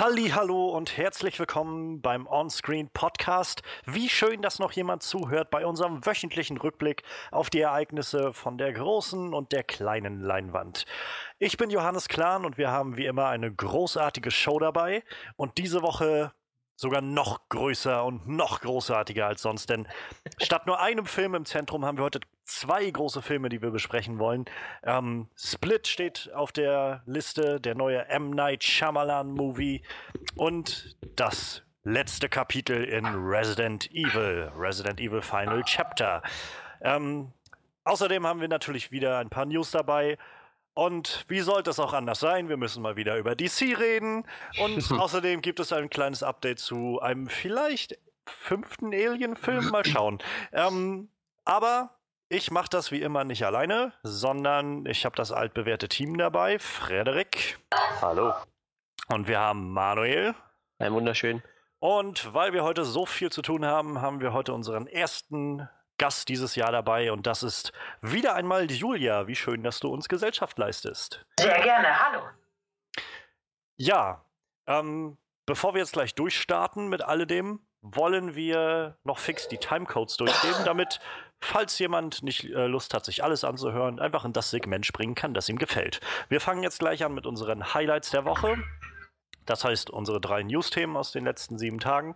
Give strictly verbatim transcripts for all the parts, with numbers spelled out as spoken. Hallihallo und herzlich willkommen beim On-Screen-Podcast. Wie schön, dass noch jemand zuhört bei unserem wöchentlichen Rückblick auf die Ereignisse von der großen und der kleinen Leinwand. Ich bin Johannes Klahn und wir haben wie immer eine großartige Show dabei und diese Woche sogar noch größer und noch großartiger als sonst, denn statt nur einem Film im Zentrum haben wir heute zwei große Filme, die wir besprechen wollen. Ähm, Split steht auf der Liste, der neue M. Night Shyamalan-Movie und das letzte Kapitel in Resident Evil, Resident Evil Final Chapter. Ähm, außerdem haben wir natürlich wieder ein paar News dabei. Und wie sollte es auch anders sein? Wir müssen mal wieder über D C reden. Und außerdem gibt es ein kleines Update zu einem vielleicht fünften Alien-Film. Mal schauen. Ähm, aber ich mache das wie immer nicht alleine, sondern ich habe das altbewährte Team dabei. Frederik. Hallo. Und wir haben Manuel. Ein wunderschön. Und weil wir heute so viel zu tun haben, haben wir heute unseren ersten Gast dieses Jahr dabei. Und das ist wieder einmal Julia. Wie schön, dass du uns Gesellschaft leistest. Sehr gerne. Hallo. Ja, ähm, bevor wir jetzt gleich durchstarten mit alledem, wollen wir noch fix die Timecodes durchgeben, damit, falls jemand nicht äh, Lust hat, sich alles anzuhören, einfach in das Segment springen kann, das ihm gefällt. Wir fangen jetzt gleich an mit unseren Highlights der Woche. Das heißt, unsere drei News-Themen aus den letzten sieben Tagen.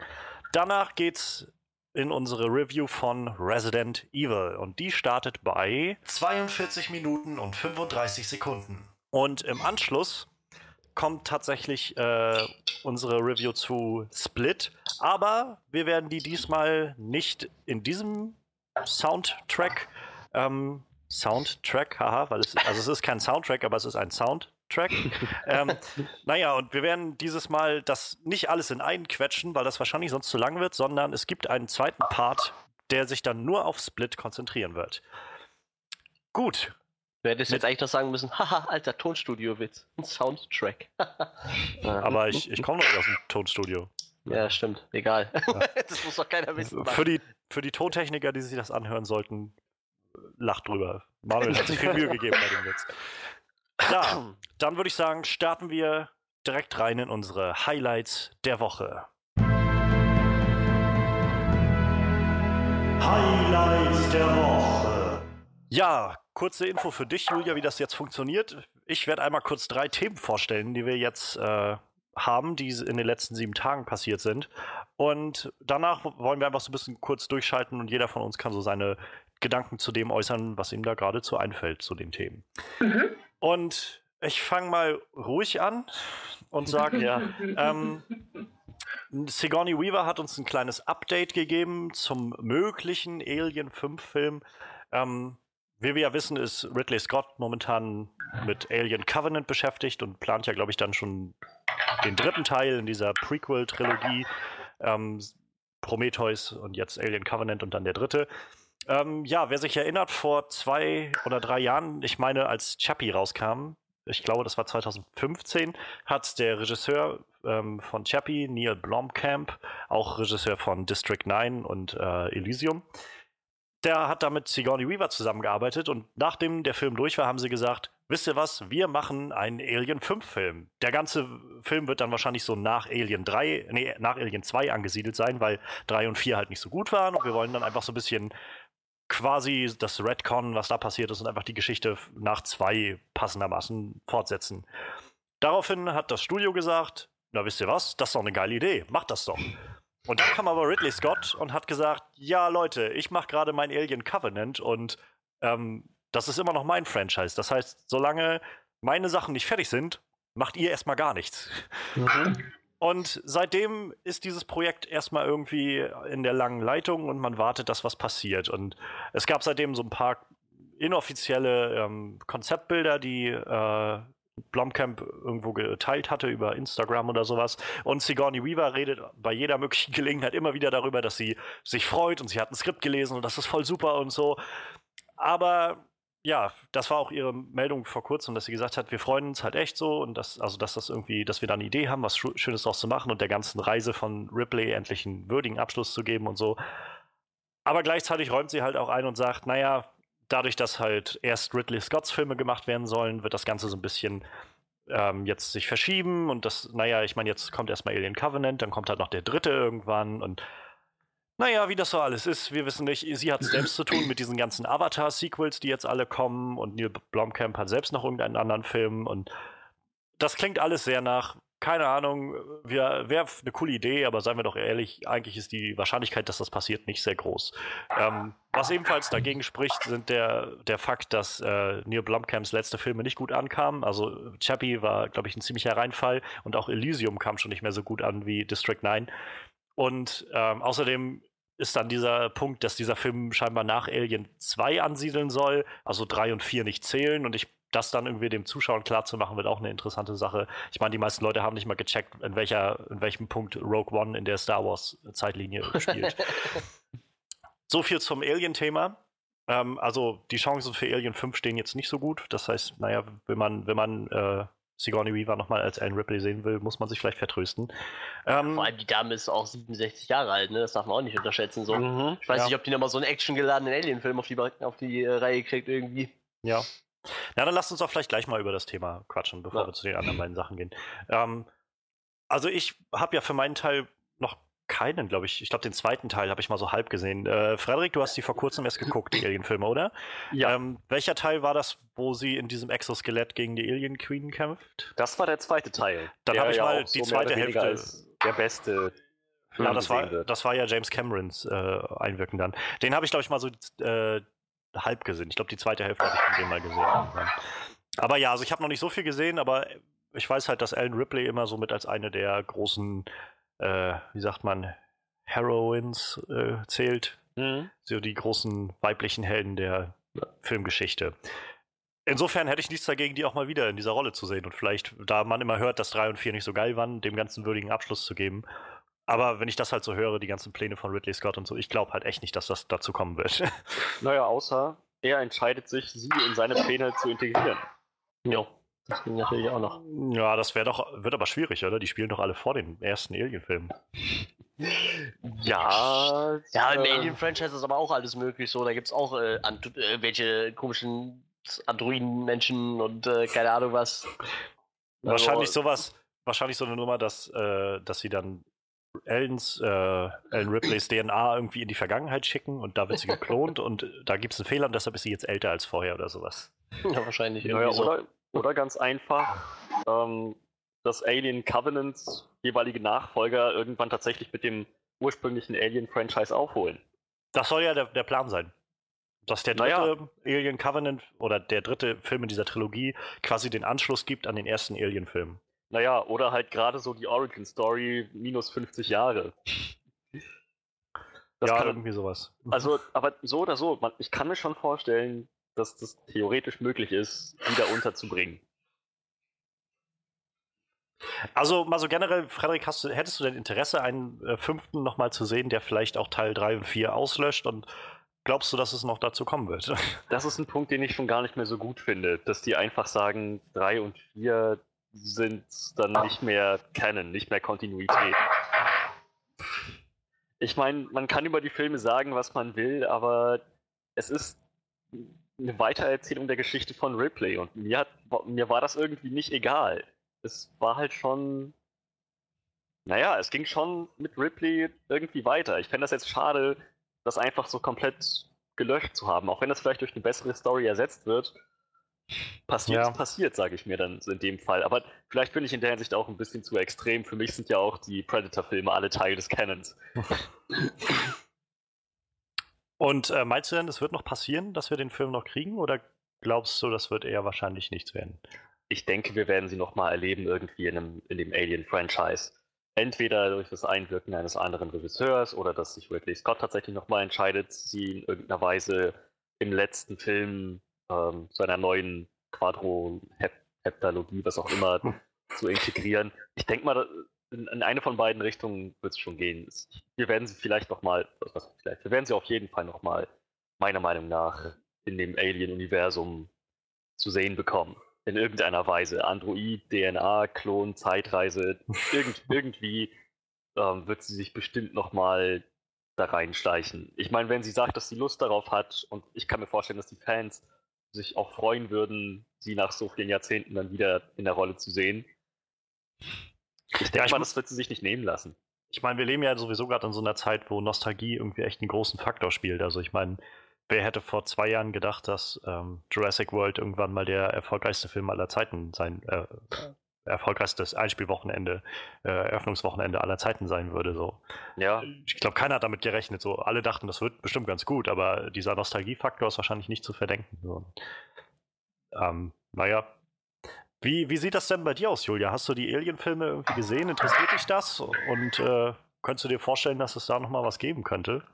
Danach geht's in unsere Review von Resident Evil. Und die startet bei zweiundvierzig Minuten und fünfunddreißig Sekunden. Und im Anschluss kommt tatsächlich äh, unsere Review zu Split. Aber wir werden die diesmal nicht in diesem Soundtrack, ähm, Soundtrack, haha, weil es, also es ist kein Soundtrack, aber es ist ein Soundtrack. ähm, naja, und wir werden dieses Mal das nicht alles in einen quetschen, weil das wahrscheinlich sonst zu lang wird, sondern es gibt einen zweiten Part, der sich dann nur auf Split konzentrieren wird. Gut. Du hättest jetzt eigentlich noch sagen müssen, haha, alter Tonstudio-Witz, ein Soundtrack. Aber ich, ich komme noch aus dem Tonstudio. Ja, stimmt. Egal. Ja. Das muss doch keiner wissen. Für die, für die Tontechniker, die sich das anhören sollten, lacht drüber. Manuel hat sich viel Mühe gegeben bei dem Witz. Ja, dann würde ich sagen, starten wir direkt rein in unsere Highlights der Woche. Highlights der Woche. Ja, kurze Info für dich, Julia, wie das jetzt funktioniert. Ich werde einmal kurz drei Themen vorstellen, die wir jetzt äh, haben, die in den letzten sieben Tagen passiert sind. Und danach wollen wir einfach so ein bisschen kurz durchschalten und jeder von uns kann so seine Gedanken zu dem äußern, was ihm da geradezu einfällt, zu den Themen. Mhm. Und ich fange mal ruhig an und sage, ja, ähm, Sigourney Weaver hat uns ein kleines Update gegeben zum möglichen Alien fünf Film. Ähm, wie wir ja wissen, ist Ridley Scott momentan mit Alien Covenant beschäftigt und plant ja, glaube ich, dann schon den dritten Teil in dieser Prequel-Trilogie, ähm, Prometheus und jetzt Alien Covenant und dann der dritte. Ähm, ja, wer sich erinnert, vor zwei oder drei Jahren, ich meine, als Chappie rauskam, ich glaube, das war zwanzig fünfzehn, hat der Regisseur ähm, von Chappie, Neil Blomkamp, auch Regisseur von District neun und äh, Elysium, der hat da mit Sigourney Weaver zusammengearbeitet und nachdem der Film durch war, haben sie gesagt, wisst ihr was, wir machen einen Alien fünf Film. Der ganze Film wird dann wahrscheinlich so nach Alien drei, nee, nach Alien zwei angesiedelt sein, weil drei und vier halt nicht so gut waren und wir wollen dann einfach so ein bisschen quasi das Retcon, was da passiert ist und einfach die Geschichte nach zwei passendermaßen fortsetzen. Daraufhin hat das Studio gesagt, na wisst ihr was, das ist doch eine geile Idee, macht das doch. Und dann kam aber Ridley Scott und hat gesagt, ja Leute, ich mache gerade mein Alien Covenant und ähm, das ist immer noch mein Franchise. Das heißt, solange meine Sachen nicht fertig sind, macht ihr erstmal gar nichts. Mhm. Und seitdem ist dieses Projekt erstmal irgendwie in der langen Leitung und man wartet, dass was passiert. Und es gab seitdem so ein paar inoffizielle ähm, Konzeptbilder, die äh, Blomkamp irgendwo geteilt hatte über Instagram oder sowas. Und Sigourney Weaver redet bei jeder möglichen Gelegenheit immer wieder darüber, dass sie sich freut und sie hat ein Skript gelesen und das ist voll super und so. Aber ja, das war auch ihre Meldung vor kurzem, dass sie gesagt hat, wir freuen uns halt echt so und dass, also dass das irgendwie, dass wir da eine Idee haben, was Schönes draus zu machen und der ganzen Reise von Ripley endlich einen würdigen Abschluss zu geben und so. Aber gleichzeitig räumt sie halt auch ein und sagt, naja, dadurch, dass halt erst Ridley Scotts Filme gemacht werden sollen, wird das Ganze so ein bisschen ähm, jetzt sich verschieben und das, naja, ich meine, jetzt kommt erstmal Alien Covenant, dann kommt halt noch der dritte irgendwann und naja, wie das so alles ist, wir wissen nicht. Sie hat selbst zu tun mit diesen ganzen Avatar-Sequels, die jetzt alle kommen und Neil Blomkamp hat selbst noch irgendeinen anderen Film und das klingt alles sehr nach, keine Ahnung, wäre eine coole Idee, aber seien wir doch ehrlich, eigentlich ist die Wahrscheinlichkeit, dass das passiert, nicht sehr groß. Ähm, was ebenfalls dagegen spricht, sind der, der Fakt, dass äh, Neil Blomkamps letzte Filme nicht gut ankamen. Also Chappie war, glaube ich, ein ziemlicher Reinfall und auch Elysium kam schon nicht mehr so gut an wie District neun. Und ähm, außerdem ist dann dieser Punkt, dass dieser Film scheinbar nach Alien zwei ansiedeln soll, also drei und vier nicht zählen. Und ich, das dann irgendwie dem Zuschauern klar zu machen, wird auch eine interessante Sache. Ich meine, die meisten Leute haben nicht mal gecheckt, in, welcher, in welchem Punkt Rogue One in der Star Wars-Zeitlinie spielt. So viel zum Alien-Thema. Ähm, also die Chancen für Alien fünf stehen jetzt nicht so gut. Das heißt, naja, wenn man, wenn man äh, Sigourney Weaver nochmal als Ellen Ripley sehen will, muss man sich vielleicht vertrösten. Ähm, Vor allem die Dame ist auch siebenundsechzig Jahre alt, ne? Das darf man auch nicht unterschätzen. So. Mhm, ich weiß ja. nicht, ob die nochmal so einen actiongeladenen Alien-Film auf die, auf die äh, Reihe kriegt irgendwie. Ja. Na, dann lasst uns doch vielleicht gleich mal über das Thema quatschen, bevor ja. wir zu den anderen beiden Sachen gehen. Ähm, also ich habe ja für meinen Teil noch keinen, glaube ich. Ich glaube, den zweiten Teil habe ich mal so halb gesehen. Äh, Frederik, du hast die vor kurzem erst geguckt, die Alien-Filme, oder? Ja. Ähm, welcher Teil war das, wo sie in diesem Exoskelett gegen die Alien Queen kämpft? Das war der zweite Teil. Dann habe ich ja mal die so zweite Hälfte. Der beste Film ja, das war, das war ja James Camerons äh, Einwirken dann. Den habe ich, glaube ich, mal so äh, halb gesehen. Ich glaube, die zweite Hälfte habe ich von dem mal gesehen. Aber ja, also ich habe noch nicht so viel gesehen, aber ich weiß halt, dass Ellen Ripley immer so mit als eine der großen, äh, wie sagt man, Heroines äh, zählt. Mhm. So die großen weiblichen Helden der ja. Filmgeschichte. Insofern hätte ich nichts dagegen, die auch mal wieder in dieser Rolle zu sehen und vielleicht, da man immer hört, dass drei und vier nicht so geil waren, dem ganzen würdigen Abschluss zu geben. Aber wenn ich das halt so höre, die ganzen Pläne von Ridley Scott und so, ich glaube halt echt nicht, dass das dazu kommen wird. Naja, außer er entscheidet sich, sie in seine Pläne zu integrieren. Ja, das ging natürlich auch noch. Ja, das wäre doch, wird aber schwierig, oder? Die spielen doch alle vor den ersten Alien-Filmen. Ja, ja, im äh, Alien-Franchise ist aber auch alles möglich, so, da gibt's auch äh, Ant- äh, welche komischen Androiden-Menschen und äh, keine Ahnung was. Wahrscheinlich also, sowas, wahrscheinlich so eine Nummer, dass, äh, dass sie dann Ellens, äh, Ellen Ripleys D N A irgendwie in die Vergangenheit schicken und da wird sie geklont und da gibt es einen Fehler und deshalb ist sie jetzt älter als vorher oder sowas. Ja, wahrscheinlich irgendwie naja, so. Oder, oder ganz einfach, ähm, dass Alien Covenants jeweilige Nachfolger irgendwann tatsächlich mit dem ursprünglichen Alien-Franchise aufholen. Das soll ja der, der Plan sein. Dass der dritte naja. Alien Covenant oder der dritte Film in dieser Trilogie quasi den Anschluss gibt an den ersten Alien-Film. Naja, oder halt gerade so die Origin-Story minus fünfzig Jahre. Das ja, kann irgendwie sowas. Also, aber so oder so, man, ich kann mir schon vorstellen, dass das theoretisch möglich ist, wieder unterzubringen. Also mal so generell, Frederik, hast du, hättest du denn Interesse, einen äh, fünften nochmal zu sehen, der vielleicht auch Teil drei und vier auslöscht und glaubst du, dass es noch dazu kommen wird? Das ist ein Punkt, den ich schon gar nicht mehr so gut finde, dass die einfach sagen, drei und vier sind dann nicht mehr Canon, nicht mehr Kontinuität. Ich meine, man kann über die Filme sagen, was man will, aber es ist eine Weitererzählung der Geschichte von Ripley und mir, hat, mir war das irgendwie nicht egal. Es war halt schon... Naja, es ging schon mit Ripley irgendwie weiter. Ich fände das jetzt schade, das einfach so komplett gelöscht zu haben, auch wenn das vielleicht durch eine bessere Story ersetzt wird. Passiert, ja. passiert, sage ich mir dann in dem Fall. Aber vielleicht bin ich in der Hinsicht auch ein bisschen zu extrem. Für mich sind ja auch die Predator-Filme alle Teil des Canons. Und äh, meinst du denn, es wird noch passieren, dass wir den Film noch kriegen? Oder glaubst du, das wird eher wahrscheinlich nichts werden? Ich denke, wir werden sie nochmal erleben irgendwie in, einem, in dem Alien-Franchise. Entweder durch das Einwirken eines anderen Regisseurs oder dass sich Ridley Scott tatsächlich nochmal entscheidet, sie in irgendeiner Weise im letzten Film zu einer neuen Quadro-Heptalogie, was auch immer, zu integrieren. Ich denke mal, in eine von beiden Richtungen wird es schon gehen. Wir werden sie vielleicht nochmal, wir werden sie auf jeden Fall nochmal, meiner Meinung nach, in dem Alien-Universum zu sehen bekommen. In irgendeiner Weise. Android, D N A, Klon, Zeitreise, irgend, irgendwie ähm, wird sie sich bestimmt nochmal da reinschleichen. Ich meine, wenn sie sagt, dass sie Lust darauf hat, und ich kann mir vorstellen, dass die Fans sich auch freuen würden, sie nach so vielen Jahrzehnten dann wieder in der Rolle zu sehen. Ich denke ja, ich mal, das wird sie sich nicht nehmen lassen. Ich meine, wir leben ja sowieso gerade in so einer Zeit, wo Nostalgie irgendwie echt einen großen Faktor spielt. Also ich meine, wer hätte vor zwei Jahren gedacht, dass ähm, Jurassic World irgendwann mal der erfolgreichste Film aller Zeiten sein, äh, erfolgreichstes Einspielwochenende, äh, Eröffnungswochenende aller Zeiten sein würde. So. Ja. Ich glaube, keiner hat damit gerechnet. So. Alle dachten, das wird bestimmt ganz gut, aber dieser Nostalgiefaktor ist wahrscheinlich nicht zu verdenken. So. Ähm, naja. Wie, wie sieht das denn bei dir aus, Julia? Hast du die Alien-Filme irgendwie gesehen? Interessiert dich das? Und äh, könntest du dir vorstellen, dass es da nochmal was geben könnte?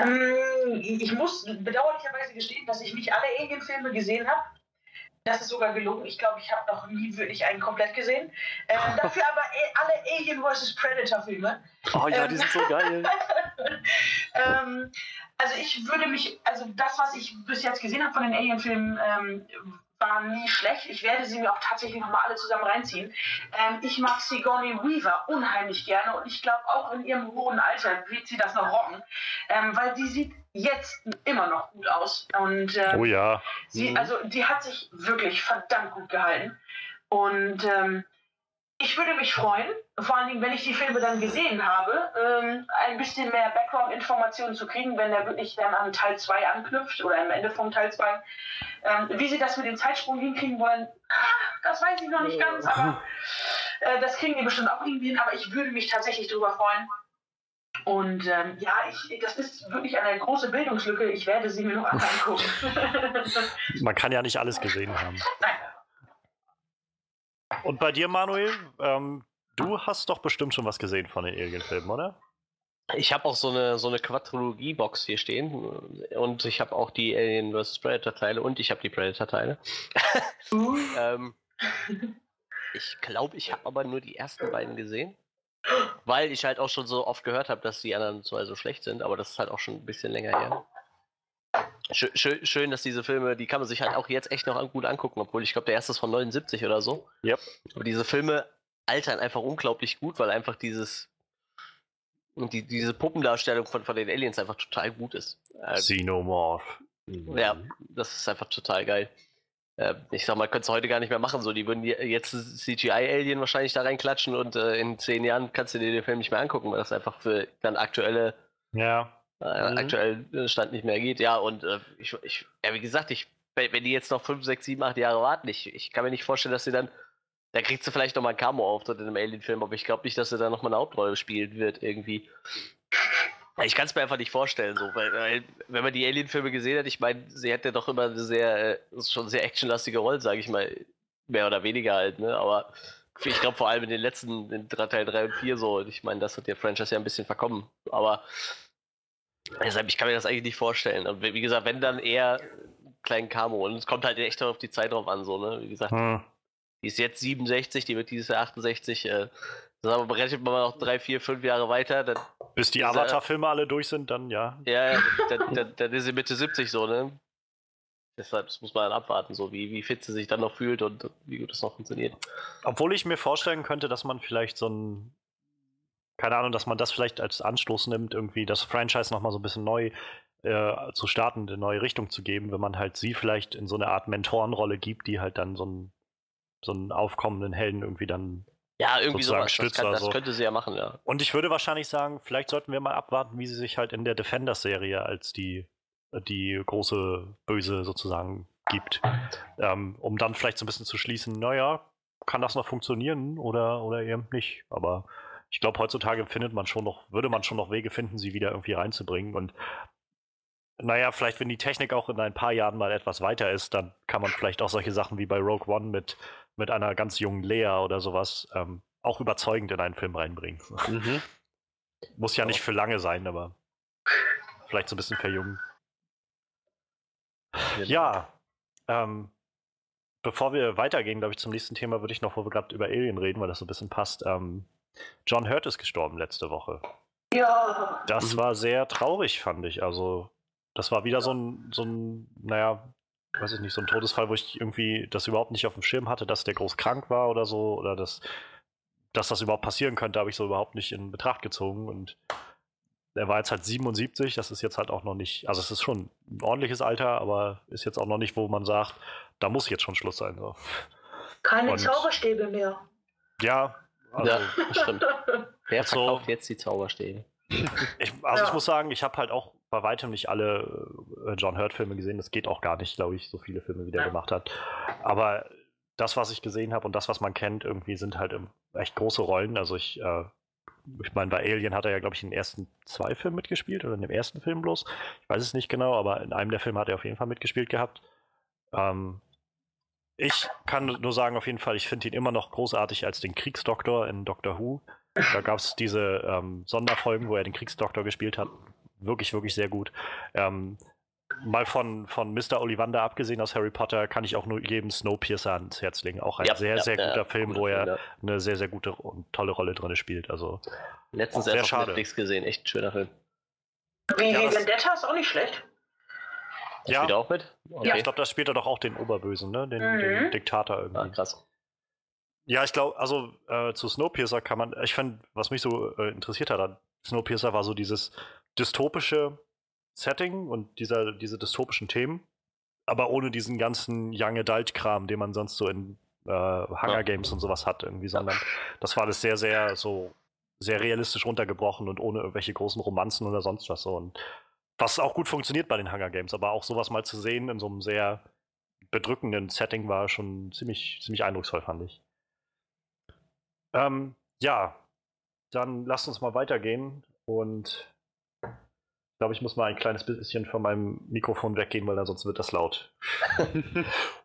Ähm, ich muss bedauerlicherweise gestehen, dass ich nicht alle Alien-Filme gesehen habe. Das ist sogar gelungen. Ich glaube, ich habe noch nie wirklich einen komplett gesehen. Äh, dafür aber alle Alien versus. Predator-Filme. Oh ja, die ähm, sind so geil. ähm, also ich würde mich, also das, was ich bis jetzt gesehen habe von den Alien-Filmen, ähm, war nie schlecht. Ich werde sie mir auch tatsächlich nochmal alle zusammen reinziehen. Ähm, ich mag Sigourney Weaver unheimlich gerne und ich glaube, auch in ihrem hohen Alter wird sie das noch rocken, ähm, weil die sieht jetzt immer noch gut aus. Und, äh, oh ja. Sie, also, die hat sich wirklich verdammt gut gehalten. Und ähm, ich würde mich freuen, vor allen Dingen, wenn ich die Filme dann gesehen habe, ähm, ein bisschen mehr Background-Informationen zu kriegen, wenn der wirklich dann an Teil zwei anknüpft oder am Ende von Teil zwei. Ähm, wie sie das mit dem Zeitsprung hinkriegen wollen, das weiß ich noch nicht ganz, aber äh, das kriegen die bestimmt auch irgendwie hin. Aber ich würde mich tatsächlich drüber freuen. Und ähm, ja, ich, das ist wirklich eine große Bildungslücke. Ich werde sie mir noch angucken. Man kann ja nicht alles gesehen haben. Nein. Und bei dir, Manuel, ähm, du hast doch bestimmt schon was gesehen von den Alien-Filmen, oder? Ich habe auch so eine, so eine Quadrilogie-Box hier stehen und ich habe auch die Alien versus. Predator-Teile und ich habe die Predator-Teile. ähm, ich glaube, ich habe aber nur die ersten beiden gesehen, weil ich halt auch schon so oft gehört habe, dass die anderen zwei so schlecht sind, aber das ist halt auch schon ein bisschen länger her. Schön, schön, schön, dass diese Filme, die kann man sich halt auch jetzt echt noch gut angucken, obwohl ich glaube, der erste ist von neunundsiebzig oder so. Yep. Aber diese Filme altern einfach unglaublich gut, weil einfach dieses und die, diese Puppendarstellung von, von den Aliens einfach total gut ist. Xenomorph. Ja, das ist einfach total geil. Ich sag mal, könntest du heute gar nicht mehr machen. So, die würden jetzt C G I-Alien wahrscheinlich da reinklatschen und in zehn Jahren kannst du dir den Film nicht mehr angucken, weil das einfach für dann aktuelle... Ja. Äh, mhm. aktuellen Stand nicht mehr geht, ja, und äh, ich, ich, ja, wie gesagt, ich, wenn die jetzt noch fünf, sechs, sieben, acht Jahre warten, ich, ich kann mir nicht vorstellen, dass sie dann, da kriegst du vielleicht nochmal einen Cameo-Auftritt in einem Alien-Film, aber ich glaube nicht, dass sie da nochmal eine Hauptrolle spielen wird, irgendwie. Ich kann es mir einfach nicht vorstellen, so, weil, weil wenn man die Alien-Filme gesehen hat, ich meine, sie hat ja doch immer eine sehr, schon sehr actionlastige Rolle, sage ich mal, mehr oder weniger halt, ne, aber ich glaube vor allem in den letzten, in Teil drei und vier so, und ich meine, das hat der Franchise ja ein bisschen verkommen, aber deshalb, ich kann mir das eigentlich nicht vorstellen. Und wie gesagt, wenn dann eher einen kleinen Camo. Und es kommt halt echt auf die Zeit drauf an, so, ne? Wie gesagt, hm. die ist jetzt siebenundsechzig, die wird dieses Jahr achtundsechzig. Äh, das aber berechnet man noch drei, vier, fünf Jahre weiter. Dann bis die Avatar-Filme alle durch sind, dann ja. Ja, ja dann, dann, dann ist sie Mitte siebzig, so, ne? Deshalb muss man dann abwarten, so wie, wie fit sie sich dann noch fühlt und wie gut das noch funktioniert. Obwohl ich mir vorstellen könnte, dass man vielleicht so ein. Keine Ahnung, dass man das vielleicht als Anstoß nimmt, irgendwie das Franchise nochmal so ein bisschen neu äh, zu starten, eine neue Richtung zu geben, wenn man halt sie vielleicht in so eine Art Mentorenrolle gibt, die halt dann so einen, so einen aufkommenden Helden irgendwie dann ja, irgendwie sozusagen sowas. Stützt. Das, kann, das so. Könnte sie ja machen, ja. Und ich würde wahrscheinlich sagen, vielleicht sollten wir mal abwarten, wie sie sich halt in der Defenders-Serie als die, die große Böse sozusagen gibt, ähm, um dann vielleicht so ein bisschen zu schließen, naja, kann das noch funktionieren oder, oder eben nicht, aber ich glaube, heutzutage findet man schon noch, würde man schon noch Wege finden, sie wieder irgendwie reinzubringen. Und naja, vielleicht, wenn die Technik auch in ein paar Jahren mal etwas weiter ist, dann kann man vielleicht auch solche Sachen wie bei Rogue One mit, mit einer ganz jungen Lea oder sowas ähm, auch überzeugend in einen Film reinbringen. Mhm. Muss ja nicht für lange sein, aber vielleicht so ein bisschen verjüngen. Ja, ähm, bevor wir weitergehen, glaube ich, zum nächsten Thema würde ich noch, wo wir gerade über Alien reden, weil das so ein bisschen passt, ähm, John Hurt ist gestorben letzte Woche. Ja. Das war sehr traurig, fand ich. Also, das war wieder so ein, so ein, naja, weiß ich nicht, so ein Todesfall, wo ich irgendwie das überhaupt nicht auf dem Schirm hatte, dass der groß krank war oder so, oder dass, dass das überhaupt passieren könnte, habe ich so überhaupt nicht in Betracht gezogen. Und er war jetzt halt siebenundsiebzig, das ist jetzt halt auch noch nicht, also es ist schon ein ordentliches Alter, aber ist jetzt auch noch nicht, wo man sagt, da muss jetzt schon Schluss sein. So. Keine Und, Zauberstäbe mehr. Ja, also, ja, stimmt. Wer verkauft so, jetzt die Zauberstäbe? Ich, also ja. ich muss sagen, ich habe halt auch bei weitem nicht alle John Hurt-Filme gesehen, das geht auch gar nicht, glaube ich, so viele Filme, wie der ja. gemacht hat. Aber das, was ich gesehen habe und das, was man kennt, irgendwie sind halt echt große Rollen. Also ich, äh, ich meine, bei Alien hat er ja, glaube ich, in den ersten zwei Filmen mitgespielt oder in dem ersten Film bloß. Ich weiß es nicht genau, aber in einem der Filme hat er auf jeden Fall mitgespielt gehabt. Ähm, ich kann nur sagen, auf jeden Fall, ich finde ihn immer noch großartig als den Kriegsdoktor in Doctor Who. Da gab es diese ähm, Sonderfolgen, wo er den Kriegsdoktor gespielt hat. Wirklich, wirklich sehr gut. Ähm, Mal von, von Mister Ollivander abgesehen aus Harry Potter kann ich auch nur jedem Snowpiercer ans Herz legen. Auch ein ja, sehr, ja, sehr guter ja, Film, wo er eine sehr, sehr gute und tolle Rolle drin spielt. Also letztens erst auf schade. Netflix gesehen. Echt ein schöner Film. Nee, ja, Vendetta ist auch nicht schlecht. Das ja. spielt er auch mit? Okay. Ja. Ich glaube, das spielt er doch auch den Oberbösen, ne? Den, mhm. den Diktator irgendwie. Ah, krass. Ja, ich glaube, also äh, zu Snowpiercer kann man, ich fand, was mich so äh, interessiert hat, Snowpiercer war so dieses dystopische Setting und dieser, diese dystopischen Themen, aber ohne diesen ganzen Young Adult-Kram, den man sonst so in äh, Hunger Games ja. und sowas hat, irgendwie, sondern das war alles sehr, sehr so sehr realistisch runtergebrochen und ohne irgendwelche großen Romanzen oder sonst was. So. Und was auch gut funktioniert bei den Hunger Games, aber auch sowas mal zu sehen in so einem sehr bedrückenden Setting war schon ziemlich, ziemlich eindrucksvoll, fand ich. Ähm, ja, dann lasst uns mal weitergehen und ich glaube, ich muss mal ein kleines bisschen von meinem Mikrofon weggehen, weil sonst wird das laut.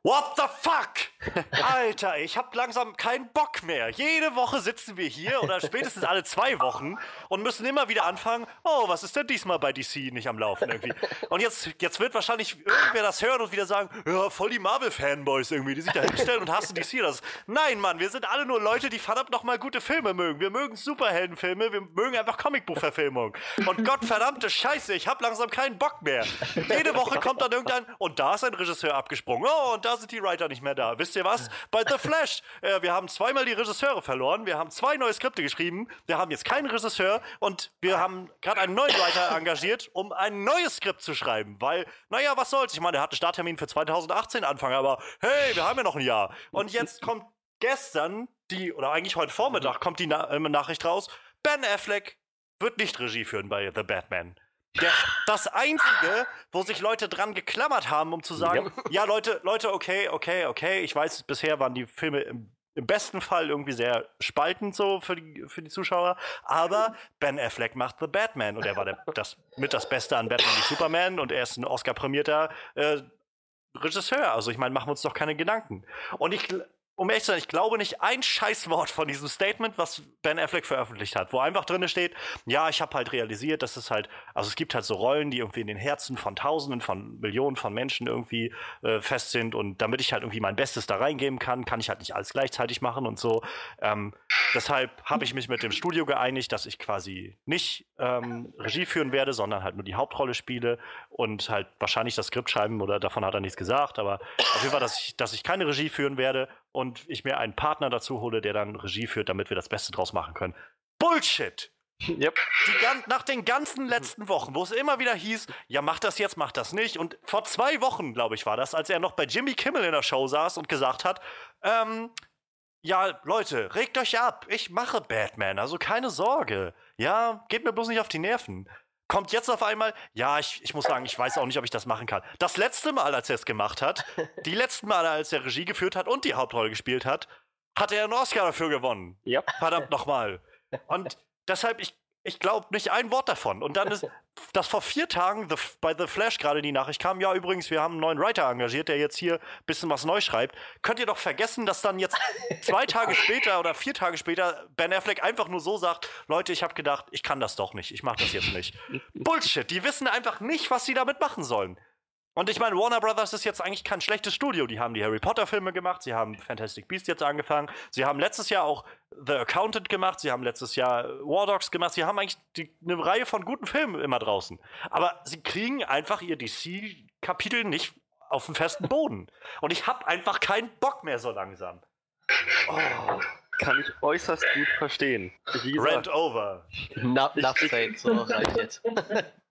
What the fuck? Alter, ich hab langsam keinen Bock mehr. Jede Woche sitzen wir hier oder spätestens alle zwei Wochen und müssen immer wieder anfangen, oh, was ist denn diesmal bei D C nicht am Laufen irgendwie? Und jetzt, jetzt wird wahrscheinlich irgendwer das hören und wieder sagen, ja, voll die Marvel-Fanboys irgendwie, die sich da hinstellen und hassen D C. Das. Nein, Mann, wir sind alle nur Leute, die verdammt nochmal gute Filme mögen. Wir mögen Superheldenfilme, wir mögen einfach Comicbuchverfilmung. Und gottverdammte Scheiße, ich habe langsam keinen Bock mehr. Jede Woche kommt dann irgendein, und da ist ein Regisseur abgesprungen. Oh, und da sind die Writer nicht mehr da. Wisst ihr was? Bei The Flash, äh, wir haben zweimal die Regisseure verloren, wir haben zwei neue Skripte geschrieben, wir haben jetzt keinen Regisseur und wir haben gerade einen neuen Writer engagiert, um ein neues Skript zu schreiben, weil, naja, was soll's? Ich meine, er hat einen Starttermin für zweitausendachtzehn Anfang, aber hey, wir haben ja noch ein Jahr. Und jetzt kommt gestern die, oder eigentlich heute Vormittag, kommt die Na- äh, Nachricht raus, Ben Affleck wird nicht Regie führen bei The Batman. Der, das Einzige, wo sich Leute dran geklammert haben, um zu sagen, ja, ja Leute, Leute, okay, okay, okay, ich weiß, bisher waren die Filme im, im besten Fall irgendwie sehr spaltend so für die, für die Zuschauer, aber Ben Affleck macht The Batman und er war der, das, mit das Beste an Batman v Superman und er ist ein Oscar-prämierter äh, Regisseur, also ich meine, machen wir uns doch keine Gedanken. Und ich... Um ehrlich zu sein, ich glaube nicht ein Scheißwort von diesem Statement, was Ben Affleck veröffentlicht hat, wo einfach drin steht, ja, ich habe halt realisiert, dass es halt, also es gibt halt so Rollen, die irgendwie in den Herzen von Tausenden, von Millionen von Menschen irgendwie äh, fest sind und damit ich halt irgendwie mein Bestes da reingeben kann, kann ich halt nicht alles gleichzeitig machen und so. Ähm, deshalb habe ich mich mit dem Studio geeinigt, dass ich quasi nicht ähm, Regie führen werde, sondern halt nur die Hauptrolle spiele und halt wahrscheinlich das Skript schreiben oder davon hat er nichts gesagt, aber auf jeden Fall, dass ich, dass ich keine Regie führen werde und ich mir einen Partner dazu hole, der dann Regie führt, damit wir das Beste draus machen können. Bullshit! Yep. Die gan- nach den ganzen letzten Wochen, wo es immer wieder hieß, ja, mach das jetzt, mach das nicht. Und vor zwei Wochen, glaube ich, war das, als er noch bei Jimmy Kimmel in der Show saß und gesagt hat, ähm, ja, Leute, regt euch ab, ich mache Batman, also keine Sorge. Ja, geht mir bloß nicht auf die Nerven. Kommt jetzt auf einmal, ja, ich, ich muss sagen, ich weiß auch nicht, ob ich das machen kann. Das letzte Mal, als er es gemacht hat, die letzten Male, als er Regie geführt hat und die Hauptrolle gespielt hat, hat er einen Oscar dafür gewonnen. Yep. Verdammt nochmal. Und deshalb, ich, ich glaube nicht ein Wort davon. Und dann ist, dass vor vier Tagen the, bei The Flash gerade die Nachricht kam, ja, übrigens, wir haben einen neuen Writer engagiert, der jetzt hier ein bisschen was neu schreibt. Könnt ihr doch vergessen, dass dann jetzt zwei Tage später oder vier Tage später Ben Affleck einfach nur so sagt, Leute, ich habe gedacht, ich kann das doch nicht, ich mache das jetzt nicht. Bullshit, die wissen einfach nicht, was sie damit machen sollen. Und ich meine, Warner Brothers ist jetzt eigentlich kein schlechtes Studio. Die haben die Harry Potter Filme gemacht, sie haben Fantastic Beasts jetzt angefangen, sie haben letztes Jahr auch The Accountant gemacht, sie haben letztes Jahr War Dogs gemacht, sie haben eigentlich die, eine Reihe von guten Filmen immer draußen. Aber sie kriegen einfach ihr D C-Kapitel nicht auf den festen Boden. Und ich hab einfach keinen Bock mehr so langsam. Oh. kann ich äußerst gut verstehen. Rant over. Not, not fake, so reicht jetzt.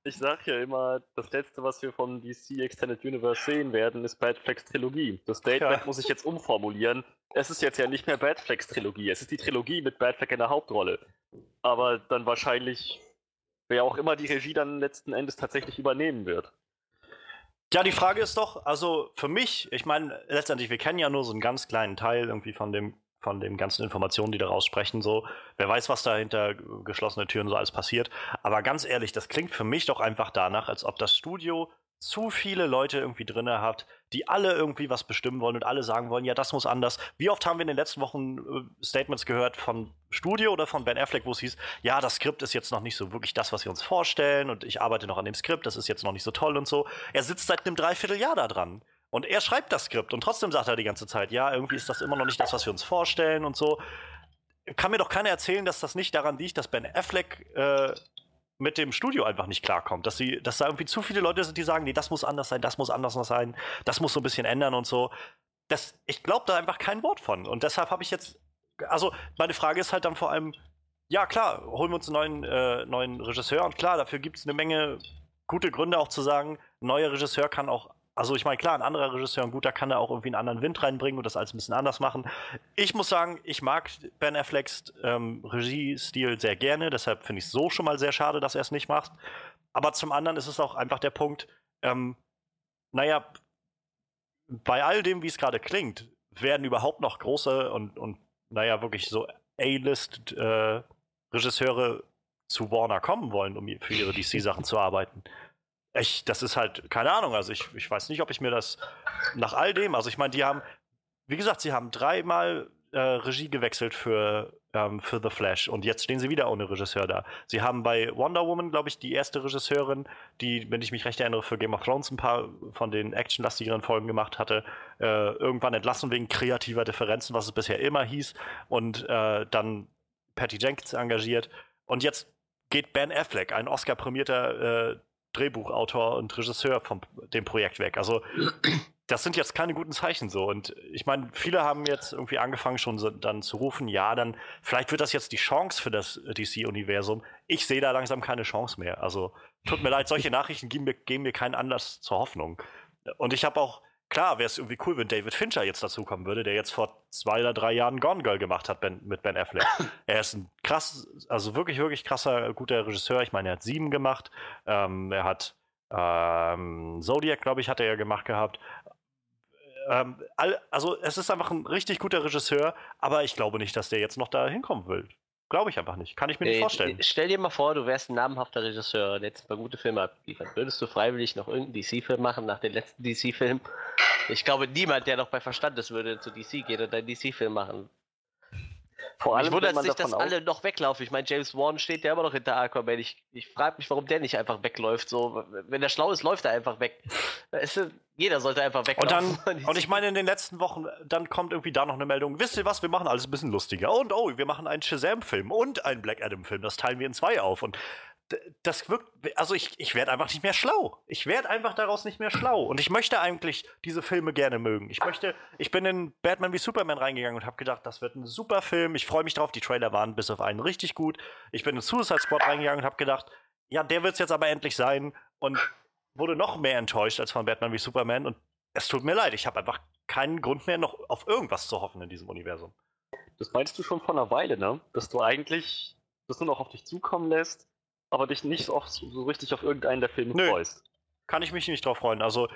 Ich sag ja immer, das Letzte, was wir vom D C Extended Universe sehen werden, ist Batfleck's Trilogie. Das Statement ja. muss ich jetzt umformulieren. Es ist jetzt ja nicht mehr Batfleck's Trilogie. Es ist die Trilogie mit Batfleck in der Hauptrolle. Aber dann wahrscheinlich, wer auch immer die Regie dann letzten Endes tatsächlich übernehmen wird. Ja, die Frage ist doch, also für mich, ich meine, letztendlich, wir kennen ja nur so einen ganz kleinen Teil irgendwie von dem von den ganzen Informationen, die daraus sprechen, so. Wer weiß, was da hinter geschlossenen Türen so alles passiert. Aber ganz ehrlich, das klingt für mich doch einfach danach, als ob das Studio zu viele Leute irgendwie drin hat, die alle irgendwie was bestimmen wollen und alle sagen wollen, ja, das muss anders. Wie oft haben wir in den letzten Wochen äh, Statements gehört von Studio oder von Ben Affleck, wo es hieß, ja, das Skript ist jetzt noch nicht so wirklich das, was wir uns vorstellen und ich arbeite noch an dem Skript, das ist jetzt noch nicht so toll und so. Er sitzt seit einem Dreivierteljahr da dran. Und er schreibt das Skript und trotzdem sagt er die ganze Zeit, ja, irgendwie ist das immer noch nicht das, was wir uns vorstellen und so. Kann mir doch keiner erzählen, dass das nicht daran liegt, dass Ben Affleck äh, mit dem Studio einfach nicht klarkommt. Dass, sie, dass da irgendwie zu viele Leute sind, die sagen, nee, das muss anders sein, das muss anders noch sein, das muss so ein bisschen ändern und so. Das, ich glaube da einfach kein Wort von. Und deshalb habe ich jetzt, also meine Frage ist halt dann vor allem, ja klar, holen wir uns einen neuen, äh, neuen Regisseur und klar, dafür gibt es eine Menge gute Gründe auch zu sagen, ein neuer Regisseur kann auch. Also ich meine, klar, ein anderer Regisseur, ein guter, kann da auch irgendwie einen anderen Wind reinbringen und das alles ein bisschen anders machen. Ich muss sagen, ich mag Ben Afflecks ähm, Regiestil sehr gerne, deshalb finde ich es so schon mal sehr schade, dass er es nicht macht. Aber zum anderen ist es auch einfach der Punkt, ähm, naja, bei all dem, wie es gerade klingt, werden überhaupt noch große und, und naja, wirklich so A-List-Regisseure äh, zu Warner kommen wollen, um für ihre D C-Sachen zu arbeiten. Ich, das ist halt, keine Ahnung, also ich, ich weiß nicht, ob ich mir das nach all dem, also ich meine, die haben, wie gesagt, sie haben dreimal äh, Regie gewechselt für, ähm, für The Flash und jetzt stehen sie wieder ohne Regisseur da. Sie haben bei Wonder Woman, glaube ich, die erste Regisseurin, die, wenn ich mich recht erinnere, für Game of Thrones ein paar von den actionlastigeren Folgen gemacht hatte, äh, irgendwann entlassen wegen kreativer Differenzen, was es bisher immer hieß, und äh, dann Patty Jenkins engagiert und jetzt geht Ben Affleck, ein Oscar-prämierter äh, Drehbuchautor und Regisseur von dem Projekt weg. Also das sind jetzt keine guten Zeichen so. Und ich meine, viele haben jetzt irgendwie angefangen schon so, dann zu rufen, ja, dann vielleicht wird das jetzt die Chance für das D C-Universum. Ich sehe da langsam keine Chance mehr. Also tut mir leid, solche Nachrichten geben mir, geben mir keinen Anlass zur Hoffnung. Und ich habe auch, klar, wäre es irgendwie cool, wenn David Fincher jetzt dazukommen würde, der jetzt vor zwei oder drei Jahren Gone Girl gemacht hat ben, mit Ben Affleck. Er ist ein krass, also wirklich, wirklich krasser, guter Regisseur. Ich meine, er hat Sieben gemacht. Ähm, er hat ähm, Zodiac, glaube ich, hat er ja gemacht gehabt. Ähm, all, also es ist einfach ein richtig guter Regisseur, aber ich glaube nicht, dass der jetzt noch da hinkommen will. Glaube ich einfach nicht. Kann ich mir nee, nicht vorstellen. Stell dir mal vor, du wärst ein namhafter Regisseur, der jetzt ein paar gute Filme abgeliefert. Würdest du freiwillig noch irgendeinen D C-Film machen nach dem letzten D C-Film? Ich glaube, niemand, der noch bei Verstand ist, würde zu D C gehen und einen D C-Film machen. Vor allem, ich wundere sich, dass alle noch weglaufen. Ich meine, James Wan steht ja immer noch hinter Aquaman. Ich, ich frage mich, warum der nicht einfach wegläuft. So, wenn der schlau ist, läuft er einfach weg. Es, jeder sollte einfach weglaufen. Und, dann, und ich meine, in den letzten Wochen, dann kommt irgendwie da noch eine Meldung. Wisst ihr was, wir machen alles ein bisschen lustiger. Und oh, wir machen einen Shazam-Film und einen Black Adam-Film. Das teilen wir in zwei auf. Und das wirkt, also ich, ich werde einfach nicht mehr schlau. Ich werde einfach daraus nicht mehr schlau. Und ich möchte eigentlich diese Filme gerne mögen. Ich möchte, ich bin in Batman v Superman reingegangen und habe gedacht, das wird ein super Film. Ich freue mich drauf. Die Trailer waren bis auf einen richtig gut. Ich bin in Suicide Squad reingegangen und habe gedacht, ja, der wird es jetzt aber endlich sein. Und wurde noch mehr enttäuscht als von Batman v Superman. Und es tut mir leid. Ich habe einfach keinen Grund mehr, noch auf irgendwas zu hoffen in diesem Universum. Das meinst du schon vor einer Weile, ne? Dass du eigentlich das nur noch auf dich zukommen lässt, aber dich nicht so, so richtig auf irgendeinen der Filme Nö, freust. Kann ich mich nicht drauf freuen. Also,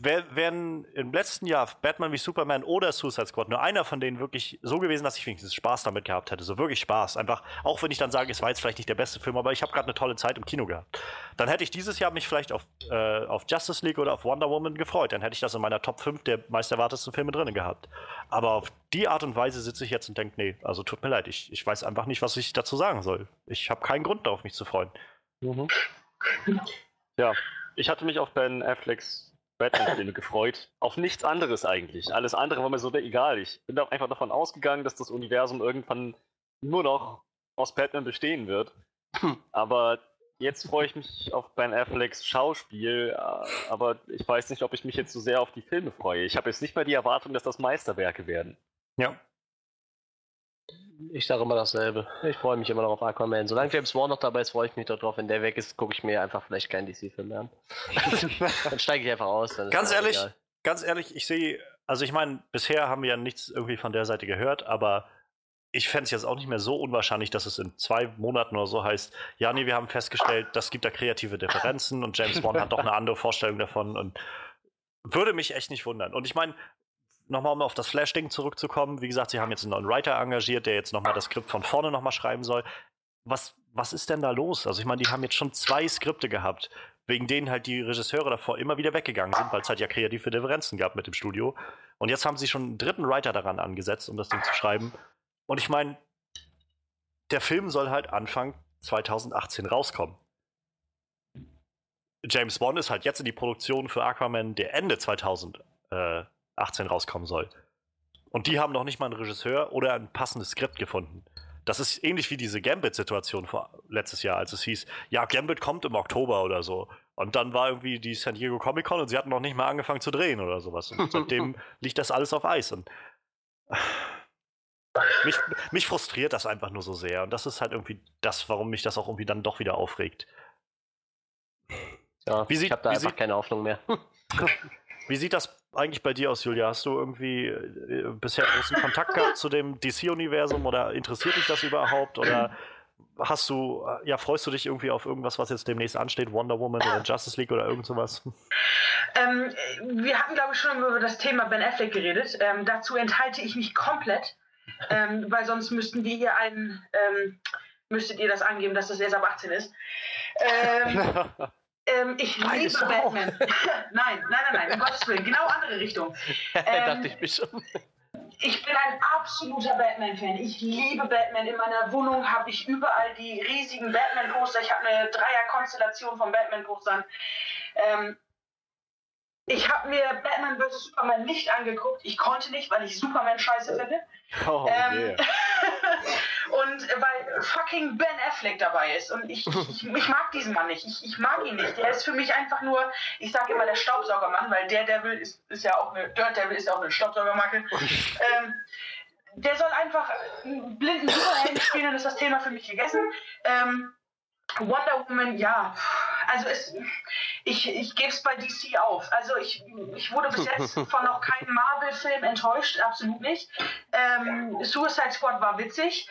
wären im letzten Jahr Batman v Superman oder Suicide Squad nur einer von denen wirklich so gewesen, dass ich wenigstens Spaß damit gehabt hätte. So wirklich Spaß. Einfach, auch wenn ich dann sage, es war jetzt vielleicht nicht der beste Film, aber ich habe gerade eine tolle Zeit im Kino gehabt. Dann hätte ich dieses Jahr mich vielleicht auf, äh, auf Justice League oder auf Wonder Woman gefreut. Dann hätte ich das in meiner Top fünf der meisterwartesten Filme drin gehabt. Aber auf die Art und Weise sitze ich jetzt und denke, nee, also tut mir leid, ich, ich weiß einfach nicht, was ich dazu sagen soll. Ich habe keinen Grund darauf, mich zu freuen. Mhm. Ja, ich hatte mich auf Ben Afflecks Batman-Filme gefreut. Auf nichts anderes eigentlich. Alles andere war mir so egal. Ich bin auch einfach davon ausgegangen, dass das Universum irgendwann nur noch aus Batman bestehen wird. Aber jetzt freue ich mich auf Ben Afflecks Schauspiel, aber ich weiß nicht, ob ich mich jetzt so sehr auf die Filme freue. Ich habe jetzt nicht mehr die Erwartung, dass das Meisterwerke werden. Ja. Ich sage immer dasselbe. Ich freue mich immer noch auf Aquaman. Solange James Wan noch dabei ist, freue ich mich darauf. Wenn der weg ist, gucke ich mir einfach vielleicht keinen D C-Film mehr an. Dann steige ich einfach aus. Dann ganz ehrlich, egal. ganz ehrlich, ich sehe, also ich meine, bisher haben wir ja nichts irgendwie von der Seite gehört, aber ich fände es jetzt auch nicht mehr so unwahrscheinlich, dass es in zwei Monaten oder so heißt, ja, nee, wir haben festgestellt, das gibt da kreative Differenzen und James Wan hat doch eine andere Vorstellung davon und würde mich echt nicht wundern. Und ich meine, nochmal, um auf das Flash-Ding zurückzukommen, wie gesagt, sie haben jetzt einen neuen Writer engagiert, der jetzt nochmal das Skript von vorne nochmal schreiben soll. Was, was ist denn da los? Also ich meine, die haben jetzt schon zwei Skripte gehabt, wegen denen halt die Regisseure davor immer wieder weggegangen sind, weil es halt ja kreative Differenzen gab mit dem Studio. Und jetzt haben sie schon einen dritten Writer daran angesetzt, um das Ding zu schreiben. Und ich meine, der Film soll halt Anfang zweitausendachtzehn rauskommen. James Wan ist halt jetzt in die Produktion für Aquaman, der Ende zweitausendachtzehn rauskommen soll. Und die haben noch nicht mal einen Regisseur oder ein passendes Skript gefunden. Das ist ähnlich wie diese Gambit-Situation vor letztes Jahr, als es hieß, ja, Gambit kommt im Oktober oder so. Und dann war irgendwie die San Diego Comic-Con und sie hatten noch nicht mal angefangen zu drehen oder sowas. Und seitdem liegt das alles auf Eis. Und mich, mich frustriert das einfach nur so sehr. Und das ist halt irgendwie das, warum mich das auch irgendwie dann doch wieder aufregt. Ja, wie sieht, ich habe da einfach sieht, keine Hoffnung mehr. Wie sieht das eigentlich bei dir aus, Julia? Hast du irgendwie äh, bisher großen Kontakt gehabt zu dem D C-Universum oder interessiert dich das überhaupt? Oder hast du, ja, freust du dich irgendwie auf irgendwas, was jetzt demnächst ansteht? Wonder Woman oder Justice League oder irgend sowas? Ähm, wir hatten, glaube ich, schon über das Thema Ben Affleck geredet. Ähm, dazu enthalte ich mich komplett, ähm, weil sonst müssten wir hier einen, ähm, müsstet ihr das angeben, dass das erst ab achtzehn ist. Ähm, Ähm, ich Meine liebe Frau. Batman. nein, nein, nein, nein, um Gottes Willen, genau andere Richtung. Ähm, Dachte ich mir schon. Ich bin ein absoluter Batman-Fan. Ich liebe Batman. In meiner Wohnung habe ich überall die riesigen Batman-Poster. Ich habe eine Dreier-Konstellation von Batman-Postern. Ähm, ich habe mir Batman v Superman nicht angeguckt. Ich konnte nicht, weil ich Superman scheiße finde. Oh, ähm, yeah. Und weil fucking Ben Affleck dabei ist. Und ich, ich, ich mag diesen Mann nicht. Ich, ich mag ihn nicht. Der ist für mich einfach nur, ich sage immer, der Staubsaugermann, weil der Devil ist, ist ja auch eine, Dirt Devil ist ja auch eine Staubsaugermarke. ähm, der soll einfach einen blinden Superhelden spielen und ist das Thema für mich gegessen. Ähm, Wonder Woman, ja. Also es, ich, ich gebe es bei D C auf. Also ich, ich wurde bis jetzt von noch keinem Marvel-Film enttäuscht, absolut nicht. Ähm, Suicide Squad war witzig.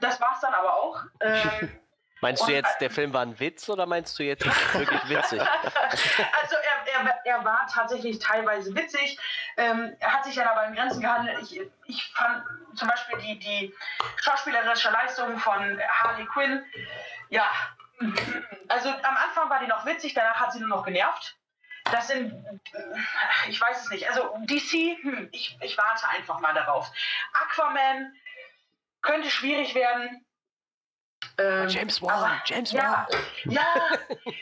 Das war's dann aber auch. Ähm, meinst du jetzt, der Film war ein Witz oder meinst du jetzt wirklich witzig? Also er, er, er war tatsächlich teilweise witzig. Ähm, er hat sich dann aber in Grenzen gehandelt. Ich, ich fand zum Beispiel die, die schauspielerische Leistung von Harley Quinn, ja, also am Anfang war die noch witzig, danach hat sie nur noch genervt. Das sind, ich weiß es nicht, also D C, hm, ich, ich warte einfach mal darauf. Aquaman könnte schwierig werden. Ähm, James Wan, James Wan. Ja, ja,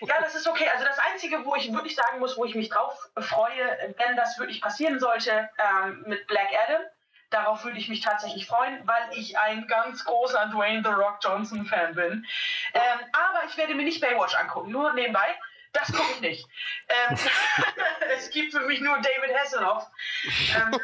ja, das ist okay. Also das Einzige, wo ich wirklich sagen muss, wo ich mich drauf freue, wenn das wirklich passieren sollte, ähm, mit Black Adam, darauf würde ich mich tatsächlich freuen, weil ich ein ganz großer Dwayne The Rock Johnson Fan bin. Ähm, aber ich werde mir nicht Baywatch angucken, nur nebenbei. Das gucke ich nicht. Ähm, es gibt für mich nur David Hasselhoff. Ähm,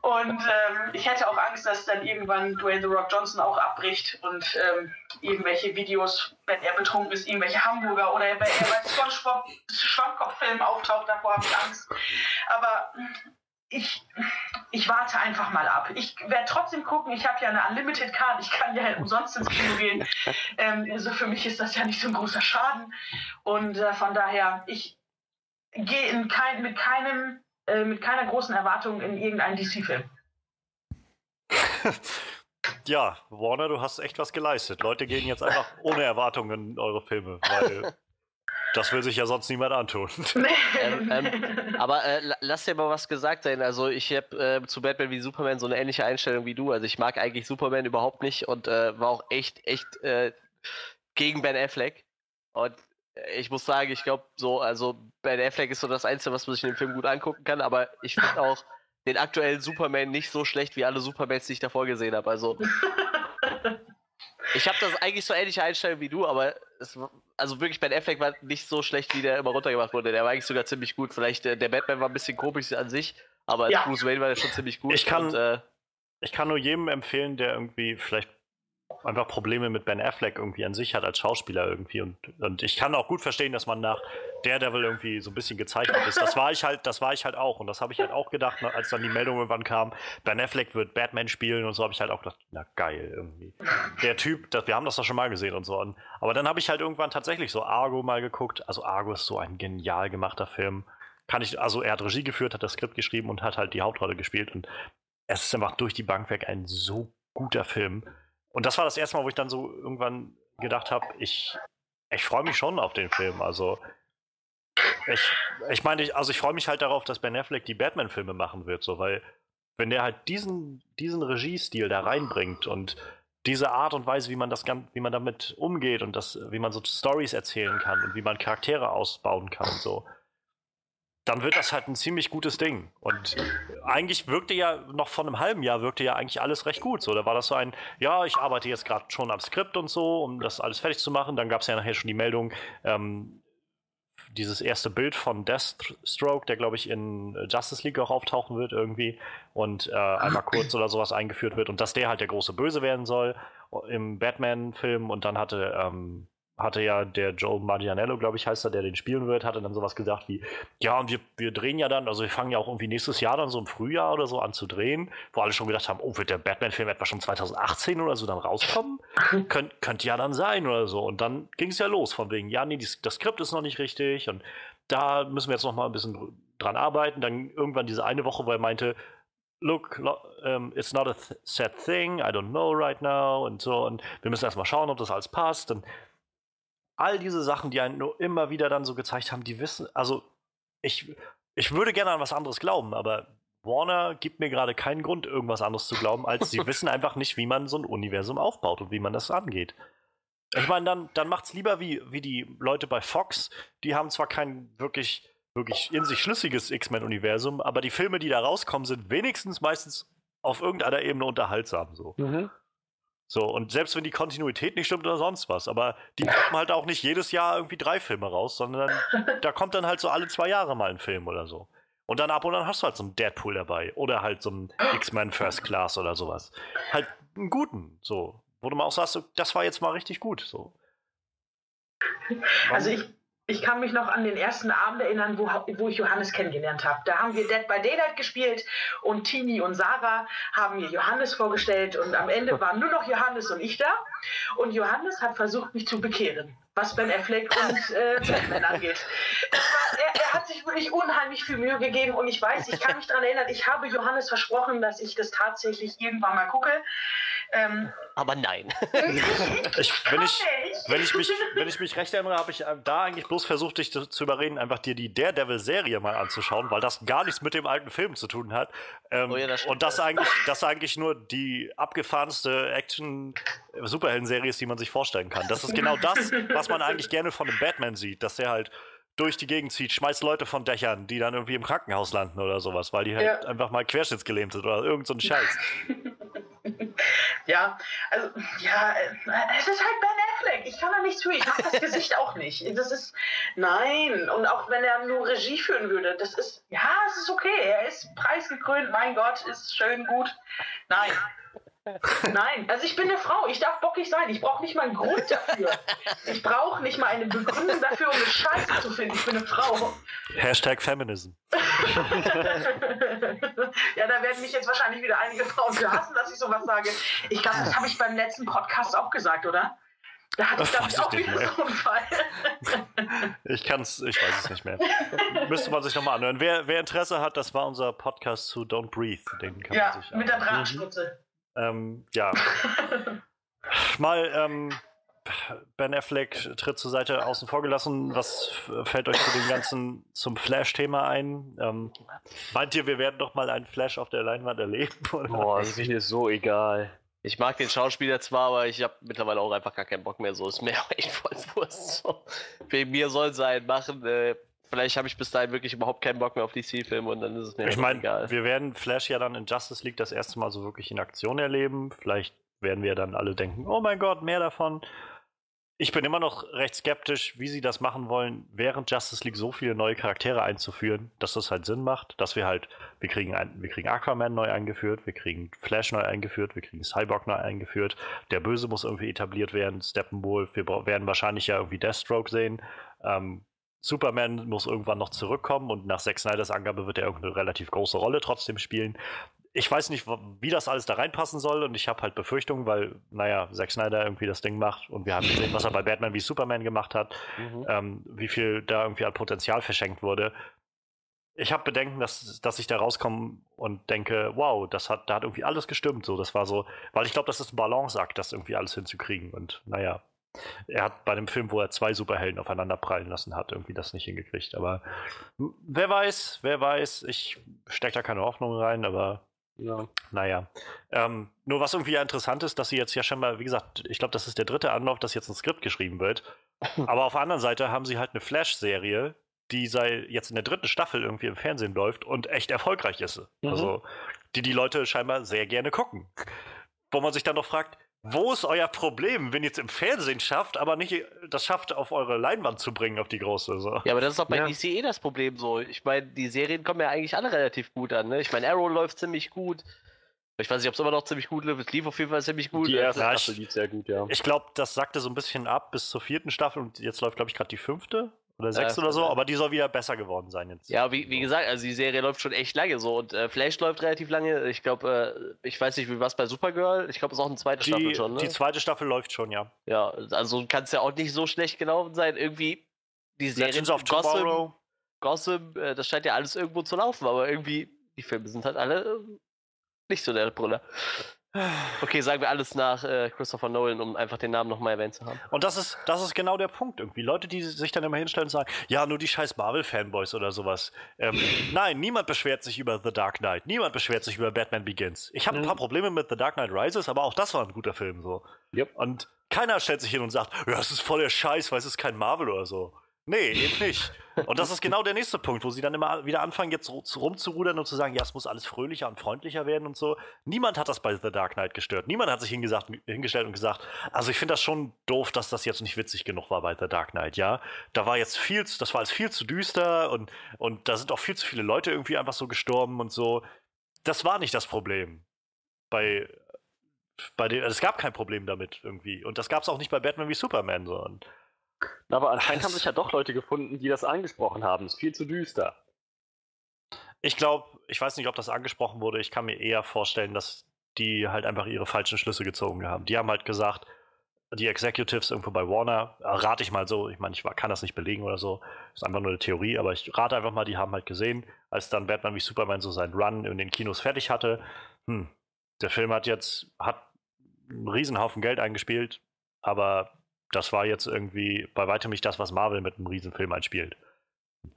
und ähm, ich hätte auch Angst, dass dann irgendwann Dwayne The Rock Johnson auch abbricht und ähm, irgendwelche Videos, wenn er betrunken ist, irgendwelche Hamburger oder wenn er bei SpongeBob Schwammkopf-Filmen auftaucht, davor habe ich Angst. Aber Ich, ich warte einfach mal ab. Ich werde trotzdem gucken, ich habe ja eine Unlimited-Card, ich kann ja halt umsonst ins Kino gehen. Ähm, also für mich ist das ja nicht so ein großer Schaden. Und äh, von daher, ich gehe in kein, mit, keinem, äh, mit keiner großen Erwartung in irgendeinen D C-Film. Ja, Warner, du hast echt was geleistet. Leute gehen jetzt einfach ohne Erwartungen in eure Filme, weil... Das will sich ja sonst niemand antun. ähm, ähm, aber äh, lass dir mal was gesagt sein. Also ich habe äh, zu Batman wie Superman so eine ähnliche Einstellung wie du. Also ich mag eigentlich Superman überhaupt nicht und äh, war auch echt, echt äh, gegen Ben Affleck. Und ich muss sagen, ich glaube so, also Ben Affleck ist so das Einzige, was man sich in dem Film gut angucken kann. Aber ich finde auch den aktuellen Superman nicht so schlecht wie alle Supermans, die ich davor gesehen habe. Also ich habe das eigentlich so ähnliche Einstellung wie du, aber es, also wirklich, Ben Affleck war nicht so schlecht, wie der immer runtergemacht wurde. Der war eigentlich sogar ziemlich gut. Vielleicht, äh, der Batman war ein bisschen komisch an sich, aber ja. Bruce Wayne war ja schon ziemlich gut. Ich kann, und, äh, ich kann nur jedem empfehlen, der irgendwie vielleicht einfach Probleme mit Ben Affleck irgendwie an sich hat als Schauspieler irgendwie. Und, und ich kann auch gut verstehen, dass man nach Daredevil irgendwie so ein bisschen gezeichnet ist. Das war ich halt, das war ich halt auch. Und das habe ich halt auch gedacht, als dann die Meldung irgendwann kam, Ben Affleck wird Batman spielen und so, habe ich halt auch gedacht, na geil irgendwie. Der Typ, das, wir haben das doch schon mal gesehen und so. Und, aber dann habe ich halt irgendwann tatsächlich so Argo mal geguckt. Also Argo ist so ein genial gemachter Film. Kann ich, also er hat Regie geführt, hat das Skript geschrieben und hat halt die Hauptrolle gespielt. Und es ist einfach durch die Bank weg ein so guter Film. Und das war das erste Mal, wo ich dann so irgendwann gedacht habe, ich, ich freue mich schon auf den Film. Also ich, ich meine, ich, also ich freue mich halt darauf, dass Ben Affleck die Batman-Filme machen wird, so, weil wenn der halt diesen, diesen Regiestil da reinbringt und diese Art und Weise, wie man das, wie man damit umgeht und das, wie man so Storys erzählen kann und wie man Charaktere ausbauen kann und so, dann wird das halt ein ziemlich gutes Ding. Und eigentlich wirkte ja, noch vor einem halben Jahr wirkte ja eigentlich alles recht gut. So, da war das so ein, ja, ich arbeite jetzt gerade schon am Skript und so, um das alles fertig zu machen. Dann gab es ja nachher schon die Meldung, ähm, dieses erste Bild von Deathstroke, der, glaube ich, in Justice League auch auftauchen wird irgendwie und äh, einmal kurz oder sowas eingeführt wird und dass der halt der große Böse werden soll im Batman-Film. Und dann hatte... Ähm, hatte ja der Joe Manganiello, glaube ich, heißt er, der den spielen wird, hatte dann sowas gesagt wie, ja, und wir, wir drehen ja dann, also wir fangen ja auch irgendwie nächstes Jahr dann so im Frühjahr oder so an zu drehen, wo alle schon gedacht haben, oh, wird der Batman-Film etwa schon zwanzig achtzehn oder so dann rauskommen? Könnt, könnte ja dann sein oder so. Und dann ging es ja los von wegen, ja, nee, dies, das Skript ist noch nicht richtig und da müssen wir jetzt noch mal ein bisschen dran arbeiten. Dann irgendwann diese eine Woche, wo er meinte, look, um, it's not a th- sad thing, I don't know right now und so. Und wir müssen erstmal schauen, ob das alles passt. Und all diese Sachen, die einen nur immer wieder dann so gezeigt haben, die wissen, also ich, ich würde gerne an was anderes glauben, aber Warner gibt mir gerade keinen Grund, irgendwas anderes zu glauben, als sie wissen einfach nicht, wie man so ein Universum aufbaut und wie man das angeht. Ich meine, dann, dann macht's lieber wie, wie die Leute bei Fox, die haben zwar kein wirklich, wirklich in sich schlüssiges X-Men-Universum, aber die Filme, die da rauskommen, sind wenigstens meistens auf irgendeiner Ebene unterhaltsam so. Mhm. So, und selbst wenn die Kontinuität nicht stimmt oder sonst was, aber die kommen halt auch nicht jedes Jahr irgendwie drei Filme raus, sondern da kommt dann halt so alle zwei Jahre mal ein Film oder so. Und dann ab und an hast du halt so einen Deadpool dabei oder halt so einen X-Men First Class oder sowas. Halt einen guten, so. Wo du mal auch sagst, das war jetzt mal richtig gut, so. Also ich, ich kann mich noch an den ersten Abend erinnern, wo, wo ich Johannes kennengelernt habe. Da haben wir Dead by Daylight gespielt und Tini und Sarah haben mir Johannes vorgestellt und am Ende waren nur noch Johannes und ich da. Und Johannes hat versucht, mich zu bekehren, was Ben Affleck und äh, Batman angeht. War, er, er hat sich wirklich unheimlich viel Mühe gegeben und ich weiß, ich kann mich daran erinnern, ich habe Johannes versprochen, dass ich das tatsächlich irgendwann mal gucke. Ähm, Aber nein. ich, wenn, ich, wenn, ich mich, wenn ich mich recht erinnere, habe ich da eigentlich bloß versucht, dich zu, zu überreden, einfach dir die Daredevil-Serie mal anzuschauen, weil das gar nichts mit dem alten Film zu tun hat. Ähm, oh ja, das und das eigentlich, das eigentlich nur die abgefahrenste Action-Superhelden-Serie ist, die man sich vorstellen kann. Das ist genau das, was man eigentlich gerne von einem Batman sieht, dass der halt durch die Gegend zieht, schmeißt Leute von Dächern, die dann irgendwie im Krankenhaus landen oder sowas, weil die halt ja. einfach mal querschnittsgelähmt sind oder irgend so ein Scheiß. Ja, also, ja, es ist halt Ben Affleck. Ich kann da nichts für. Ich mag das Gesicht auch nicht. Das ist, nein. Und auch wenn er nur Regie führen würde, das ist, ja, es ist okay. Er ist preisgekrönt. Mein Gott, ist schön gut. Nein. Nein, also ich bin eine Frau, ich darf bockig sein, ich brauche nicht mal einen Grund dafür. Ich brauche nicht mal eine Begründung dafür, um eine Scheiße zu finden, ich bin eine Frau. Hashtag Feminism. Ja, da werden mich jetzt wahrscheinlich wieder einige Frauen hassen, dass ich sowas sage. Ich glaube, das habe ich beim letzten Podcast auch gesagt, oder? Da hatte ich, glaube ich, auch wieder so einen Fall. Ich kann's, ich weiß es nicht mehr. Müsste man sich nochmal anhören. Wer, wer Interesse hat, das war unser Podcast zu Don't Breathe. Den kann ja, man sich mit der Drahtstutze. Ähm, ja. Mal ähm, Ben Affleck tritt zur Seite außen vor gelassen. Was f- fällt euch zu dem ganzen zum Flash-Thema ein? Ähm, meint ihr, wir werden doch mal einen Flash auf der Leinwand erleben? Oder? Boah, das ist mir so egal. Ich mag den Schauspieler zwar, aber ich habe mittlerweile auch einfach gar keinen Bock mehr. So ist mir auch echt voll Wurst. So. Wegen mir soll es einen machen. Äh, vielleicht habe ich bis dahin wirklich überhaupt keinen Bock mehr auf D C-Filme und dann ist es mir ich mein, egal. Wir werden Flash ja dann in Justice League das erste Mal so wirklich in Aktion erleben. Vielleicht werden wir dann alle denken, oh mein Gott, mehr davon. Ich bin immer noch recht skeptisch, wie sie das machen wollen, während Justice League so viele neue Charaktere einzuführen, dass das halt Sinn macht, dass wir halt, wir kriegen, ein, wir kriegen Aquaman neu eingeführt, wir kriegen Flash neu eingeführt, wir kriegen Cyborg neu eingeführt, der Böse muss irgendwie etabliert werden, Steppenwolf, wir werden wahrscheinlich ja irgendwie Deathstroke sehen, ähm, Superman muss irgendwann noch zurückkommen und nach Zack Snyders Angabe wird er irgendeine relativ große Rolle trotzdem spielen. Ich weiß nicht, wie das alles da reinpassen soll und ich habe halt Befürchtungen, weil, naja, Zack Snyder irgendwie das Ding macht und wir haben gesehen, was er bei Batman v Superman gemacht hat, mhm. ähm, wie viel da irgendwie an Potenzial verschenkt wurde. Ich habe Bedenken, dass, dass ich da rauskomme und denke, wow, das hat, da hat irgendwie alles gestimmt. So, das war so, weil ich glaube, das ist ein Balanceakt, das irgendwie alles hinzukriegen und naja. Er hat bei dem Film, wo er zwei Superhelden aufeinander prallen lassen hat, irgendwie das nicht hingekriegt. Aber wer weiß, wer weiß. Ich stecke da keine Hoffnung rein, aber ja. Naja. Ähm, nur was irgendwie ja interessant ist, dass sie jetzt ja schon mal, wie gesagt, ich glaube, das ist der dritte Anlauf, dass jetzt ein Skript geschrieben wird. Aber auf der anderen Seite haben sie halt eine Flash-Serie, die sei jetzt in der dritten Staffel irgendwie im Fernsehen läuft und echt erfolgreich ist. Mhm. Also, die die Leute scheinbar sehr gerne gucken. Wo man sich dann noch fragt, wo ist euer Problem, wenn ihr es im Fernsehen schafft, aber nicht das schafft, auf eure Leinwand zu bringen, auf die große? So. Ja, aber das ist auch bei ja. D C eh das Problem so. Ich meine, die Serien kommen ja eigentlich alle relativ gut an, ne? Ich meine, Arrow läuft ziemlich gut. Ich weiß nicht, ob es immer noch ziemlich gut lief. Es lief auf jeden Fall ziemlich gut. Die erste ja, Staffel lief sehr gut, ja. Ich glaube, das sackte so ein bisschen ab bis zur vierten Staffel und jetzt läuft, glaube ich, gerade die fünfte oder sechste ja, oder so. Ja. Aber die soll wieder besser geworden sein jetzt. Ja, wie, wie gesagt, also die Serie läuft schon echt lange so und äh, Flash läuft relativ lange. Ich glaube, äh, ich weiß nicht, wie war es bei Supergirl? Ich glaube, es ist auch eine zweite die, Staffel schon, ne? Die zweite Staffel läuft schon, ja. Ja, also kann es ja auch nicht so schlecht gelaufen sein. Irgendwie die Serie Gossip, Gossip äh, das scheint ja alles irgendwo zu laufen, aber irgendwie die Filme sind halt alle... Äh, nicht so der Brüller. Okay, sagen wir alles nach äh, Christopher Nolan, um einfach den Namen nochmal erwähnt zu haben. Und das ist, das ist genau der Punkt irgendwie. Leute, die sich dann immer hinstellen und sagen, ja, nur die scheiß Marvel-Fanboys oder sowas. Ähm, nein, niemand beschwert sich über The Dark Knight. Niemand beschwert sich über Batman Begins. Ich habe ein paar Probleme mit The Dark Knight Rises, aber auch das war ein guter Film so. Yep. Und keiner stellt sich hin und sagt, ja, es ist voll der Scheiß, weil es ist kein Marvel oder so. Nee, eben nicht. Und das ist genau der nächste Punkt, wo sie dann immer wieder anfangen, jetzt rumzurudern und zu sagen, ja, es muss alles fröhlicher und freundlicher werden und so. Niemand hat das bei The Dark Knight gestört. Niemand hat sich hingesagt, hingestellt und gesagt, also ich finde das schon doof, dass das jetzt nicht witzig genug war bei The Dark Knight, ja. Da war jetzt viel, das war alles viel zu düster und, und da sind auch viel zu viele Leute irgendwie einfach so gestorben und so. Das war nicht das Problem. Bei, bei den, es gab kein Problem damit irgendwie. Und das gab es auch nicht bei Batman wie Superman, sondern aber anscheinend haben sich ja doch Leute gefunden, die das angesprochen haben. Ist viel zu düster. Ich glaube, ich weiß nicht, ob das angesprochen wurde. Ich kann mir eher vorstellen, dass die halt einfach ihre falschen Schlüsse gezogen haben. Die haben halt gesagt, die Executives irgendwo bei Warner, rate ich mal so, ich meine, ich kann das nicht belegen oder so, ist einfach nur eine Theorie, aber ich rate einfach mal, die haben halt gesehen, als dann Batman wie Superman so seinen Run in den Kinos fertig hatte, hm, der Film hat jetzt, hat einen Riesenhaufen Geld eingespielt, aber das war jetzt irgendwie bei weitem nicht das, was Marvel mit einem Riesenfilm einspielt.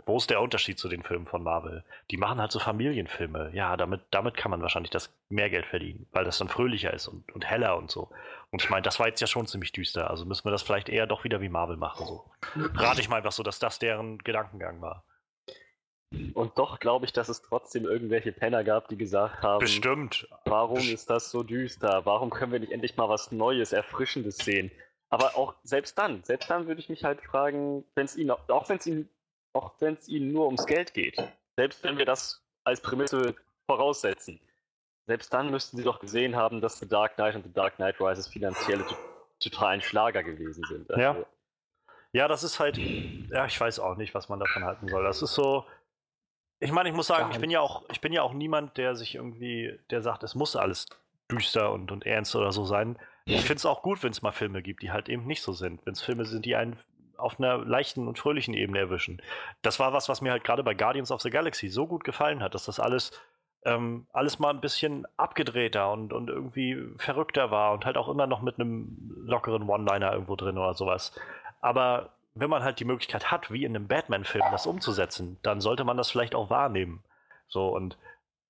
Wo ist der Unterschied zu den Filmen von Marvel? Die machen halt so Familienfilme. Ja, damit, damit kann man wahrscheinlich das mehr Geld verdienen, weil das dann fröhlicher ist und, und heller und so. Und ich meine, das war jetzt ja schon ziemlich düster. Also müssen wir das vielleicht eher doch wieder wie Marvel machen. So. Rate ich mal einfach so, dass das deren Gedankengang war. Und doch glaube ich, dass es trotzdem irgendwelche Penner gab, die gesagt haben, bestimmt. Warum Best- ist das so düster? Warum können wir nicht endlich mal was Neues, Erfrischendes sehen? Aber auch selbst dann, selbst dann würde ich mich halt fragen, wenn es ihnen, auch wenn es ihnen, auch wenn es ihnen nur ums Geld geht, selbst wenn wir das als Prämisse voraussetzen, selbst dann müssten sie doch gesehen haben, dass The Dark Knight und The Dark Knight Rises finanziell total ein Schlager gewesen sind. Also ja. ja, das ist halt, ja, ich weiß auch nicht, was man davon halten soll. Das ist so, ich meine, ich muss sagen, ich bin ja auch, ich bin ja auch niemand, der sich irgendwie, der sagt, es muss alles düster und, und ernst oder so sein. Ich finde es auch gut, wenn es mal Filme gibt, die halt eben nicht so sind. Wenn es Filme sind, die einen auf einer leichten und fröhlichen Ebene erwischen. Das war was, was mir halt gerade bei Guardians of the Galaxy so gut gefallen hat, dass das alles, ähm, alles mal ein bisschen abgedrehter und, und irgendwie verrückter war und halt auch immer noch mit einem lockeren One-Liner irgendwo drin oder sowas. Aber wenn man halt die Möglichkeit hat, wie in einem Batman-Film das umzusetzen, dann sollte man das vielleicht auch wahrnehmen. So, und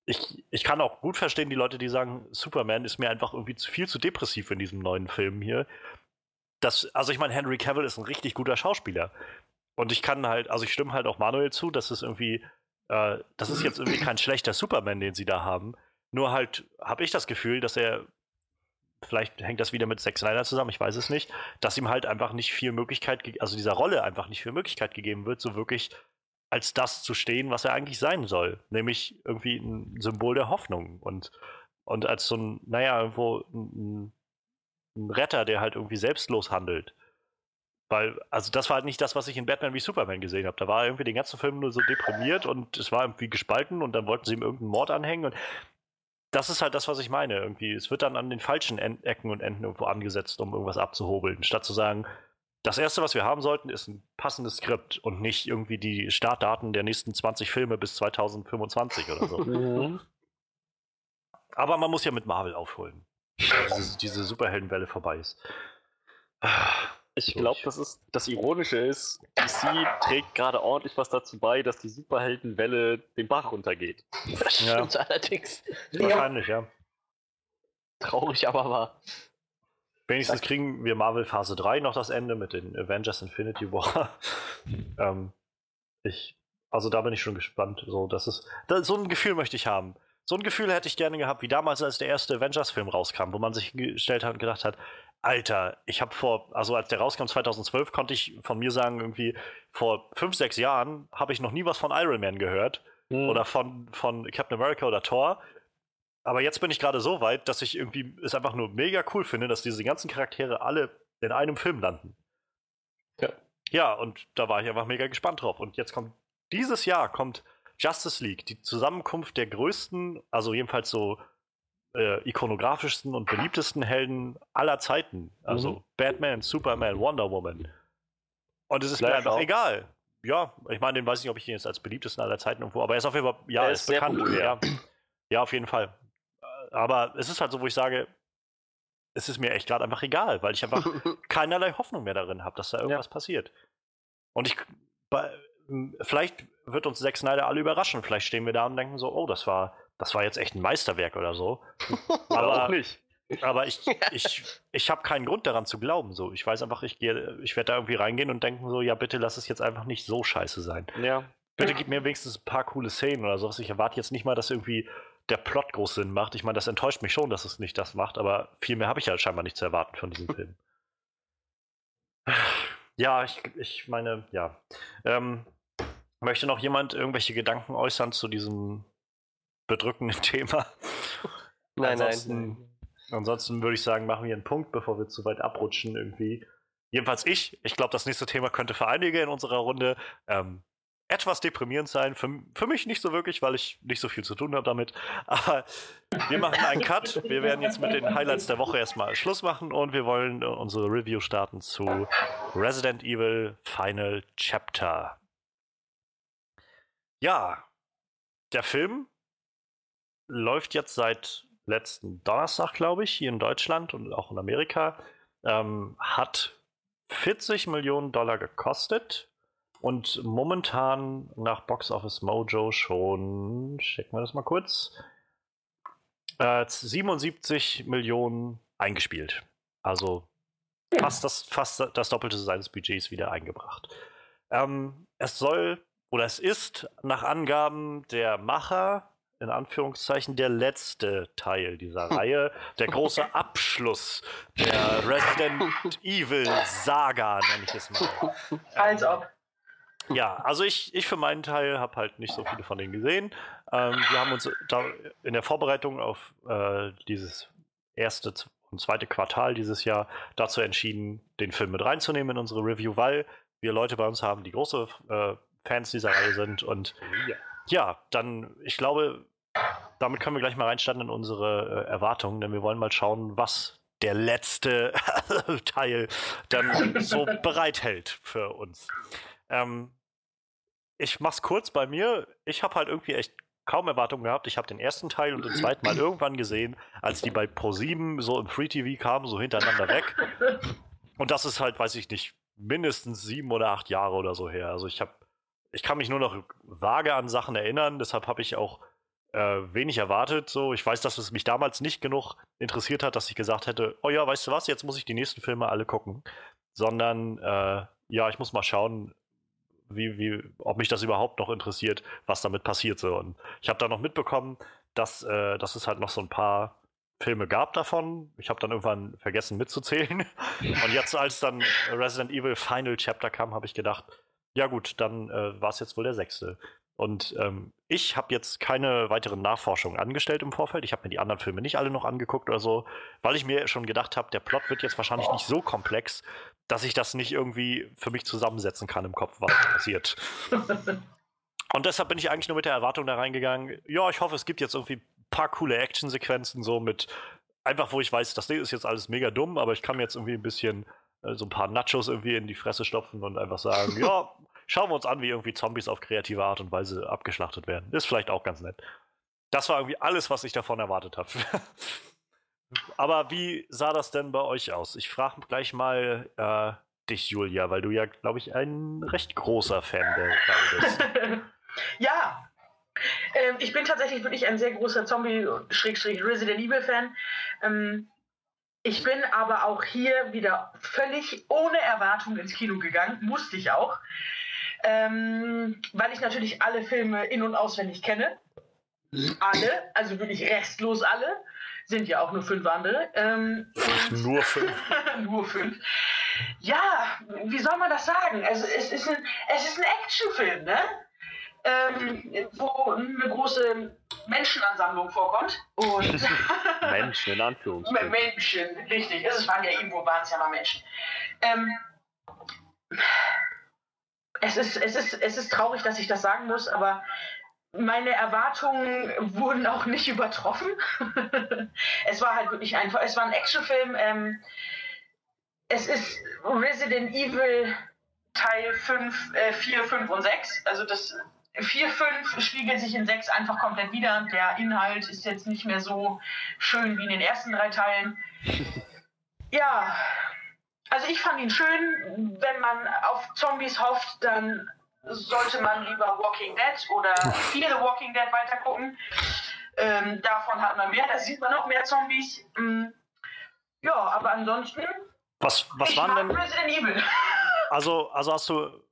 Ich, ich kann auch gut verstehen, die Leute, die sagen, Superman ist mir einfach irgendwie zu, viel zu depressiv in diesem neuen Film hier. Das, also ich meine, Henry Cavill ist ein richtig guter Schauspieler. Und ich kann halt, also ich stimme halt auch Manuel zu, dass es irgendwie, äh, das ist jetzt irgendwie kein schlechter Superman, den sie da haben. Nur halt habe ich das Gefühl, dass er vielleicht hängt das wieder mit Zack Snyder zusammen, ich weiß es nicht, dass ihm halt einfach nicht viel Möglichkeit, ge- also dieser Rolle einfach nicht viel Möglichkeit gegeben wird, so wirklich als das zu stehen, was er eigentlich sein soll. Nämlich irgendwie ein Symbol der Hoffnung und, und als so ein, naja, irgendwo ein, ein Retter, der halt irgendwie selbstlos handelt. Weil, also das war halt nicht das, was ich in Batman v Superman gesehen habe. Da war er irgendwie den ganzen Film nur so deprimiert und es war irgendwie gespalten und dann wollten sie ihm irgendeinen Mord anhängen und das ist halt das, was ich meine, irgendwie. Es wird dann an den falschen en- Ecken und Enden irgendwo angesetzt, um irgendwas abzuhobeln, statt zu sagen, das Erste, was wir haben sollten, ist ein passendes Skript und nicht irgendwie die Startdaten der nächsten zwanzig Filme bis zwanzig fünfundzwanzig oder so. Mhm. Aber man muss ja mit Marvel aufholen, dass diese, diese Superheldenwelle vorbei ist. Ich glaube, das ist das Ironische ist, D C trägt gerade ordentlich was dazu bei, dass die Superheldenwelle den Bach runtergeht. Das stimmt ja. Allerdings. Wahrscheinlich, ja. ja. Traurig, aber wahr. Wenigstens das kriegen wir Marvel Phase drei noch das Ende mit den Avengers Infinity War. ähm, ich, also da bin ich schon gespannt. So, das ist, das, so ein Gefühl möchte ich haben. So ein Gefühl hätte ich gerne gehabt, wie damals, als der erste Avengers-Film rauskam, wo man sich gestellt hat und gedacht hat, Alter, ich habe vor, also als der rauskam zwanzig zwölf, konnte ich von mir sagen, irgendwie vor fünf, sechs Jahren habe ich noch nie was von Iron Man gehört mhm. oder von, von Captain America oder Thor. Aber jetzt bin ich gerade so weit, dass ich irgendwie es einfach nur mega cool finde, dass diese ganzen Charaktere alle in einem Film landen. Ja, ja und da war ich einfach mega gespannt drauf. Und jetzt kommt, dieses Jahr kommt Justice League, die Zusammenkunft der größten, also jedenfalls so Äh, ikonografischsten und beliebtesten Helden aller Zeiten. Also mhm. Batman, Superman, Wonder Woman. Und es ist Claire mir einfach auch. Egal. Ja, ich meine, den weiß ich nicht, ob ich den jetzt als beliebtesten aller Zeiten irgendwo, aber er ist auf jeden Fall, ja, er ist, ist bekannt. Ja. ja, auf jeden Fall. Aber es ist halt so, wo ich sage, es ist mir echt gerade einfach egal, weil ich einfach keinerlei Hoffnung mehr darin habe, dass da irgendwas ja. passiert. Und ich, bei, vielleicht wird uns Zack Snyder alle überraschen. Vielleicht stehen wir da und denken so, oh, das war Das war jetzt echt ein Meisterwerk oder so. Aber auch nicht. Aber ich, ich, ich habe keinen Grund daran zu glauben. So. Ich weiß einfach, ich, gehe, ich werde da irgendwie reingehen und denken so, ja bitte lass es jetzt einfach nicht so scheiße sein. Ja. Bitte gib mir wenigstens ein paar coole Szenen oder sowas. Ich erwarte jetzt nicht mal, dass irgendwie der Plot groß Sinn macht. Ich meine, das enttäuscht mich schon, dass es nicht das macht, aber viel mehr habe ich ja halt scheinbar nicht zu erwarten von diesem Film. Ja, ich, ich meine, ja. Ähm, möchte noch jemand irgendwelche Gedanken äußern zu diesem bedrückenden Thema. Nein, ansonsten, nein. Ansonsten würde ich sagen, machen wir einen Punkt, bevor wir zu weit abrutschen irgendwie. Jedenfalls ich. Ich glaube, das nächste Thema könnte für einige in unserer Runde ähm, etwas deprimierend sein. Für, für mich nicht so wirklich, weil ich nicht so viel zu tun habe damit. Aber wir machen einen Cut. Wir werden jetzt mit den Highlights der Woche erstmal Schluss machen und wir wollen unsere Review starten zu Resident Evil Final Chapter. Ja, der Film läuft jetzt seit letzten Donnerstag, glaube ich, hier in Deutschland und auch in Amerika. Ähm, hat vierzig Millionen Dollar gekostet und momentan nach Box Office Mojo schon, checken wir das mal kurz, äh, siebenundsiebzig Millionen eingespielt. Also fast das, fast das Doppelte seines Budgets wieder eingebracht. Ähm, es soll, oder es ist nach Angaben der Macher, in Anführungszeichen, der letzte Teil dieser Reihe, der große Abschluss der Resident Evil Saga, nenne ich es mal. Als ob. Ähm, ja, also ich, ich für meinen Teil habe halt nicht so viele von denen gesehen. Ähm, wir haben uns da in der Vorbereitung auf äh, dieses erste und zweite Quartal dieses Jahr dazu entschieden, den Film mit reinzunehmen in unsere Review, weil wir Leute bei uns haben, die große äh, Fans dieser Reihe sind und ja, ja dann, ich glaube, damit können wir gleich mal reinstarten in unsere äh, Erwartungen, denn wir wollen mal schauen, was der letzte Teil dann so bereithält für uns. Ähm, ich mach's kurz bei mir. Ich habe halt irgendwie echt kaum Erwartungen gehabt. Ich habe den ersten Teil und den zweiten mal irgendwann gesehen, als die bei ProSieben so im Free-T V kamen, so hintereinander weg. Und das ist halt, weiß ich nicht, mindestens sieben oder acht Jahre oder so her. Also ich habe Ich kann mich nur noch vage an Sachen erinnern, deshalb habe ich auch äh, wenig erwartet. So, ich weiß, dass es mich damals nicht genug interessiert hat, dass ich gesagt hätte, oh ja, weißt du was, jetzt muss ich die nächsten Filme alle gucken. Sondern, äh, ja, ich muss mal schauen, wie, wie, ob mich das überhaupt noch interessiert, was damit passiert. So. Und ich habe da noch mitbekommen, dass, äh, dass es halt noch so ein paar Filme gab davon. Ich habe dann irgendwann vergessen mitzuzählen. Und jetzt, als dann Resident Evil Final Chapter kam, habe ich gedacht, ja gut, dann äh, war es jetzt wohl der sechste. Und ähm, ich habe jetzt keine weiteren Nachforschungen angestellt im Vorfeld. Ich habe mir die anderen Filme nicht alle noch angeguckt oder so, weil ich mir schon gedacht habe, der Plot wird jetzt wahrscheinlich oh. nicht so komplex, dass ich das nicht irgendwie für mich zusammensetzen kann im Kopf, was passiert. Und deshalb bin ich eigentlich nur mit der Erwartung da reingegangen, ja, ich hoffe, es gibt jetzt irgendwie ein paar coole Actionsequenzen, so mit einfach, wo ich weiß, das Ding ist jetzt alles mega dumm, aber ich kann mir jetzt irgendwie ein bisschen äh, so ein paar Nachos irgendwie in die Fresse stopfen und einfach sagen, ja, schauen wir uns an, wie irgendwie Zombies auf kreative Art und Weise abgeschlachtet werden. Ist vielleicht auch ganz nett. Das war irgendwie alles, was ich davon erwartet habe. Aber wie sah das denn bei euch aus? Ich frage gleich mal äh, dich, Julia, weil du ja, glaube ich, ein recht großer Fan der Reihe bist. Ja, ähm, ich bin tatsächlich wirklich ein sehr großer Zombie-Resident Evil-Fan. Ähm, ich bin aber auch hier wieder völlig ohne Erwartung ins Kino gegangen. Musste ich auch. Ähm, weil ich natürlich alle Filme in- und auswendig kenne. Alle, also wirklich restlos alle. Sind ja auch nur fünf andere. Ähm, nur fünf? Nur fünf. Ja, wie soll man das sagen? Also es ist ein, es ist ein Actionfilm, ne? Ähm, wo eine große Menschenansammlung vorkommt. Und Menschen, in Anführungszeichen. Menschen, richtig. Es waren ja irgendwo, waren es ja mal Menschen. Ähm, es ist, es ist, es ist traurig, dass ich das sagen muss, aber meine Erwartungen wurden auch nicht übertroffen. Es war halt wirklich einfach, es war ein Actionfilm. Ähm, es ist Resident Evil Teil fünf, vier, fünf und sechs. Also das vier, fünf spiegelt sich in sechs einfach komplett wieder. Der Inhalt ist jetzt nicht mehr so schön wie in den ersten drei Teilen. Ja, also ich fand ihn schön. Wenn man auf Zombies hofft, dann sollte man lieber Walking Dead oder Fear the Walking Dead weitergucken. Ähm, davon hat man mehr, da sieht man noch mehr Zombies. Ähm, ja, aber ansonsten, was, was ich waren mag denn Resident Evil. Also, also hast du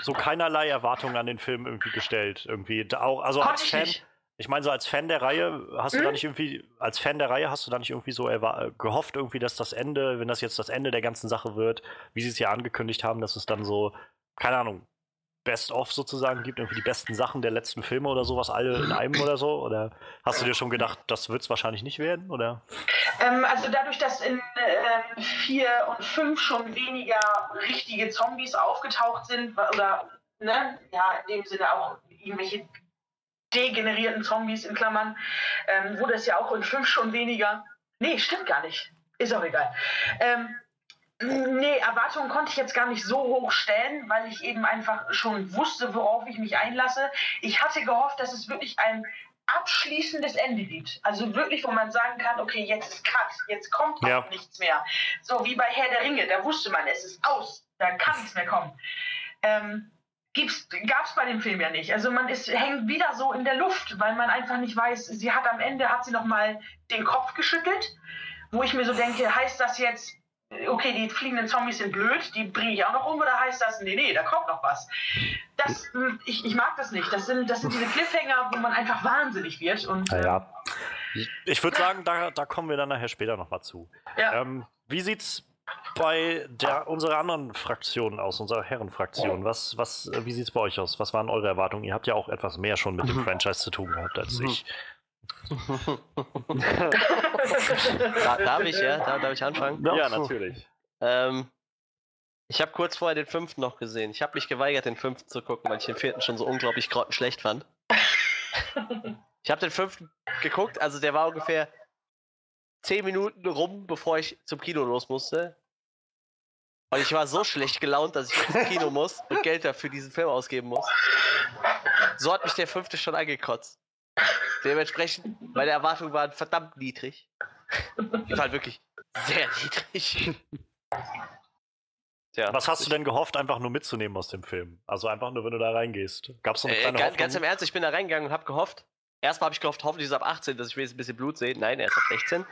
so keinerlei Erwartungen an den Film irgendwie gestellt? Irgendwie auch, also als Fan, ich, ich meine so als Fan der Reihe, hast hm? du da nicht irgendwie, als Fan der Reihe hast du da nicht irgendwie so gehofft, irgendwie, dass das Ende, wenn das jetzt das Ende der ganzen Sache wird, wie sie es ja angekündigt haben, dass es dann so, keine Ahnung, Best-of sozusagen gibt, irgendwie die besten Sachen der letzten Filme oder sowas, alle in einem oder so? Oder hast du dir schon gedacht, das wird es wahrscheinlich nicht werden, oder? Ähm, also dadurch, dass in äh, vier und fünf schon weniger richtige Zombies aufgetaucht sind, oder, ne, ja, in dem Sinne auch irgendwelche degenerierten Zombies in Klammern, ähm, wurde es ja auch in fünf schon weniger. Nee, stimmt gar nicht. Ist auch egal. Ähm, Nee, Erwartungen konnte ich jetzt gar nicht so hoch stellen, weil ich eben einfach schon wusste, worauf ich mich einlasse. Ich hatte gehofft, dass es wirklich ein abschließendes Ende gibt. Also wirklich, wo man sagen kann, okay, jetzt ist Cut, jetzt kommt ja auch nichts mehr. So wie bei Herr der Ringe, da wusste man, es ist aus, da kann nichts mehr kommen. Ähm, gab es bei dem Film ja nicht. Also man ist, hängt wieder so in der Luft, weil man einfach nicht weiß, sie hat am Ende, hat sie nochmal den Kopf geschüttelt, wo ich mir so denke, heißt das jetzt, okay, die fliegenden Zombies sind blöd, die bringe ich auch noch um, oder heißt das, nee, nee, da kommt noch was. Das, ich, ich mag das nicht. Das sind, das sind diese Cliffhanger, wo man einfach wahnsinnig wird. Und, äh, ja. Ich würde sagen, da, da kommen wir dann nachher später nochmal zu. Ja. Ähm, wie sieht's bei der, unserer anderen Fraktion aus, unserer Herrenfraktion? Was, was, wie sieht's bei euch aus? Was waren eure Erwartungen? Ihr habt ja auch etwas mehr schon mit dem Franchise zu tun gehabt als ich. da, darf ich, ja? Da, darf ich anfangen? Ja, natürlich. Ähm, ich habe kurz vorher den fünften noch gesehen. Ich habe mich geweigert, den fünften zu gucken, weil ich den vierten schon so unglaublich grottenschlecht fand. Ich habe den fünften geguckt, also der war ungefähr zehn Minuten rum, bevor ich zum Kino los musste. Und ich war so schlecht gelaunt, dass ich ins Kino muss und Geld dafür diesen Film ausgeben muss. So hat mich der fünfte schon angekotzt. Dementsprechend, meine Erwartungen waren verdammt niedrig. Die waren wirklich sehr niedrig. Tja, was hast du denn gehofft, einfach nur mitzunehmen aus dem Film? Also einfach nur, wenn du da reingehst. Gab's so eine kleine äh, ganz, ganz im Ernst, ich bin da reingegangen und habe gehofft. Erstmal habe ich gehofft, hoffentlich ist er ab achtzehn, dass ich wenigstens ein bisschen Blut sehe. Nein, er ist ab sechzehn.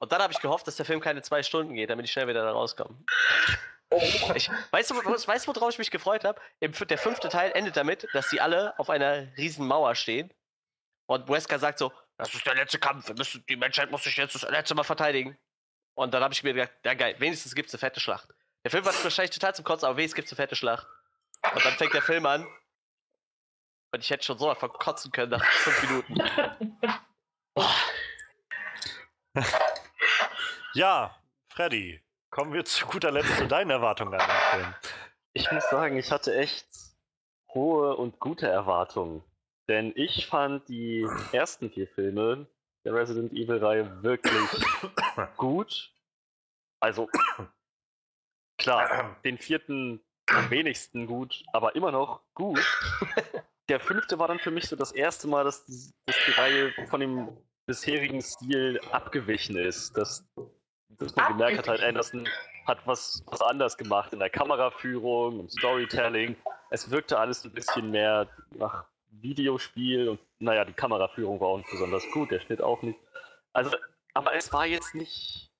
Und dann habe ich gehofft, dass der Film keine zwei Stunden geht, damit ich schnell wieder da rauskomme. Ich, weißt du, weißt du, worauf ich mich gefreut habe? Der fünfte Teil endet damit, dass sie alle auf einer riesen Mauer stehen und Wesker sagt so, das ist der letzte Kampf, wir müssen, die Menschheit muss sich jetzt das letzte Mal verteidigen. Und dann habe ich mir gedacht, ja geil, wenigstens gibt es eine fette Schlacht. Der Film war wahrscheinlich total zum Kotzen, aber wenigstens gibt es eine fette Schlacht. Und dann fängt der Film an und ich hätte schon so einfach kotzen können nach fünf Minuten. Boah. Ja, Freddy, kommen wir zu guter Letzt zu deinen Erwartungen an den Film. Ich muss sagen, ich hatte echt hohe und gute Erwartungen. Denn ich fand die ersten vier Filme der Resident Evil-Reihe wirklich gut. Also, klar, den vierten am wenigsten gut, aber immer noch gut. Der fünfte war dann für mich so das erste Mal, dass die, dass die Reihe von dem bisherigen Stil abgewichen ist. Dass, dass man gemerkt hat, halt Anderson hat was, was anders gemacht in der Kameraführung, im Storytelling. Es wirkte alles ein bisschen mehr nach Videospiel und naja, die Kameraführung war auch nicht besonders gut, der Schnitt auch nicht. Also, aber es war jetzt nicht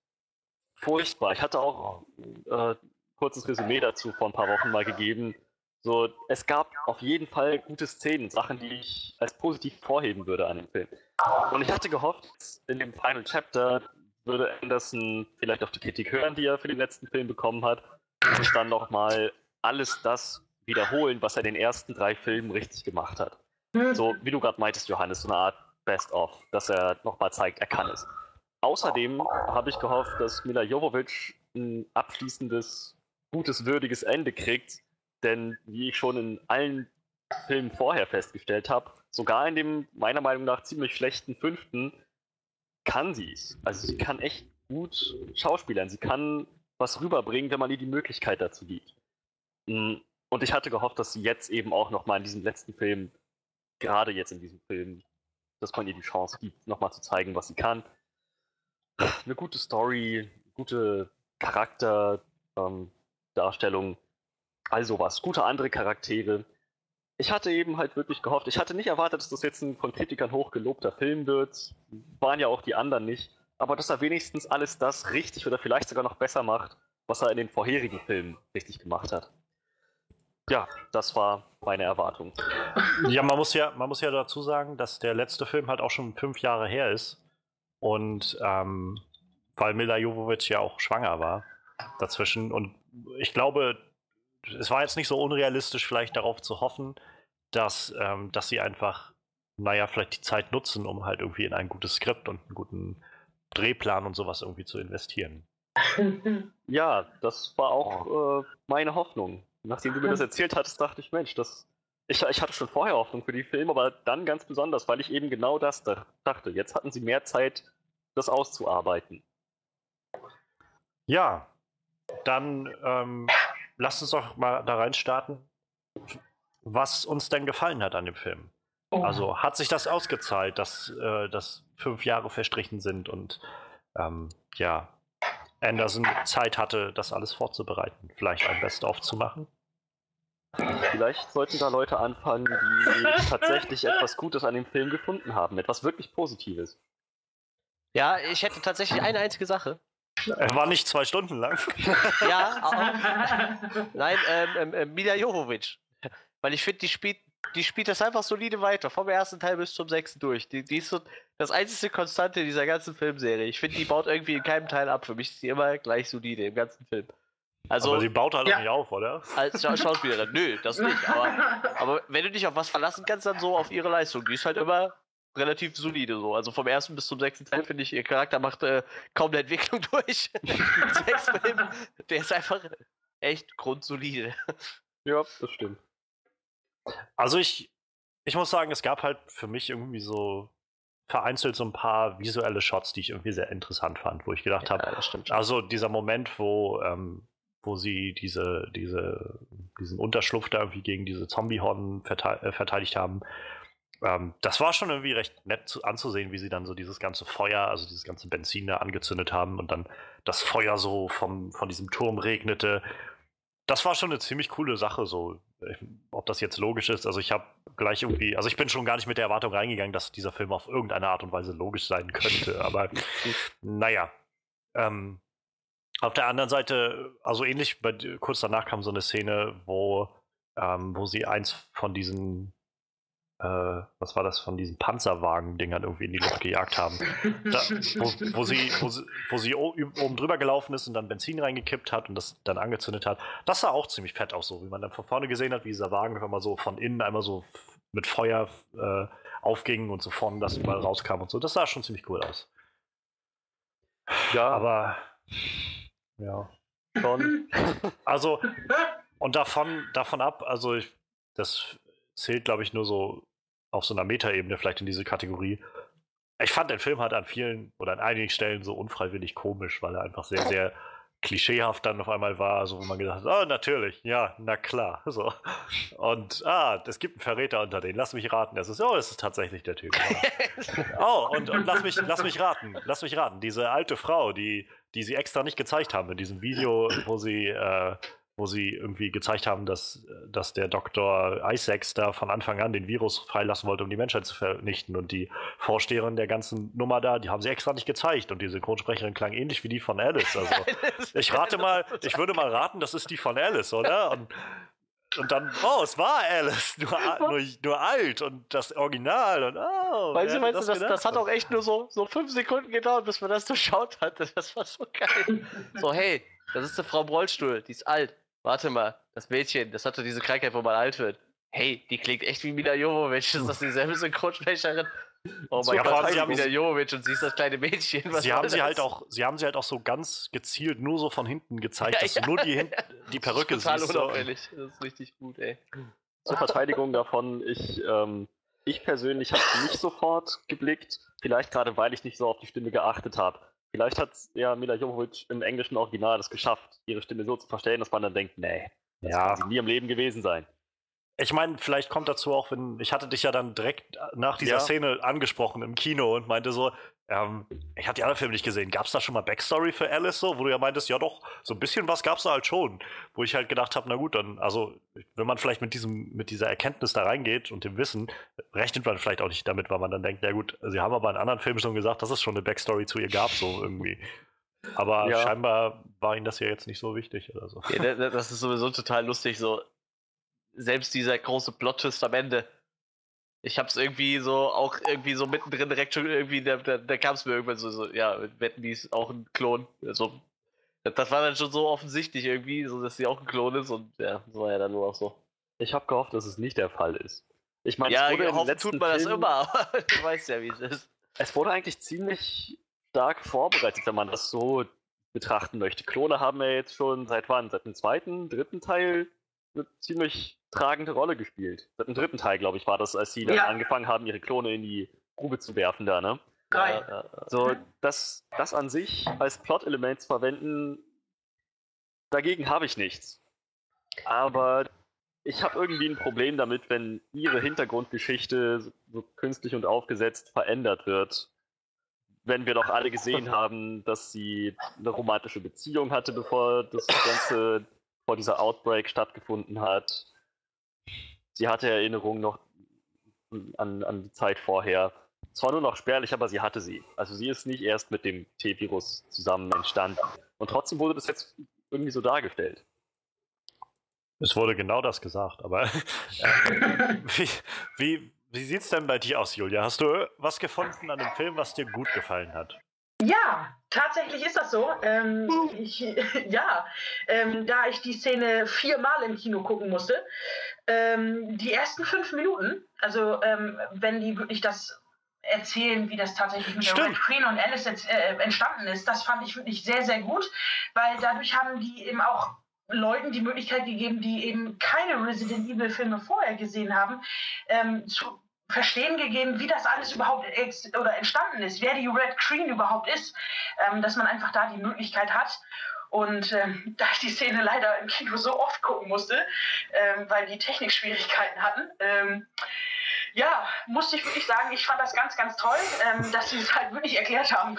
furchtbar. Ich hatte auch äh, kurzes Resümee dazu vor ein paar Wochen mal gegeben. So, es gab auf jeden Fall gute Szenen, Sachen, die ich als positiv vorheben würde an dem Film. Und ich hatte gehofft, in dem Final Chapter würde Anderson vielleicht auf die Kritik hören, die er für den letzten Film bekommen hat, und dann nochmal alles das wiederholen, was er in den ersten drei Filmen richtig gemacht hat. So, wie du gerade meintest, Johannes, so eine Art Best-of, dass er nochmal zeigt, er kann es. Außerdem habe ich gehofft, dass Mila Jovovich ein abschließendes, gutes, würdiges Ende kriegt, denn wie ich schon in allen Filmen vorher festgestellt habe, sogar in dem meiner Meinung nach ziemlich schlechten fünften, kann sie es. Also sie kann echt gut schauspielern, sie kann was rüberbringen, wenn man ihr die Möglichkeit dazu gibt. Und ich hatte gehofft, dass sie jetzt eben auch nochmal in diesem letzten Film, gerade jetzt in diesem Film, dass man ihr die Chance gibt, nochmal zu zeigen, was sie kann. Eine gute Story, gute Charakterdarstellung, ähm, all sowas, gute andere Charaktere. Ich hatte eben halt wirklich gehofft, ich hatte nicht erwartet, dass das jetzt ein von Kritikern hochgelobter Film wird, waren ja auch die anderen nicht, aber dass er wenigstens alles das richtig oder vielleicht sogar noch besser macht, was er in den vorherigen Filmen richtig gemacht hat. Ja, das war meine Erwartung. Ja, man muss ja, man muss ja dazu sagen, dass der letzte Film halt auch schon fünf Jahre her ist und ähm, weil Mila Jovovich ja auch schwanger war dazwischen und ich glaube, es war jetzt nicht so unrealistisch, vielleicht darauf zu hoffen, dass, ähm, dass sie einfach, naja, vielleicht die Zeit nutzen, um halt irgendwie in ein gutes Skript und einen guten Drehplan und sowas irgendwie zu investieren. Ja, das war auch äh, meine Hoffnung. Nachdem du mir das erzählt hattest, dachte ich, Mensch, das, ich, ich hatte schon vorher Hoffnung für die Filme, aber dann ganz besonders, weil ich eben genau das dachte. Jetzt hatten sie mehr Zeit, das auszuarbeiten. Ja, dann ähm, lasst uns doch mal da rein starten, was uns denn gefallen hat an dem Film. Oh. Also hat sich das ausgezahlt, dass, äh, dass fünf Jahre verstrichen sind und ähm, ja, Anderson Zeit hatte, das alles vorzubereiten, vielleicht ein Best-of zu machen? Vielleicht sollten da Leute anfangen, die tatsächlich etwas Gutes an dem Film gefunden haben, etwas wirklich Positives. Ja, ich hätte tatsächlich eine einzige Sache. Er war nicht zwei Stunden lang. Ja, auch. Nein, ähm, ähm, Mila Jovovich. Weil ich finde, die spielt, die spielt das einfach solide weiter, vom ersten Teil bis zum sechsten durch. Die, die ist so das einzige Konstante dieser ganzen Filmserie. Ich finde, die baut irgendwie in keinem Teil ab. Für mich ist sie immer gleich solide im ganzen Film. Also, aber sie baut halt ja auch nicht auf, oder? Als Scha- Schauspielerin, nö, das nicht. Aber, aber wenn du dich auf was verlassen kannst, dann so auf ihre Leistung. Die ist halt immer relativ solide so. Also vom ersten bis zum sechsten Teil finde ich, ihr Charakter macht äh, kaum eine Entwicklung durch. Sechs Filme, der ist einfach echt grundsolide. Ja, das stimmt. Also ich, ich muss sagen, es gab halt für mich irgendwie so vereinzelt so ein paar visuelle Shots, die ich irgendwie sehr interessant fand, wo ich gedacht ja, habe, also dieser Moment, wo, ähm, wo sie diese, diese, diesen Unterschlupf da irgendwie gegen diese Zombie-Horden verteid- äh, verteidigt haben. Ähm, das war schon irgendwie recht nett zu, anzusehen, wie sie dann so dieses ganze Feuer, also dieses ganze Benzin da angezündet haben und dann das Feuer so vom, von diesem Turm regnete. Das war schon eine ziemlich coole Sache, so. Ich, ob das jetzt logisch ist, also ich habe gleich irgendwie, also ich bin schon gar nicht mit der Erwartung reingegangen, dass dieser Film auf irgendeine Art und Weise logisch sein könnte, aber naja. Ähm, auf der anderen Seite, also ähnlich, bei, kurz danach kam so eine Szene, wo, ähm, wo sie eins von diesen äh, was war das, von diesen Panzerwagen-Dingern irgendwie in die Luft gejagt haben. Da, wo, wo sie, wo sie, wo sie oben drüber gelaufen ist und dann Benzin reingekippt hat und das dann angezündet hat. Das sah auch ziemlich fett aus, so wie man dann von vorne gesehen hat, wie dieser Wagen einmal so von innen einmal so mit Feuer äh, aufging und so vorne das überall rauskam und so. Das sah schon ziemlich cool aus. Ja, aber ja, schon. Also, und davon, davon ab, also ich, das zählt, glaube ich, nur so auf so einer Metaebene vielleicht in diese Kategorie. Ich fand, den Film hat an vielen oder an einigen Stellen so unfreiwillig komisch, weil er einfach sehr, sehr klischeehaft dann auf einmal war, so wo man gedacht hat, oh, natürlich, ja, na klar. So. Und, ah, es gibt einen Verräter unter denen, lass mich raten, das ist, oh, das ist tatsächlich der Typ. oh, und, und lass mich, lass mich raten, lass mich raten, diese alte Frau, die, die sie extra nicht gezeigt haben in diesem Video, wo sie, äh, wo sie irgendwie gezeigt haben, dass, dass der Doktor Isaac da von Anfang an den Virus freilassen wollte, um die Menschheit zu vernichten. Und die Vorsteherin der ganzen Nummer da, die haben sie extra nicht gezeigt. Und die Synchronsprecherin klang ähnlich wie die von Alice. Also ich rate mal, ich würde mal raten, das ist die von Alice, oder? Und, und dann, oh, es war Alice, nur, nur, nur alt und das Original. Und, oh, weißt du, meinst das, das, das hat auch echt nur so, so fünf Sekunden gedauert, bis man das durchschaut hatte. Das war so geil. So, hey, das ist eine Frau im Rollstuhl, die ist alt. Warte mal, das Mädchen, das hatte diese Krankheit, wo man alt wird. Hey, die klingt echt wie Mila Jovovich. Ist das dieselbe Synchronsprecherin? Oh mein Gott, sie haben Mila Jovovich und sie ist das kleine Mädchen. Was sie, haben sie, halt auch, sie haben sie halt auch so ganz gezielt nur so von hinten gezeigt, ja, dass ja, du nur die, ja. die Perücke das ist total siehst. Total unauffällig. Das ist richtig gut, ey. Zur Verteidigung davon, ich, ähm, ich persönlich habe es nicht sofort geblickt. Vielleicht gerade, weil ich nicht so auf die Stimme geachtet habe. Vielleicht hat ja Mila Jovovich im englischen Original es geschafft, ihre Stimme so zu verstellen, dass man dann denkt, nee, das ja. kann sie nie im Leben gewesen sein. Ich meine, vielleicht kommt dazu auch, wenn ich hatte dich ja dann direkt nach dieser ja. Szene angesprochen im Kino und meinte so, ähm, ich hatte die anderen Filme nicht gesehen, gab es da schon mal Backstory für Alice so, wo du ja meintest, ja doch, so ein bisschen was gab es da halt schon, wo ich halt gedacht habe, na gut, dann, also wenn man vielleicht mit diesem, mit dieser Erkenntnis da reingeht und dem Wissen, rechnet man vielleicht auch nicht damit, weil man dann denkt, na gut, sie haben aber in anderen Filmen schon gesagt, dass es schon eine Backstory zu ihr gab, so irgendwie. Aber ja. scheinbar war ihnen das ja jetzt nicht so wichtig oder so. Ja, das ist sowieso total lustig, so selbst dieser große Plot-Twist am Ende. Ich hab's irgendwie so, auch irgendwie so mittendrin direkt schon irgendwie, da, da, da kam's mir irgendwann so, so ja, wetten die ist auch ein Klon. Also, das, das war dann schon so offensichtlich irgendwie, so dass sie auch ein Klon ist und ja, das war ja dann nur auch so. Ich hab gehofft, dass es nicht der Fall ist. Ich meine, ja, gehofft tut man Film, das immer, aber du weißt ja, wie es ist. Es wurde eigentlich ziemlich stark vorbereitet, wenn man das so betrachten möchte. Klone haben ja jetzt schon seit wann? Seit dem zweiten, dritten Teil eine ziemlich tragende Rolle gespielt. Seit dem dritten Teil, glaube ich, war das, als sie ja. dann angefangen haben, ihre Klone in die Grube zu werfen da, ne? Geil. Äh, äh, so, das, das an sich als Plot-Element zu verwenden, dagegen habe ich nichts. Aber ich habe irgendwie ein Problem damit, wenn ihre Hintergrundgeschichte so, so künstlich und aufgesetzt verändert wird. Wenn wir doch alle gesehen haben, dass sie eine romantische Beziehung hatte, bevor das ganze... vor dieser Outbreak stattgefunden hat. Sie hatte Erinnerungen noch an, an die Zeit vorher. Zwar nur noch spärlich, aber sie hatte sie. Also sie ist nicht erst mit dem T-Virus zusammen entstanden. Und trotzdem wurde das jetzt irgendwie so dargestellt. Es wurde genau das gesagt, aber äh, wie, wie, wie sieht es denn bei dir aus, Julia? Hast du was gefunden an dem Film, was dir gut gefallen hat? Ja, tatsächlich ist das so. Ähm, ich, ja, ähm, da ich die Szene viermal im Kino gucken musste, ähm, die ersten fünf Minuten, also ähm, wenn die wirklich das erzählen, wie das tatsächlich mit Stimmt. der Red Queen und Alice jetzt, äh, entstanden ist, das fand ich wirklich sehr, sehr gut, weil dadurch haben die eben auch Leuten die Möglichkeit gegeben, die eben keine Resident Evil Filme vorher gesehen haben, ähm, zu verstehen gegeben, wie das alles überhaupt ex- oder entstanden ist, wer die Red Queen überhaupt ist, ähm, dass man einfach da die Möglichkeit hat. Und ähm, da ich die Szene leider im Kino so oft gucken musste, ähm, weil die Technikschwierigkeiten hatten, ähm, ja, musste ich wirklich sagen, ich fand das ganz, ganz toll, ähm, dass sie es halt wirklich erklärt haben.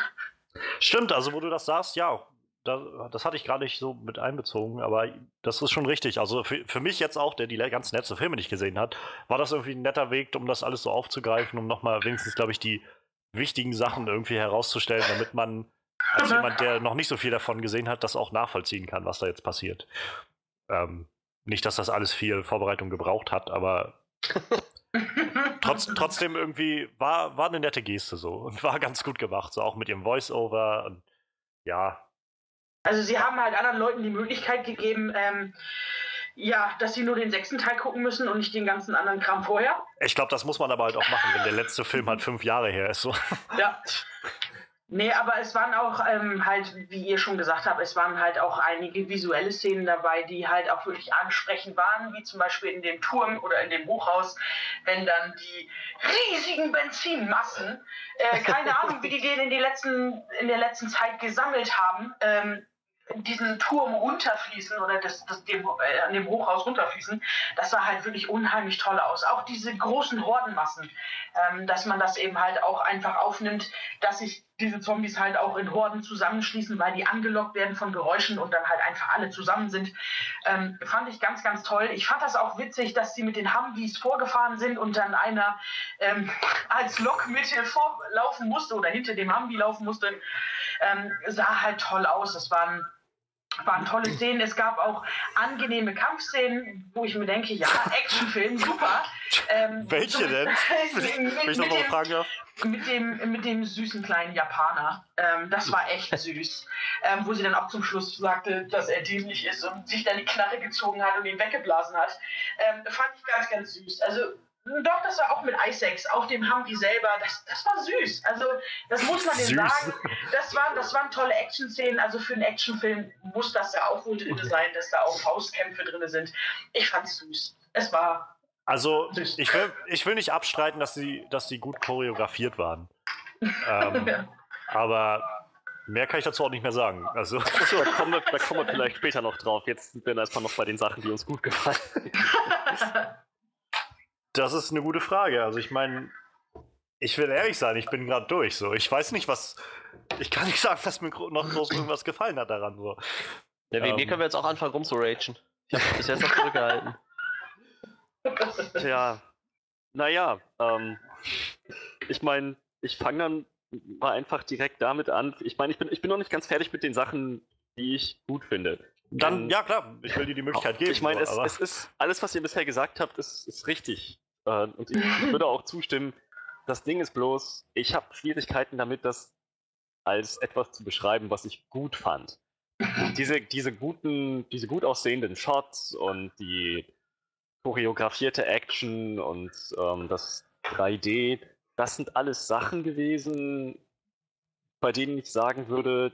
Stimmt, also wo du das sagst, ja, das, das hatte ich gerade nicht so mit einbezogen, aber das ist schon richtig. Also für, für mich jetzt auch, der die ganzen letzten Filme nicht gesehen hat, war das irgendwie ein netter Weg, um das alles so aufzugreifen, um nochmal wenigstens, glaube ich, die wichtigen Sachen irgendwie herauszustellen, damit man als jemand, der noch nicht so viel davon gesehen hat, das auch nachvollziehen kann, was da jetzt passiert. Ähm, nicht, dass das alles viel Vorbereitung gebraucht hat, aber Trotz, trotzdem irgendwie war, war eine nette Geste so und war ganz gut gemacht, so auch mit ihrem Voice-Over und ja. Also sie haben halt anderen Leuten die Möglichkeit gegeben, ähm, ja, dass sie nur den sechsten Teil gucken müssen und nicht den ganzen anderen Kram vorher. Ich glaube, das muss man aber halt auch machen, wenn der letzte Film halt fünf Jahre her ist. So. Ja. Nee, aber es waren auch ähm, halt, wie ihr schon gesagt habt, es waren halt auch einige visuelle Szenen dabei, die halt auch wirklich ansprechend waren, wie zum Beispiel in dem Turm oder in dem Hochhaus, wenn dann die riesigen Benzinmassen, äh, keine Ahnung, wie die den in, die letzten, in der letzten Zeit gesammelt haben, ähm, diesen Turm runterfließen oder das, das dem, äh, an dem Hochhaus runterfließen, das sah halt wirklich unheimlich toll aus. Auch diese großen Hordenmassen, ähm, dass man das eben halt auch einfach aufnimmt, dass sich diese Zombies halt auch in Horden zusammenschließen, weil die angelockt werden von Geräuschen und dann halt einfach alle zusammen sind. Ähm, fand ich ganz, ganz toll. Ich fand das auch witzig, dass sie mit den Humvees vorgefahren sind und dann einer ähm, als Lokmittel vorlaufen musste oder hinter dem Humvee laufen musste. Ähm, sah halt toll aus. Das waren waren tolle Szenen. Es gab auch angenehme Kampfszenen, wo ich mir denke, ja, Actionfilm, super. Ähm, Welche so mit, denn? mit, mit, ich noch mal fragen darf. Mit dem, mit dem süßen kleinen Japaner. Ähm, das war echt süß. Ähm, wo sie dann auch zum Schluss sagte, dass er dämlich ist und sich dann die Knarre gezogen hat und ihn weggeblasen hat. Ähm, fand ich ganz, ganz süß. Also doch, das war auch mit Isaacs, auch dem Humvee selber. Das, das war süß. Also das muss man denen sagen. Das waren, das waren tolle Action-Szenen. Also für einen Actionfilm muss das ja auch wohl drin sein, dass da auch Faustkämpfe drin sind. Ich fand's süß. Es war... Also, ich will, ich will nicht abstreiten, dass sie, dass sie gut choreografiert waren. Ähm, ja. Aber mehr kann ich dazu auch nicht mehr sagen. Also, also da, kommen wir, da kommen wir vielleicht später noch drauf. Jetzt sind wir erstmal noch bei den Sachen, die uns gut gefallen. Das ist eine gute Frage. Also, ich meine, ich will ehrlich sein, ich bin gerade durch. So. Ich weiß nicht, was. Ich kann nicht sagen, dass mir noch groß irgendwas gefallen hat daran. So. Ja, wegen ähm, mir können wir jetzt auch anfangen rumzuragen. Ich habe mich bis jetzt noch zurückgehalten. Tja, naja, ähm, ich meine, ich fange dann mal einfach direkt damit an. Ich meine, ich bin, ich bin noch nicht ganz fertig mit den Sachen, die ich gut finde. Dann, dann ja klar, ich will dir die Möglichkeit auch geben. Ich meine, es, es ist, alles, was ihr bisher gesagt habt, ist, ist richtig. Äh, und ich, ich würde auch zustimmen, das Ding ist bloß, ich habe Schwierigkeiten damit, das als etwas zu beschreiben, was ich gut fand. Diese, diese guten, diese gut aussehenden Shots und die choreografierte Action und ähm, das drei D, das sind alles Sachen gewesen, bei denen ich sagen würde,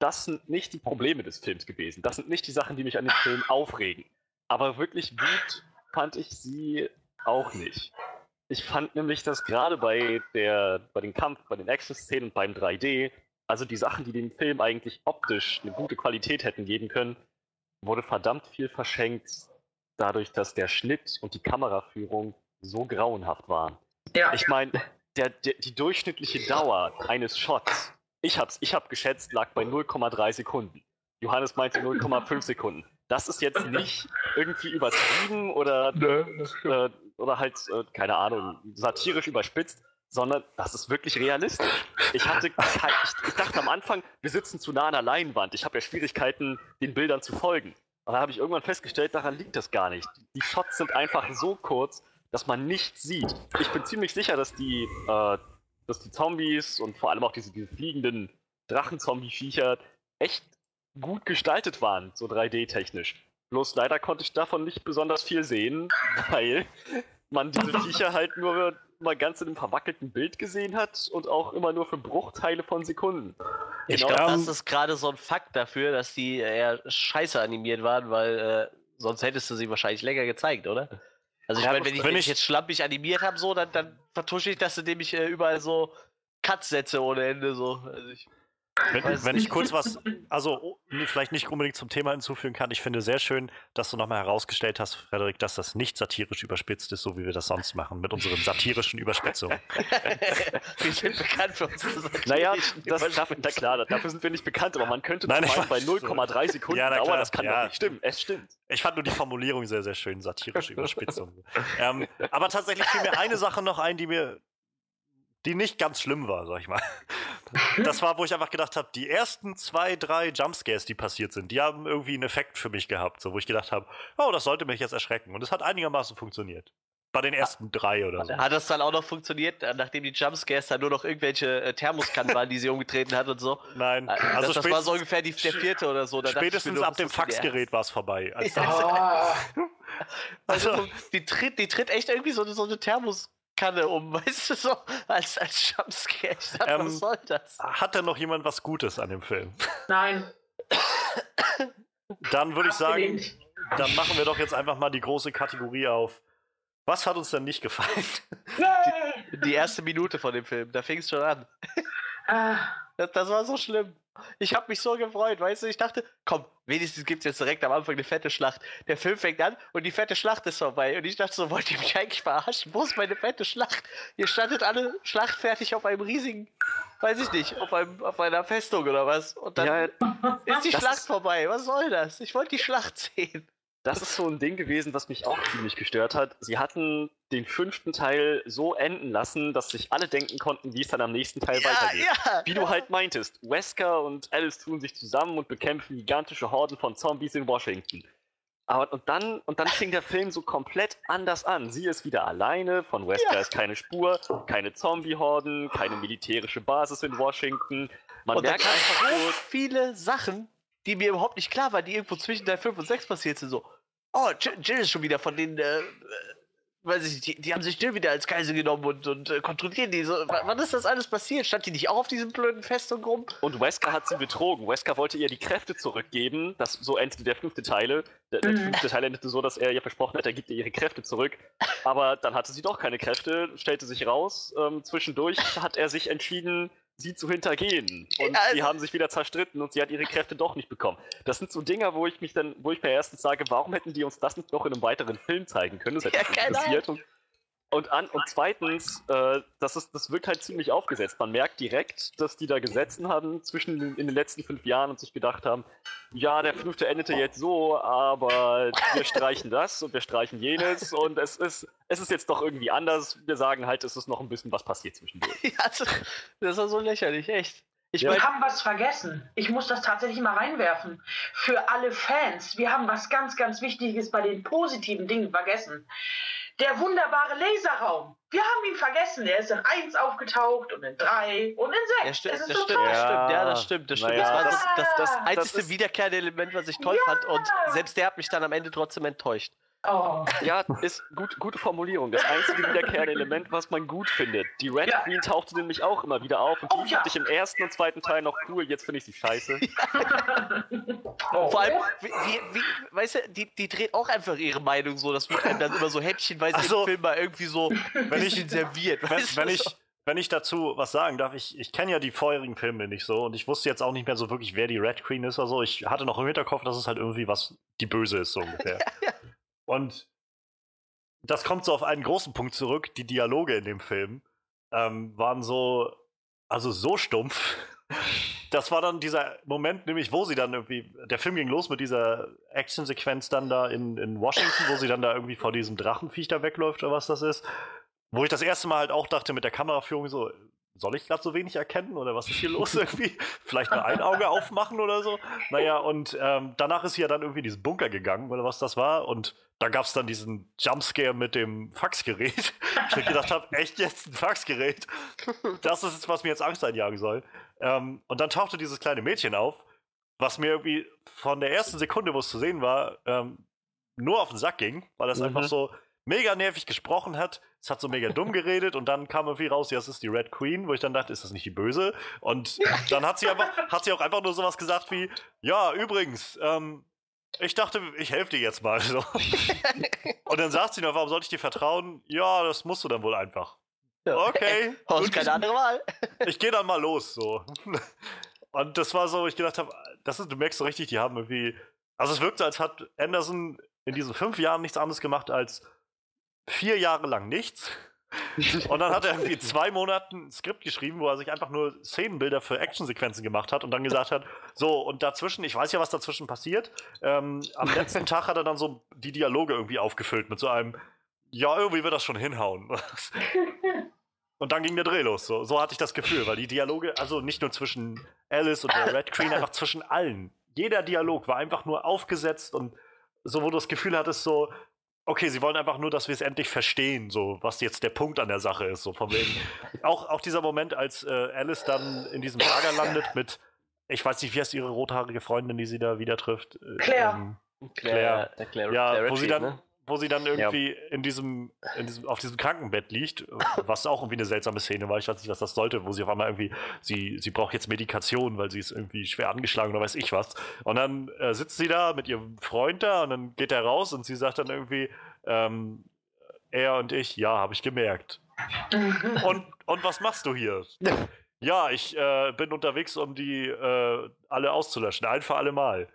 das sind nicht die Probleme des Films gewesen. Das sind nicht die Sachen, die mich an dem Film aufregen. Aber wirklich gut fand ich sie auch nicht. Ich fand nämlich, dass gerade bei der, bei den Kampf, bei den Action-Szenen und beim drei D, also die Sachen, die dem Film eigentlich optisch eine gute Qualität hätten geben können, wurde verdammt viel verschenkt. Dadurch, dass der Schnitt und die Kameraführung so grauenhaft waren. Ja. Ich meine, der, der, die durchschnittliche Dauer eines Shots, ich hab's, ich hab geschätzt, lag bei null Komma drei Sekunden. Johannes meinte null Komma fünf Sekunden. Das ist jetzt nicht irgendwie übertrieben oder, äh, oder halt, äh, keine Ahnung, satirisch überspitzt, sondern das ist wirklich realistisch. Ich, hatte, ich, ich dachte am Anfang, wir sitzen zu nah an der Leinwand. Ich habe ja Schwierigkeiten, den Bildern zu folgen. Und dann habe ich irgendwann festgestellt, daran liegt das gar nicht. Die Shots sind einfach so kurz, dass man nichts sieht. Ich bin ziemlich sicher, dass die, äh, dass die Zombies und vor allem auch diese, diese fliegenden Drachen-Zombie-Viecher echt gut gestaltet waren, so drei D-technisch. Bloß leider konnte ich davon nicht besonders viel sehen, weil man diese Viecher halt nur mal ganz in einem verwackelten Bild gesehen hat und auch immer nur für Bruchteile von Sekunden. Ich genau, glaub, das ist gerade so ein Fakt dafür, dass die eher scheiße animiert waren, weil äh, sonst hättest du sie wahrscheinlich länger gezeigt, oder? Also ich ja, meine, wenn, wenn ich, ich jetzt schlampig animiert habe, so, dann, dann vertusche ich das, indem ich äh, überall so Cuts setze ohne Ende. So. Also ich, ich wenn, wenn ich kurz was, also vielleicht nicht unbedingt zum Thema hinzufügen kann, ich finde sehr schön, dass du nochmal herausgestellt hast, Frederik, dass das nicht satirisch überspitzt ist, so wie wir das sonst machen, mit unseren satirischen Überspitzungen. Wir sind bekannt für unsere satirischen Naja, das, dafür, na klar, dafür sind wir nicht bekannt, aber man könnte Nein, zum Beispiel bei null Komma drei Sekunden ja, dauern, das kann ja. doch nicht stimmen, es stimmt. Ich fand nur die Formulierung sehr, sehr schön, satirische Überspitzung. ähm, aber tatsächlich fiel mir eine Sache noch ein, die mir die nicht ganz schlimm war, sag ich mal. Das war, wo ich einfach gedacht habe, die ersten zwei, drei Jumpscares, die passiert sind, die haben irgendwie einen Effekt für mich gehabt, so, wo ich gedacht habe, oh, das sollte mich jetzt erschrecken. Und es hat einigermaßen funktioniert. Bei den ersten drei oder so. Hat das dann auch noch funktioniert, nachdem die Jumpscares dann nur noch irgendwelche Thermoskannen waren, die sie umgetreten hat und so? Nein. Das, also das war so ungefähr die, der vierte oder so. Da spätestens nur, ab dem Faxgerät war es vorbei. Als ja. Also, also die, tritt, die tritt echt irgendwie so eine, so eine Thermoskanne um, weißt du, so als, als Jumpscare. Ich dachte, ähm, was soll das? Hat denn noch jemand was Gutes an dem Film? Nein. Dann würde ich sagen, dann machen wir doch jetzt einfach mal die große Kategorie auf. Was hat uns denn nicht gefallen? Die, die erste Minute von dem Film, da fing es schon an. Das, das war so schlimm. Ich habe mich so gefreut, weißt du? Ich dachte, komm, wenigstens gibt es jetzt direkt am Anfang eine fette Schlacht. Der Film fängt an und die fette Schlacht ist vorbei. Und ich dachte so, wollt ihr mich eigentlich verarschen? Wo ist meine fette Schlacht? Ihr standet alle schlachtfertig auf einem riesigen, weiß ich nicht, auf, einem, auf einer Festung oder was. Und dann ja, ist die Schlacht ist vorbei. Was soll das? Ich wollte die Schlacht sehen. Das ist so ein Ding gewesen, was mich auch ziemlich gestört hat. Sie hatten den fünften Teil so enden lassen, dass sich alle denken konnten, wie es dann am nächsten Teil ja, weitergeht. Ja, wie ja. du halt meintest, Wesker und Alice tun sich zusammen und bekämpfen gigantische Horden von Zombies in Washington. Aber, und, dann, und dann fing der Film so komplett anders an. Sie ist wieder alleine, von Wesker ja. ist keine Spur, keine Zombie-Horden, keine militärische Basis in Washington. Man und merkt da einfach so viele Sachen, die mir überhaupt nicht klar waren, die irgendwo zwischen Teil fünf und sechs passiert sind, so. Oh, Jill ist schon wieder von denen, äh, weiß ich nicht, die, die haben sich Jill wieder als Geisel genommen und, und äh, kontrollieren die. So, wann ist das alles passiert? Stand die nicht auch auf diesem blöden Festung rum? Und Wesker hat sie betrogen. Wesker wollte ihr die Kräfte zurückgeben. Das, so endete der fünfte Teil. Der, der fünfte Teil endete so, dass er ihr versprochen hat, er gibt ihr ihre Kräfte zurück. Aber dann hatte sie doch keine Kräfte, stellte sich raus. Ähm, zwischendurch hat er sich entschieden, sie zu hintergehen. Und also, die haben sich wieder zerstritten und sie hat ihre Kräfte doch nicht bekommen. Das sind so Dinger, wo ich mich dann, wo ich mir erstens sage, warum hätten die uns das nicht noch in einem weiteren Film zeigen können? Das hätte mich ja, interessiert. Und, und, an, und zweitens, äh, das, ist, das wirkt halt ziemlich aufgesetzt. Man merkt direkt, dass die da gesessen haben zwischen den, in den letzten fünf Jahren und sich gedacht haben, ja, der fünfte endete jetzt so, aber wir streichen das und wir streichen jenes und es ist, es ist jetzt doch irgendwie anders. Wir sagen halt, es ist noch ein bisschen was passiert zwischendurch. Ja, also, das war so lächerlich, echt. Ich ja. mein, wir haben was vergessen. Ich muss das tatsächlich mal reinwerfen. Für alle Fans, wir haben was ganz, ganz Wichtiges bei den positiven Dingen vergessen. Der wunderbare Laserraum. Wir haben ihn vergessen. Er ist in eins aufgetaucht und in drei und in sechs. Ja, das, das, so stimmt, ja, stimmt. ja, das stimmt. Das, stimmt. Ja, das war das, das, das, das einzige wiederkehrende Element, was ich toll ja. fand. Und selbst der hat mich dann am Ende trotzdem enttäuscht. Oh. Ja, ist gut, gute Formulierung. Das einzige wiederkehrende Element, was man gut findet. Die Red ja. Queen tauchte nämlich auch immer wieder auf. Und die oh, ja. fand ich im ersten und zweiten Teil noch cool. Jetzt finde ich sie scheiße. Ja. Oh. Vor allem, wie, wie, weißt du, die, die dreht auch einfach ihre Meinung so. Das wird einem dann immer so häppchenweise also, im Film mal irgendwie so ein bisschen serviert. Wenn, wenn, ich, wenn ich dazu was sagen darf, ich, ich kenne ja die vorherigen Filme nicht so. Und ich wusste jetzt auch nicht mehr so wirklich, wer die Red Queen ist oder so. Ich hatte noch im Hinterkopf, dass es halt irgendwie was, die Böse ist so ungefähr. Ja, ja. Und das kommt so auf einen großen Punkt zurück. Die Dialoge in dem Film ähm, waren so, also so stumpf. Das war dann dieser Moment, nämlich wo sie dann irgendwie, der Film ging los mit dieser Actionsequenz dann da in, in Washington, wo sie dann da irgendwie vor diesem Drachenviech da wegläuft oder was das ist. Wo ich das erste Mal halt auch dachte mit der Kameraführung so, soll ich gerade so wenig erkennen oder was ist hier los irgendwie? Vielleicht mal ein Auge aufmachen oder so. Naja, und ähm, danach ist sie ja dann irgendwie in diesen Bunker gegangen oder was das war und da gab es dann diesen Jumpscare mit dem Faxgerät. Ich gedacht habe, echt jetzt ein Faxgerät? Das ist es, was mir jetzt Angst einjagen soll. Ähm, und dann tauchte dieses kleine Mädchen auf, was mir irgendwie von der ersten Sekunde, wo es zu sehen war, ähm, nur auf den Sack ging, weil das mhm. einfach so mega nervig gesprochen hat. Es hat so mega dumm geredet und dann kam irgendwie raus, ja, es ist die Red Queen, wo ich dann dachte, ist das nicht die Böse? Und dann hat sie, einfach, hat sie auch einfach nur sowas gesagt wie, ja, übrigens, ähm, ich dachte, ich helfe dir jetzt mal. So. Und dann sagt sie noch, warum sollte ich dir vertrauen? Ja, das musst du dann wohl einfach. Okay. Hast keine andere Wahl. Ich gehe dann mal los, so. Und das war so, ich gedacht habe, das ist, du merkst so richtig, die haben irgendwie, also es wirkte, als hat Anderson in diesen fünf Jahren nichts anderes gemacht, als vier Jahre lang nichts. Und dann hat er irgendwie zwei Monaten ein Skript geschrieben, wo er sich einfach nur Szenenbilder für Actionsequenzen gemacht hat und dann gesagt hat, so, und dazwischen, ich weiß ja, was dazwischen passiert, ähm, am letzten Tag hat er dann so die Dialoge irgendwie aufgefüllt mit so einem, ja, irgendwie wird das schon hinhauen. Und dann ging der Dreh los. So, so hatte ich das Gefühl, weil die Dialoge, also nicht nur zwischen Alice und der Red Queen, einfach zwischen allen. Jeder Dialog war einfach nur aufgesetzt und so, wo du das Gefühl hattest, so, okay, sie wollen einfach nur, dass wir es endlich verstehen, so was jetzt der Punkt an der Sache ist. So von wegen. Auch, auch dieser Moment, als äh, Alice dann in diesem Lager landet mit, ich weiß nicht, wie heißt ihre rothaarige Freundin, die sie da wieder trifft? Äh, Claire. Ähm, Claire. Claire. Claire. Ja, Claire wo sie dann... Ne? Wo sie dann irgendwie ja. in, diesem, in diesem, auf diesem Krankenbett liegt, was auch irgendwie eine seltsame Szene war, ich weiß nicht, was das sollte, wo sie auf einmal irgendwie, sie, sie braucht jetzt Medikation, weil sie ist irgendwie schwer angeschlagen oder weiß ich was. Und dann äh, sitzt sie da mit ihrem Freund da und dann geht er raus und sie sagt dann irgendwie, ähm, er und ich, ja, habe ich gemerkt. und, und was machst du hier? Ja, ich äh, bin unterwegs, um die äh, alle auszulöschen, ein für alle Mal.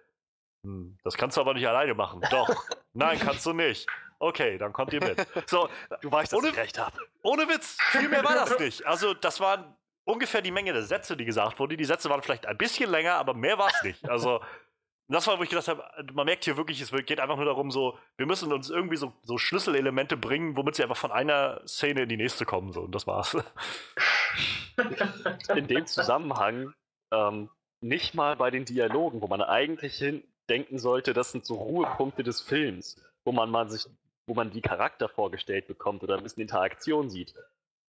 Das kannst du aber nicht alleine machen. Doch. Nein, kannst du nicht. Okay, dann kommt ihr mit. So, du weißt, dass ohne, ich recht habe. Ohne Witz, viel mehr war das nicht. Also, das waren ungefähr die Menge der Sätze, die gesagt wurden. Die Sätze waren vielleicht ein bisschen länger, aber mehr war es nicht. Also, das war, wo ich gedacht habe, man merkt hier wirklich, es geht einfach nur darum, so, wir müssen uns irgendwie so, so Schlüsselelemente bringen, womit sie einfach von einer Szene in die nächste kommen. So, und das war's. In dem Zusammenhang, ähm, nicht mal bei den Dialogen, wo man eigentlich hin denken sollte, das sind so Ruhepunkte des Films, wo man, man sich, wo man die Charakter vorgestellt bekommt oder ein bisschen Interaktion sieht.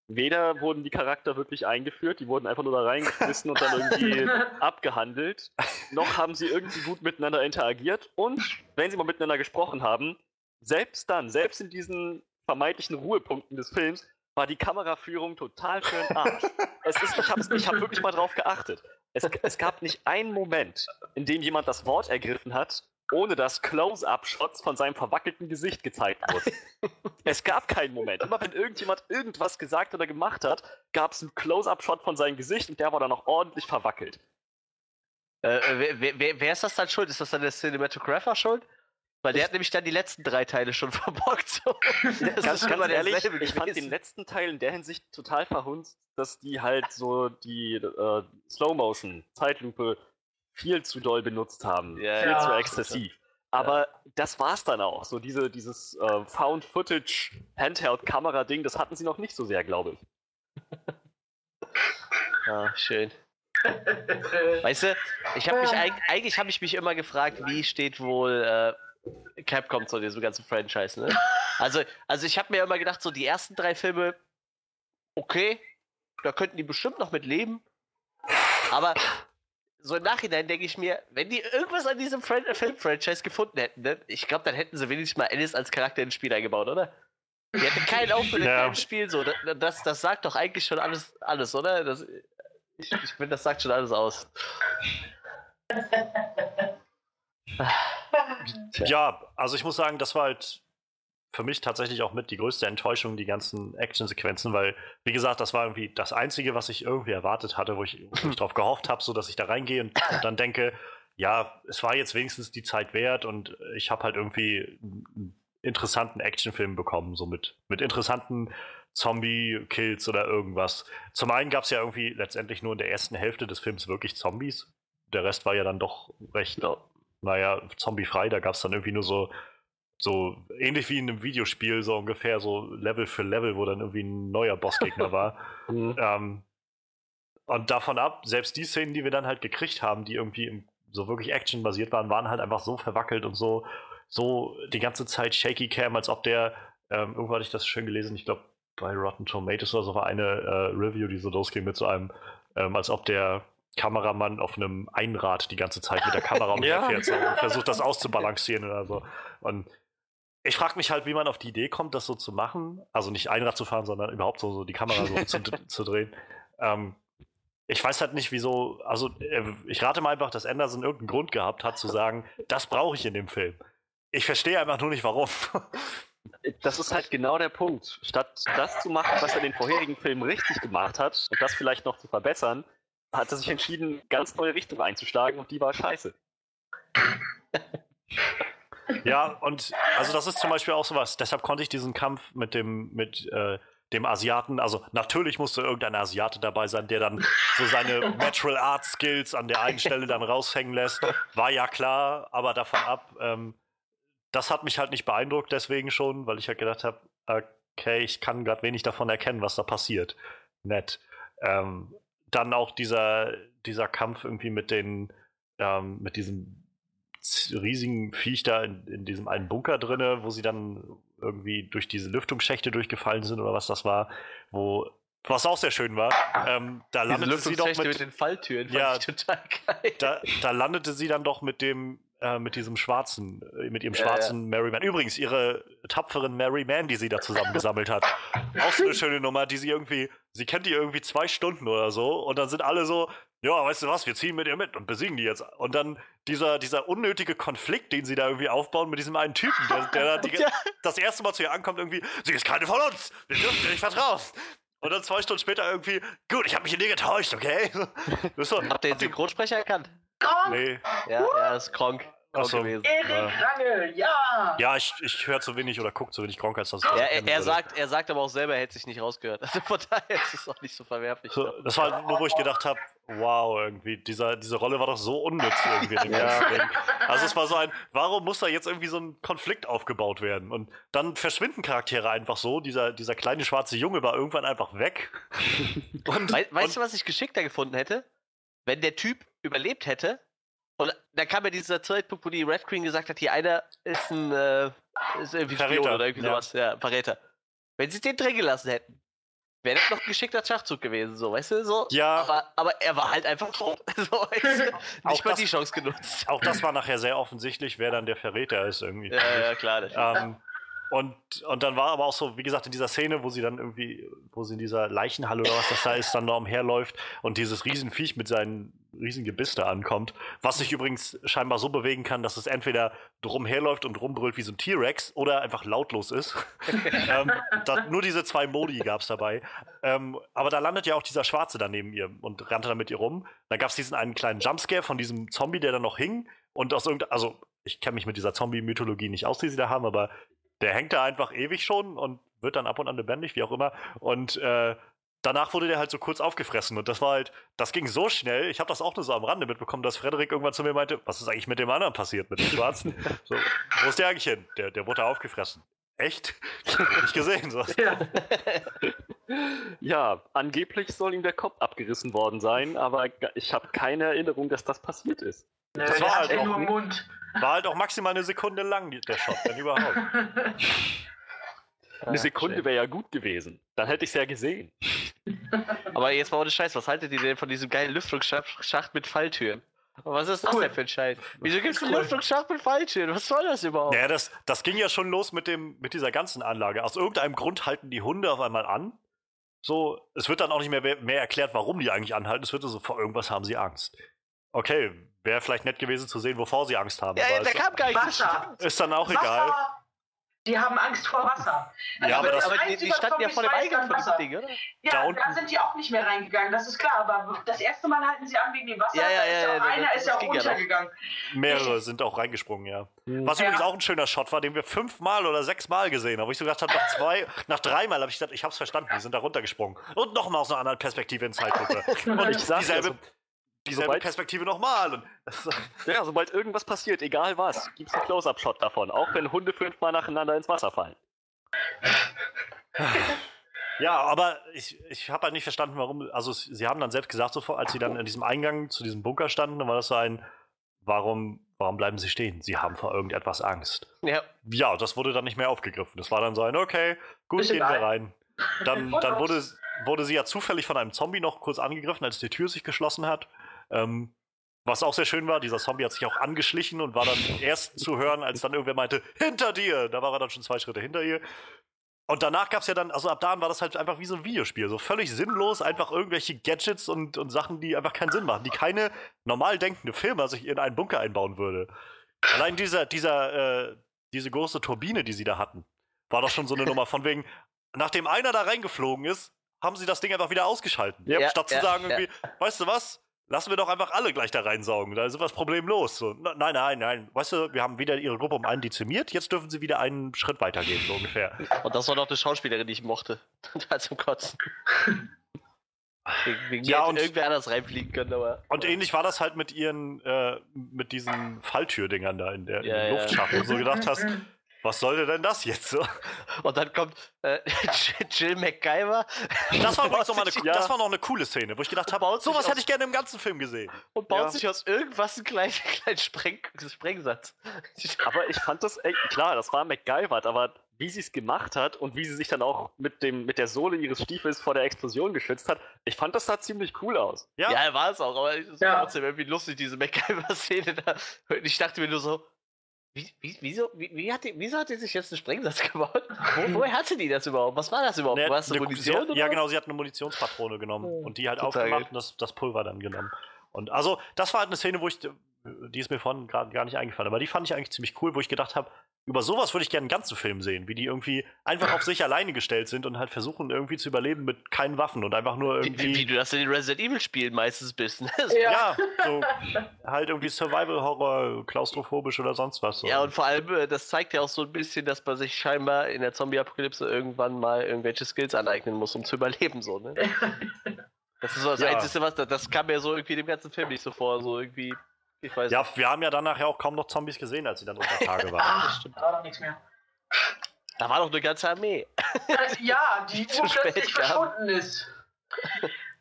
Weder wurden die Charakter wirklich eingeführt, die wurden einfach nur da reingeschmissen und dann irgendwie abgehandelt, noch haben sie irgendwie gut miteinander interagiert und wenn sie mal miteinander gesprochen haben, selbst dann, selbst in diesen vermeintlichen Ruhepunkten des Films, war die Kameraführung total für den Arsch. Es ist, ich habe ich hab wirklich mal drauf geachtet. Es, es gab nicht einen Moment, in dem jemand das Wort ergriffen hat, ohne dass Close-Up-Shots von seinem verwackelten Gesicht gezeigt wurden. Es gab keinen Moment. Immer wenn irgendjemand irgendwas gesagt oder gemacht hat, gab es einen Close-Up-Shot von seinem Gesicht und der war dann noch ordentlich verwackelt. Äh, wer, wer, wer ist das dann schuld? Ist das dann der Cinematographer schuld? Weil der ich hat nämlich dann die letzten drei Teile schon verbockt. So. Das ganz, ist ganz ehrlich, ich fand den letzten Teil in der Hinsicht total verhunzt, dass die halt so die äh, Slow-Motion, Zeitlupe viel zu doll benutzt haben. Yeah, viel ja. zu exzessiv. Aber ja. das war's dann auch. So diese, dieses äh, Found-Footage-Handheld-Kamera-Ding, das hatten sie noch nicht so sehr, glaube ich. Ah, schön. Weißt du, ich hab mich, eigentlich habe ich mich immer gefragt, wie steht wohl... Äh, Capcom zu diesem ganzen Franchise, ne? Also, also ich habe mir immer gedacht, so die ersten drei Filme, okay, da könnten die bestimmt noch mit leben. Aber so im Nachhinein denke ich mir, wenn die irgendwas an diesem Film-Franchise gefunden hätten, ne? Ich glaube, dann hätten sie wenigstens mal Alice als Charakter ins Spiel eingebaut, oder? Die hätte keinen Aufwand ja. im Spiel, so. Das, das sagt doch eigentlich schon alles, alles oder? Das, ich ich finde, das sagt schon alles aus. Ja, also ich muss sagen, das war halt für mich tatsächlich auch mit die größte Enttäuschung, die ganzen Actionsequenzen, weil, wie gesagt, das war irgendwie das Einzige, was ich irgendwie erwartet hatte, wo ich, wo ich drauf gehofft habe, so dass ich da reingehe und, und dann denke, ja, es war jetzt wenigstens die Zeit wert und ich habe halt irgendwie einen interessanten Actionfilm bekommen, so mit, mit interessanten Zombie-Kills oder irgendwas. Zum einen gab es ja irgendwie letztendlich nur in der ersten Hälfte des Films wirklich Zombies, der Rest war ja dann doch recht... naja, zombiefrei, da gab es dann irgendwie nur so, so ähnlich wie in einem Videospiel, so ungefähr so Level für Level, wo dann irgendwie ein neuer Bossgegner war. Mhm. Ähm, und davon ab, selbst die Szenen, die wir dann halt gekriegt haben, die irgendwie im, so wirklich actionbasiert waren, waren halt einfach so verwackelt und so, so die ganze Zeit shaky cam, als ob der, ähm, irgendwo hatte ich das schön gelesen, ich glaube bei Rotten Tomatoes oder so war eine äh, Review, die so losging mit so einem, ähm, als ob der Kameramann auf einem Einrad die ganze Zeit mit der Kamera umherfährt ja. so, und versucht das auszubalancieren oder so. Und ich frage mich halt, wie man auf die Idee kommt, das so zu machen. Also nicht Einrad zu fahren, sondern überhaupt so, so die Kamera so zu, zu drehen. Ähm, ich weiß halt nicht, wieso. Also ich rate mal einfach, dass Anderson irgendeinen Grund gehabt hat, zu sagen, das brauche ich in dem Film. Ich verstehe einfach nur nicht, warum. Das ist halt genau der Punkt. Statt das zu machen, was er in den vorherigen Filmen richtig gemacht hat und das vielleicht noch zu verbessern, hat er sich entschieden, ganz neue Richtung einzuschlagen und die war scheiße. Ja, und also das ist zum Beispiel auch sowas. Deshalb konnte ich diesen Kampf mit dem, mit, äh, dem Asiaten, also natürlich musste irgendein Asiate dabei sein, der dann so seine Natural Art Skills an der einen Stelle dann raushängen lässt. War ja klar, aber davon ab, ähm, das hat mich halt nicht beeindruckt, deswegen schon, weil ich halt gedacht habe, okay, ich kann gerade wenig davon erkennen, was da passiert. Nett. Ähm, Dann auch dieser, dieser Kampf irgendwie mit den, ähm, mit diesem riesigen Viech da in, in diesem einen Bunker drinne, wo sie dann irgendwie durch diese Lüftungsschächte durchgefallen sind oder was das war, wo was auch sehr schön war. Ähm, da diese landete sie doch mit, mit den Falltüren, ja, fand ich total geil. Da, da landete sie dann doch mit dem äh, mit diesem schwarzen, mit ihrem ja, schwarzen ja. Mary Man. Übrigens, ihre tapferen Mary Man, die sie da zusammengesammelt hat. Auch so eine schöne Nummer, die sie irgendwie, sie kennt die irgendwie zwei Stunden oder so und dann sind alle so, ja, weißt du was, wir ziehen mit ihr mit und besiegen die jetzt. Und dann dieser, dieser unnötige Konflikt, den sie da irgendwie aufbauen mit diesem einen Typen, der, der da die, das erste Mal zu ihr ankommt, irgendwie, sie ist keine von uns, wir dürfen ihr nicht vertrauen. Und dann zwei Stunden später irgendwie, gut, ich hab mich hier nie getäuscht, okay? So, habt ihr den Synchronsprecher erkannt? Kronk! Nee. Ja, ja, das ist Kronk. So. Erik Rangel, ja! Ja, ich, ich höre zu wenig oder gucke zu wenig Kronk, als das. Ja, er, er, sagt, er sagt aber auch selber, er hätte sich nicht rausgehört. Also von daher ist es auch nicht so verwerflich. So, das war halt nur, wo ich gedacht habe, wow, irgendwie, dieser, diese Rolle war doch so unnütz irgendwie. Den ja. Also es war so ein, warum muss da jetzt irgendwie so ein Konflikt aufgebaut werden? Und dann verschwinden Charaktere einfach so. Dieser, dieser kleine schwarze Junge war irgendwann einfach weg. Und, We- weißt du, was ich geschickter gefunden hätte? Wenn der Typ überlebt hätte. Und da kam ja dieser Zeitpunkt, wo die Red Queen gesagt hat, hier einer ist ein äh, ist irgendwie Verräter Spion oder irgendwie ja. sowas. Ja, Verräter. Wenn sie den drin gelassen hätten, wäre das noch ein geschickter Schachzug gewesen, so, weißt du? So. Ja. Aber, aber er war halt einfach tot. So, nicht auch mal das, die Chance genutzt. Auch das war nachher sehr offensichtlich, wer dann der Verräter ist irgendwie. Ja, ja, klar. Ähm, und, und dann war aber auch so, wie gesagt, in dieser Szene, wo sie dann irgendwie, wo sie in dieser Leichenhalle oder was das da ist, dann da umherläuft und dieses Riesenviech mit seinen Riesengebiss da ankommt, was sich übrigens scheinbar so bewegen kann, dass es entweder drumherläuft und rumbrüllt wie so ein T-Rex oder einfach lautlos ist. ähm, da, nur diese zwei Modi gab es dabei. Ähm, aber da landet ja auch dieser Schwarze da neben ihr und rannte dann mit ihr rum. Da gab es diesen einen kleinen Jumpscare von diesem Zombie, der dann noch hing und aus irgendeiner, also ich kenne mich mit dieser Zombie-Mythologie nicht aus, die sie da haben, aber der hängt da einfach ewig schon und wird dann ab und an lebendig, wie auch immer. Und äh, danach wurde der halt so kurz aufgefressen und das war halt, das ging so schnell, ich habe das auch nur so am Rande mitbekommen, dass Frederik irgendwann zu mir meinte, was ist eigentlich mit dem anderen passiert, mit dem Schwarzen? So, wo ist der eigentlich hin? Der, der wurde aufgefressen. Echt? Ich hab nicht gesehen. So. Ja. Ja, angeblich soll ihm der Kopf abgerissen worden sein, aber ich habe keine Erinnerung, dass das passiert ist. Nö, das war halt, auch, nur Mund. war halt auch maximal eine Sekunde lang, der Shot, wenn überhaupt. Eine Sekunde wäre ja gut gewesen. Dann hätte ich es ja gesehen. Aber jetzt mal ohne Scheiß, was haltet ihr denn von diesem geilen Lüftungsschacht mit Falltüren? Und was ist das cool. denn für ein Scheiß? Wieso gibt es einen cool. Lüftungsschacht mit Falltüren? Was soll das überhaupt? Naja, das, das ging ja schon los mit, dem, mit dieser ganzen Anlage. Aus irgendeinem Grund halten die Hunde auf einmal an. So, es wird dann auch nicht mehr, mehr erklärt, warum die eigentlich anhalten. Es wird so, vor irgendwas haben sie Angst. Okay, wäre vielleicht nett gewesen zu sehen, wovor sie Angst haben. Ja, ja da kam gar nichts. Ist dann auch Wasser. Egal. Die haben Angst vor Wasser. Also ja, aber das, das aber die, die standen ja vor dem Eingang von diesem Ding, oder? Ja, da, da sind die auch nicht mehr reingegangen, das ist klar. Aber das erste Mal halten sie an wegen dem Wasser. Ja, ja, ja, ja, ja, einer das, ist ja auch runtergegangen. Ja mehrere ich, sind auch reingesprungen, ja. Mhm. Was ja. übrigens auch ein schöner Shot war, den wir fünfmal oder sechsmal gesehen haben. Wo ich so gedacht habe, nach zwei, nach dreimal habe ich gedacht, ich habe es verstanden, die sind da runtergesprungen. Und nochmal aus einer anderen Perspektive in Zeitlupe. Und ich sag dieselbe... Dieselbe sobald, Perspektive nochmal. Ja, sobald irgendwas passiert, egal was, gibt es einen Close-Up-Shot davon, auch wenn Hunde fünfmal nacheinander ins Wasser fallen. Ja, aber ich, ich habe halt nicht verstanden, warum, also sie haben dann selbst gesagt, sofort, als sie dann in diesem Eingang zu diesem Bunker standen, dann war das so ein, warum, warum bleiben sie stehen? Sie haben vor irgendetwas Angst. Ja. Ja, das wurde dann nicht mehr aufgegriffen. Das war dann so ein, okay, gut, gehen wir rein. Dann, dann wurde, wurde sie ja zufällig von einem Zombie noch kurz angegriffen, als die Tür sich geschlossen hat. Ähm, was auch sehr schön war, dieser Zombie hat sich auch angeschlichen und war dann erst zu hören, als dann irgendwer meinte, hinter dir! Da war er dann schon zwei Schritte hinter ihr. Und danach gab es ja dann, also ab da war das halt einfach wie so ein Videospiel, so völlig sinnlos, einfach irgendwelche Gadgets und, und Sachen, die einfach keinen Sinn machen, die keine normal denkende Firma sich in einen Bunker einbauen würde. Allein dieser, dieser, äh, diese große Turbine, die sie da hatten, war doch schon so eine Nummer von wegen, nachdem einer da reingeflogen ist, haben sie das Ding einfach wieder ausgeschalten. Ja, statt ja, zu sagen irgendwie, ja. weißt du was? Lassen wir doch einfach alle gleich da reinsaugen. Da ist was problemlos. So, nein, nein, nein. Weißt du, wir haben wieder ihre Gruppe um einen dezimiert. Jetzt dürfen sie wieder einen Schritt weitergehen, so ungefähr. Und das war doch eine Schauspielerin, die ich mochte. Da zum Kotzen. Wegen ja, und irgendwer anders reinfliegen können. Aber, und aber. ähnlich war das halt mit ihren, äh, mit diesen Falltürdingern da in der, ja, der ja. Luftschacht, wo du so gedacht hast, was sollte denn das jetzt so? Und dann kommt äh, Jill MacGyver. Das war, noch mal eine, ja. das war noch eine coole Szene, wo ich gedacht habe, sowas hätte ich gerne im ganzen Film gesehen. Und baut ja. sich aus irgendwas einen kleinen, kleinen Spreng- Sprengsatz. Aber ich fand das, ey, klar, das war MacGyver, aber wie sie es gemacht hat und wie sie sich dann auch mit, dem, mit der Sohle ihres Stiefels vor der Explosion geschützt hat. Ich fand, das sah ziemlich cool aus. Ja, ja war es auch, aber es war ja. trotzdem irgendwie lustig, diese MacGyver-Szene da. Und ich dachte mir nur so, wie, wie, wieso, wie, wie hat die, wieso hat die sich jetzt einen Sprengsatz gebaut? Wo, woher hatte die das überhaupt? Was war das überhaupt? War das eine Munition? Oder? Ja, genau, sie hat eine Munitionspatrone genommen oh, und die halt aufgemacht geil. und das, das Pulver dann genommen. Und also, das war halt eine Szene, wo ich, die ist mir vorhin gerade gar nicht eingefallen, aber die fand ich eigentlich ziemlich cool, wo ich gedacht habe, über sowas würde ich gerne einen ganzen Film sehen, wie die irgendwie einfach auf sich alleine gestellt sind und halt versuchen, irgendwie zu überleben mit keinen Waffen und einfach nur irgendwie... Wie, wie du das in den Resident Evil Spielen meistens bist, ne? Ja, ja so halt irgendwie Survival-Horror, klaustrophobisch oder sonst was. So. Ja, und vor allem, das zeigt ja auch so ein bisschen, dass man sich scheinbar in der Zombie-Apokalypse irgendwann mal irgendwelche Skills aneignen muss, um zu überleben, so, ne? Das ist so das ja. Einzige, was... Das kam mir so irgendwie dem ganzen Film nicht so vor, so irgendwie... Ich weiß ja, nicht. Wir haben ja danach ja auch kaum noch Zombies gesehen, als sie dann unter Tage waren. Ach, das stimmt. Da war doch nichts mehr. Da war doch eine ganze Armee. Ja, die, die zu plötzlich verschwunden ist.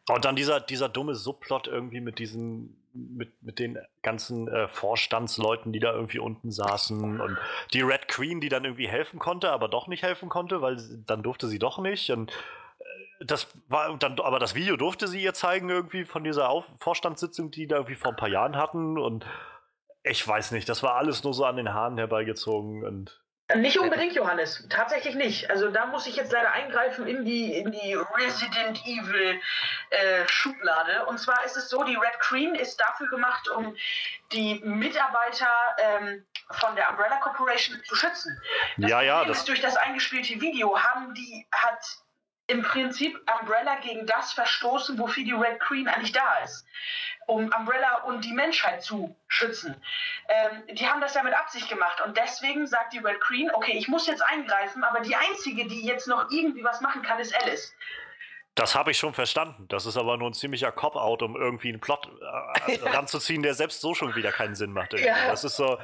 Und dann dieser, dieser dumme Subplot irgendwie mit diesen, mit, mit den ganzen äh, Vorstandsleuten, die da irgendwie unten saßen und die Red Queen, die dann irgendwie helfen konnte, aber doch nicht helfen konnte, weil dann durfte sie doch nicht und das war dann, aber das Video durfte sie ihr zeigen irgendwie von dieser Auf- Vorstandssitzung, die da irgendwie vor ein paar Jahren hatten und ich weiß nicht, das war alles nur so an den Haaren herbeigezogen und nicht unbedingt, Johannes. Tatsächlich nicht. Also da muss ich jetzt leider eingreifen in die, in die Resident Evil äh, Schublade. Und zwar ist es so, die Red Queen ist dafür gemacht, um die Mitarbeiter ähm, von der Umbrella Corporation zu schützen. Das ja, ja. Das durch das eingespielte Video haben die, hat im Prinzip Umbrella gegen das verstoßen, wofür die Red Queen eigentlich da ist, um Umbrella und die Menschheit zu schützen. Ähm, die haben das ja mit Absicht gemacht und deswegen sagt die Red Queen, okay, ich muss jetzt eingreifen, aber die Einzige, die jetzt noch irgendwie was machen kann, ist Alice. Das habe ich schon verstanden. Das ist aber nur ein ziemlicher Cop-Out, um irgendwie einen Plot äh, ranzuziehen, der selbst so schon wieder keinen Sinn macht. Ja. Das ist so...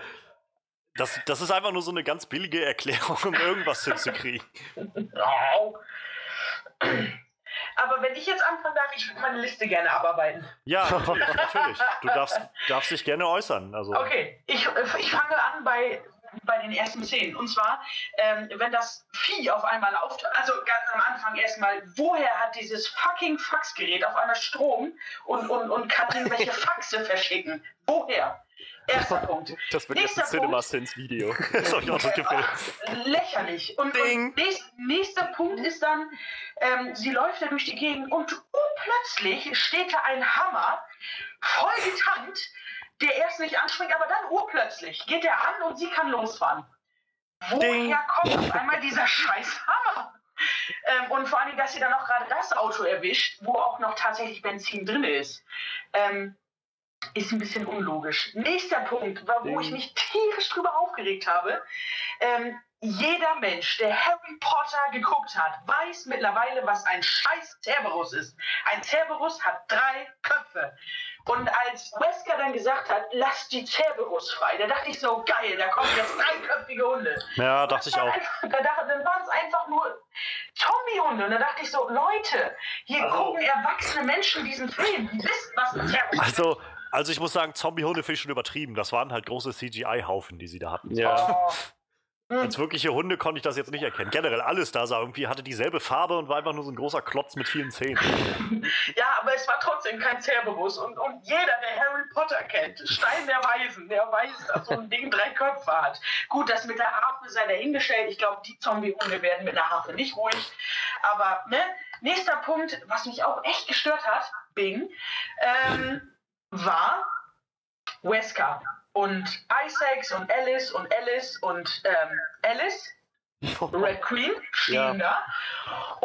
Das, das ist einfach nur so eine ganz billige Erklärung, um irgendwas hinzukriegen. Aber wenn ich jetzt anfangen darf, ich würde meine Liste gerne abarbeiten. Ja, natürlich. natürlich. Du darfst, darfst dich gerne äußern. Also. Okay, ich, ich fange an bei, bei den ersten Szenen. Und zwar, ähm, wenn das Vieh auf einmal auftaucht, also ganz am Anfang erstmal, woher hat dieses fucking Faxgerät auf einmal Strom und, und, und kann irgendwelche Faxe verschicken? Woher? Erster Punkt. Das wird jetzt ein Cinema-Sins-Video. Das habe ich auch so gefilmt. Lächerlich. Und, und nächst, nächster Punkt ist dann, ähm, sie läuft da durch die Gegend und urplötzlich steht da ein Hammer, voll getankt, der erst nicht anspringt, aber dann urplötzlich geht er an und sie kann losfahren. Woher Ding. kommt auf einmal dieser scheiß Hammer? Ähm, und vor allem, dass sie dann auch gerade das Auto erwischt, wo auch noch tatsächlich Benzin drin ist. Ähm, Ist ein bisschen unlogisch. Nächster Punkt, wo ich mich tierisch drüber aufgeregt habe. Ähm, jeder Mensch, der Harry Potter geguckt hat, weiß mittlerweile, was ein scheiß Cerberus ist. Ein Cerberus hat drei Köpfe. Und als Wesker dann gesagt hat, lass die Cerberus frei, da dachte ich so, geil, da kommen jetzt dreiköpfige Hunde. Ja, dachte ich auch. Einfach, da dachte, dann waren es einfach nur Zombie-Hunde. Und da dachte ich so, Leute, hier also, gucken erwachsene Menschen diesen Film. Die wissen, was ein Cerberus ist. Also, Also ich muss sagen, Zombie-Hunde finde ich schon übertrieben. Das waren halt große C G I-Haufen, die sie da hatten. Ja. Als wirkliche Hunde konnte ich das jetzt nicht erkennen. Generell alles da sah irgendwie, hatte dieselbe Farbe und war einfach nur so ein großer Klotz mit vielen Zähnen. Ja, aber es war trotzdem kein Cerberus. Und, und jeder, der Harry Potter kennt, Stein der Weisen, der weiß, dass so ein Ding drei Köpfe hat. Gut, das mit der Harfe sei dahingestellt. Ich glaube, die Zombie-Hunde werden mit der Harfe nicht ruhig. Aber, ne? Nächster Punkt, was mich auch echt gestört hat, Bing, ähm... war Wesker und Isaacs und Alice und Alice und ähm, Alice, Red Queen, stehen ja. da.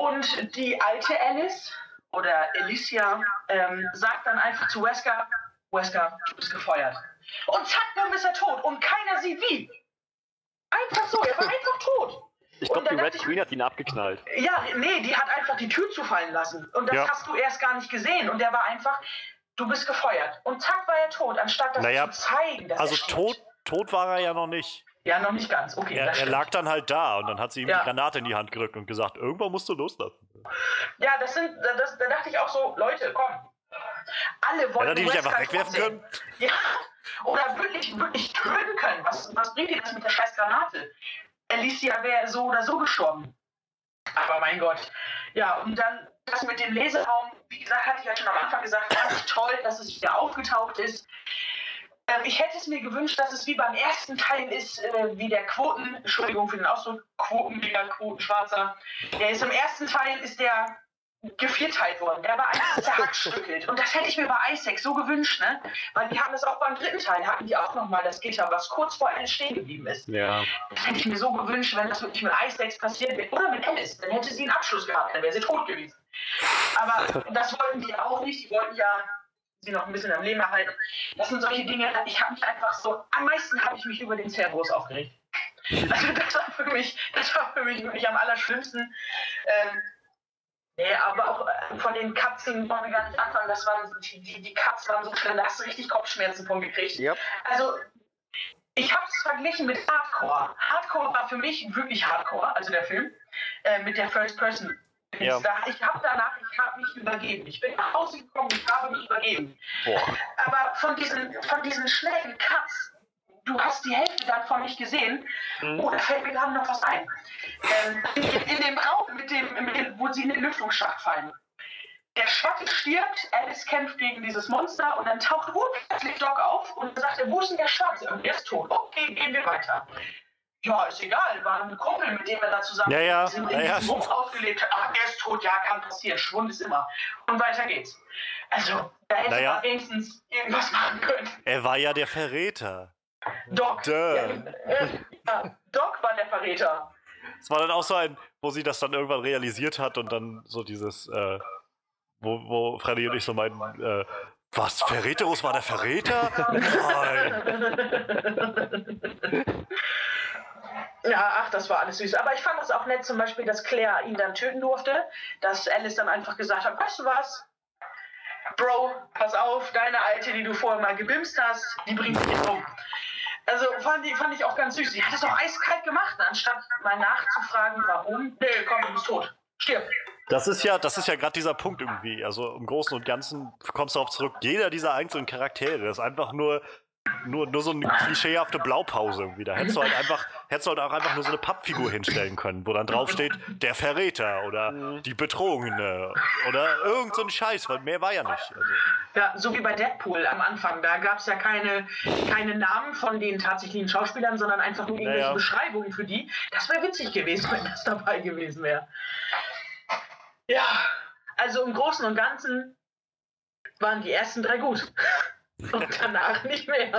Und die alte Alice oder Alicia ähm, sagt dann einfach zu Wesker, Wesker, du bist gefeuert. Und zack, dann ist er tot und keiner sieht wie. Einfach so, er war einfach tot. Ich glaube, die Red Queen hat ihn abgeknallt. Ja, nee, die hat einfach die Tür zufallen lassen. Und das ja. hast du erst gar nicht gesehen. Und der war einfach... Du bist gefeuert. Und zack war er tot, anstatt das naja, zu zeigen. Dass also er tot, tot war er ja noch nicht. Ja, noch nicht ganz. Okay. Er, er lag dann halt da und dann hat sie ihm ja. die Granate in die Hand gerückt und gesagt, irgendwann musst du loslassen. Ja, das sind, das, da dachte ich auch so, Leute, komm. Alle wollen ja, die nicht einfach wegwerfen können. Ja, oder wirklich, wirklich töten können. Was, was bringt dir das mit der scheiß Granate? Alicia wäre so oder so gestorben. Aber mein Gott. Ja, und dann das mit dem Leseraum, wie gesagt, hatte ich ja schon am Anfang gesagt, fand ich toll, dass es wieder aufgetaucht ist. Ähm, ich hätte es mir gewünscht, dass es wie beim ersten Teil ist, äh, wie der Quoten, Entschuldigung für den Ausdruck, Quotenbilder, Quotenschwarzer. Der ist im ersten Teil, ist der gevierteilt worden. Der war einfach zerhackstückelt. Und das hätte ich mir bei Isaac so gewünscht, ne? Weil die haben das auch beim dritten Teil, hatten die auch nochmal das Gitter, was kurz vor Ende stehen geblieben ist. Ja. Das hätte ich mir so gewünscht, wenn das wirklich mit Isaac passiert wäre. Oder mit Alice, dann hätte sie einen Abschluss gehabt, dann wäre sie tot gewesen. Aber das wollten die auch nicht. Die wollten ja sie noch ein bisschen am Leben erhalten. Das sind solche Dinge, ich habe mich einfach so, am meisten habe ich mich über den Cerberus aufgeregt. Also das war für mich, das war für mich wirklich am allerschlimmsten. Ähm, Nee, aber auch von den Katzen wollen wir gar nicht anfangen. Das waren, die, die Katzen waren so schlimm, da hast du richtig Kopfschmerzen von gekriegt. Yep. Also, ich habe es verglichen mit Hardcore. Hardcore war für mich wirklich Hardcore, also der Film, äh, mit der First Person. Ja. Ich habe danach, ich habe mich übergeben. Ich bin nach Hause gekommen, ich habe mich übergeben. Boah. Aber von diesen, von diesen schnellen Cuts, du hast die Hälfte davon nicht gesehen. Mhm. Oh, da fällt mir gerade noch was ein. Ähm, in, in dem Raum, mit dem, mit dem, wo sie in den Lüftungsschacht fallen. Der Schwatte stirbt, Alice kämpft gegen dieses Monster und dann taucht urplötzlich Doc auf und sagt, wo ist denn der Schwatte? Und der ist tot. Okay, gehen wir weiter. Ja, ist egal, war ein Kumpel, mit dem wir da zusammen ja, ja. in ja, diesem Mumpf ja. aufgelebt hat. Ach, der ist tot, ja, kann passieren, Schwund ist immer. Und weiter geht's. Also, da hätte naja. man wenigstens irgendwas machen können. Er war ja der Verräter. Doc. Ja, äh, ja, Doc war der Verräter. Es war dann auch so ein, wo sie das dann irgendwann realisiert hat und dann so dieses, äh, wo, wo Freddy und ich so meinten, äh, was, Verräterus war der Verräter? Nein. Ja, ach, das war alles süß. Aber ich fand es auch nett, zum Beispiel, dass Claire ihn dann töten durfte, dass Alice dann einfach gesagt hat, weißt du was? Bro, pass auf, deine Alte, die du vorher mal gebimst hast, die bringt dich um. Also fand ich, fand ich auch ganz süß. Sie hat es doch eiskalt gemacht, anstatt mal nachzufragen, warum. Nee, komm, du bist tot. Stirb. Das ist ja, das ist ja gerade dieser Punkt irgendwie. Also im Großen und Ganzen kommst du darauf zurück, jeder dieser einzelnen Charaktere ist einfach nur, nur, nur so eine klischeehafte Blaupause irgendwie. Da hättest du halt einfach, hättest du halt auch einfach nur so eine Pappfigur hinstellen können, wo dann draufsteht, der Verräter oder die Betrogene oder irgend so ein Scheiß, weil mehr war ja nicht. Also. Ja, so wie bei Deadpool am Anfang, da gab es ja keine, keine Namen von den tatsächlichen Schauspielern, sondern einfach nur irgendwelche naja. Beschreibungen für die. Das wäre witzig gewesen, wenn das dabei gewesen wäre. Ja, also im Großen und Ganzen waren die ersten drei gut. Und danach nicht mehr.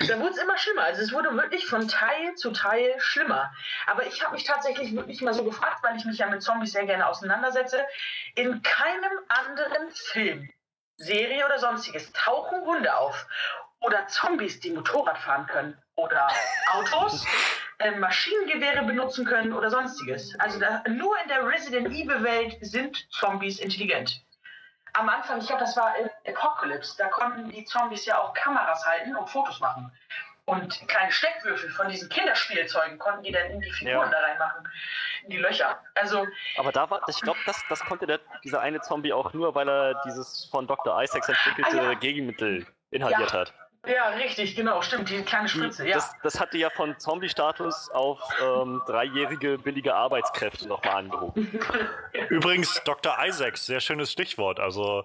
Da wurde es immer schlimmer. Also es wurde wirklich von Teil zu Teil schlimmer. Aber ich habe mich tatsächlich wirklich mal so gefragt, weil ich mich ja mit Zombies sehr gerne auseinandersetze. In keinem anderen Film, Serie oder sonstiges tauchen Hunde auf. Oder Zombies, die Motorrad fahren können. Oder Autos, äh, Maschinengewehre benutzen können oder sonstiges. Also da, nur in der Resident Evil Welt sind Zombies intelligent. Am Anfang, ich glaube, das war in Apocalypse, da konnten die Zombies ja auch Kameras halten und Fotos machen. Und kleine Steckwürfel von diesen Kinderspielzeugen konnten die dann in die Figuren ja. da reinmachen, in die Löcher. Also, aber da war, ich glaube, das, das konnte der, dieser eine Zombie auch nur, weil er dieses von Doktor Isaacs entwickelte ah, ja. Gegenmittel inhaliert ja. hat. Ja, richtig, genau, stimmt, die kleine Spritze, ja. Das, das hatte ja von Zombie-Status auf ähm, dreijährige billige Arbeitskräfte nochmal angehoben. Übrigens, Doktor Isaacs, sehr schönes Stichwort, also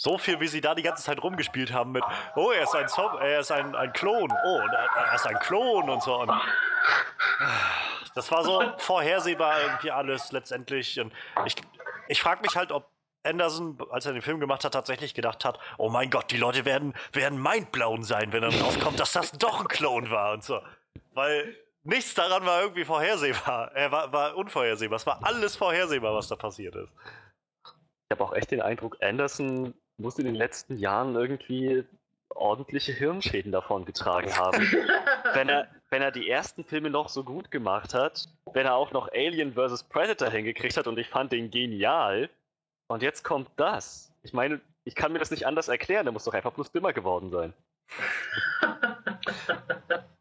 so viel, wie sie da die ganze Zeit rumgespielt haben mit, oh, er ist ein Zom- er ist ein, ein Klon, oh, er ist ein Klon und so. Und, das war so vorhersehbar irgendwie alles letztendlich. Und ich, ich frage mich halt, ob Anderson, als er den Film gemacht hat, tatsächlich gedacht hat, oh mein Gott, die Leute werden, werden mindblown sein, wenn dann rauskommt, dass das doch ein Klon war und so. Weil nichts daran war irgendwie vorhersehbar. Er war, war unvorhersehbar. Es war alles vorhersehbar, was da passiert ist. Ich habe auch echt den Eindruck, Anderson muss in den letzten Jahren irgendwie ordentliche Hirnschäden davon getragen haben. Wenn er, wenn er die ersten Filme noch so gut gemacht hat, wenn er auch noch Alien versus. Predator hingekriegt hat und ich fand den genial, und jetzt kommt das. Ich meine, ich kann mir das nicht anders erklären. Der muss doch einfach bloß dümmer geworden sein.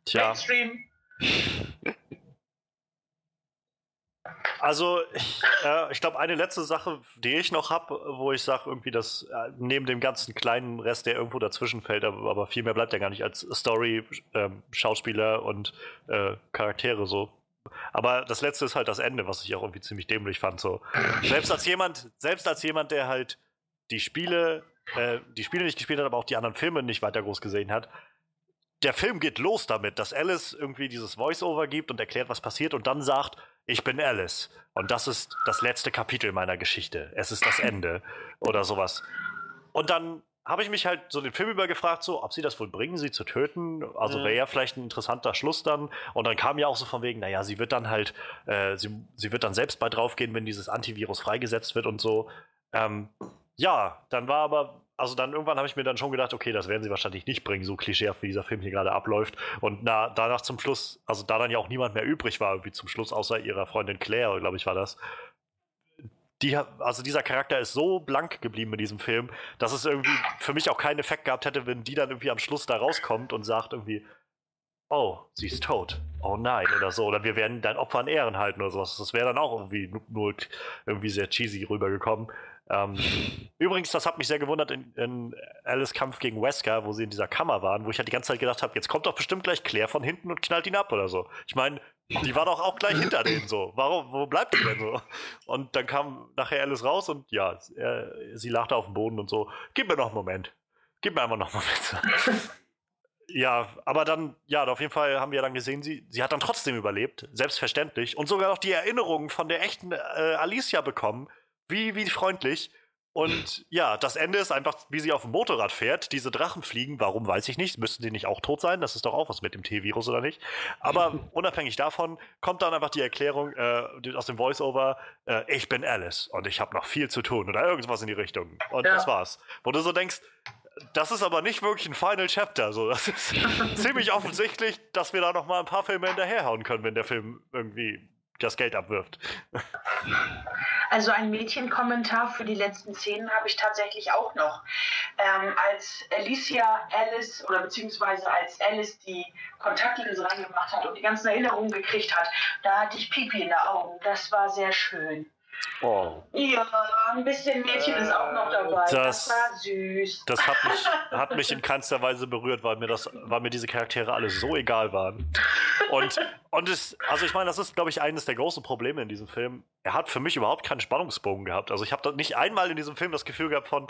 Tja. Mainstream. Also, ich, äh, ich glaube, eine letzte Sache, die ich noch habe, wo ich sage, irgendwie, dass äh, neben dem ganzen kleinen Rest, der irgendwo dazwischen fällt, aber, aber viel mehr bleibt ja gar nicht als Story, äh, Schauspieler und äh, Charaktere so Aber das letzte ist halt das Ende, was ich auch irgendwie ziemlich dämlich fand. So. Selbst als jemand, selbst als jemand, der halt die Spiele, äh, die Spiele nicht gespielt hat, aber auch die anderen Filme nicht weiter groß gesehen hat, der Film geht los damit, dass Alice irgendwie dieses Voice-Over gibt und erklärt, was passiert und dann sagt, ich bin Alice. Und das ist das letzte Kapitel meiner Geschichte. Es ist das Ende oder sowas. Und dann habe ich mich halt so den Film über gefragt, so, ob sie das wohl bringen, sie zu töten. Also wäre ja vielleicht ein interessanter Schluss dann. Und dann kam ja auch so von wegen, naja, sie wird dann halt, äh, sie, sie wird dann selbst bei draufgehen, wenn dieses Antivirus freigesetzt wird und so. Ähm, ja, dann war aber, also dann irgendwann habe ich mir dann schon gedacht, okay, das werden sie wahrscheinlich nicht bringen, so klischeehaft, wie dieser Film hier gerade abläuft. Und na, danach zum Schluss, also da dann ja auch niemand mehr übrig war, irgendwie zum Schluss, außer ihrer Freundin Claire, glaube ich, war das. Die, also dieser Charakter ist so blank geblieben in diesem Film, dass es irgendwie für mich auch keinen Effekt gehabt hätte, wenn die dann irgendwie am Schluss da rauskommt und sagt irgendwie, oh, sie ist tot, oh nein, oder so, oder wir werden dein Opfer in Ehren halten oder sowas. Das wäre dann auch irgendwie nur irgendwie sehr cheesy rübergekommen. Ähm, übrigens, das hat mich sehr gewundert in, in Alice Kampf gegen Wesker, wo sie in dieser Kammer waren, wo ich halt die ganze Zeit gedacht habe, jetzt kommt doch bestimmt gleich Claire von hinten und knallt ihn ab oder so. Ich meine, die war doch auch gleich hinter denen so. Warum, wo bleibt die denn so? Und dann kam nachher Alice raus und ja, äh, sie lag da auf dem Boden und so. Gib mir noch einen Moment. Gib mir einfach noch einen Moment. Ja, aber dann, ja, auf jeden Fall haben wir dann gesehen, sie, sie hat dann trotzdem überlebt, selbstverständlich. Und sogar noch die Erinnerungen von der echten äh, Alicia bekommen. Wie, wie freundlich. Und ja, das Ende ist einfach, wie sie auf dem Motorrad fährt, diese Drachen fliegen, warum weiß ich nicht, müssten die nicht auch tot sein, das ist doch auch was mit dem T-Virus oder nicht, aber unabhängig davon kommt dann einfach die Erklärung äh, aus dem Voice-Over, äh, ich bin Alice und ich habe noch viel zu tun oder irgendwas in die Richtung und ja. Das war's, wo du so denkst, das ist aber nicht wirklich ein Final Chapter, so, das ist ziemlich offensichtlich, dass wir da nochmal ein paar Filme hinterherhauen können, wenn der Film irgendwie das Geld abwirft. Also ein Mädchenkommentar für die letzten Szenen habe ich tatsächlich auch noch. Ähm, als Alicia Alice oder beziehungsweise als Alice die Kontaktlinse reingemacht hat und die ganzen Erinnerungen gekriegt hat, da hatte ich Pipi in den Augen. Das war sehr schön. Oh. Ja, ein bisschen Mädchen äh, ist auch noch dabei. Das, das war süß. Das hat mich, hat mich in keinster Weise berührt, weil mir, das, weil mir diese Charaktere alle so egal waren. Und, und es, also ich meine, das ist, glaube ich, eines der großen Probleme in diesem Film. Er hat für mich überhaupt keinen Spannungsbogen gehabt. Also ich habe nicht einmal in diesem Film das Gefühl gehabt von,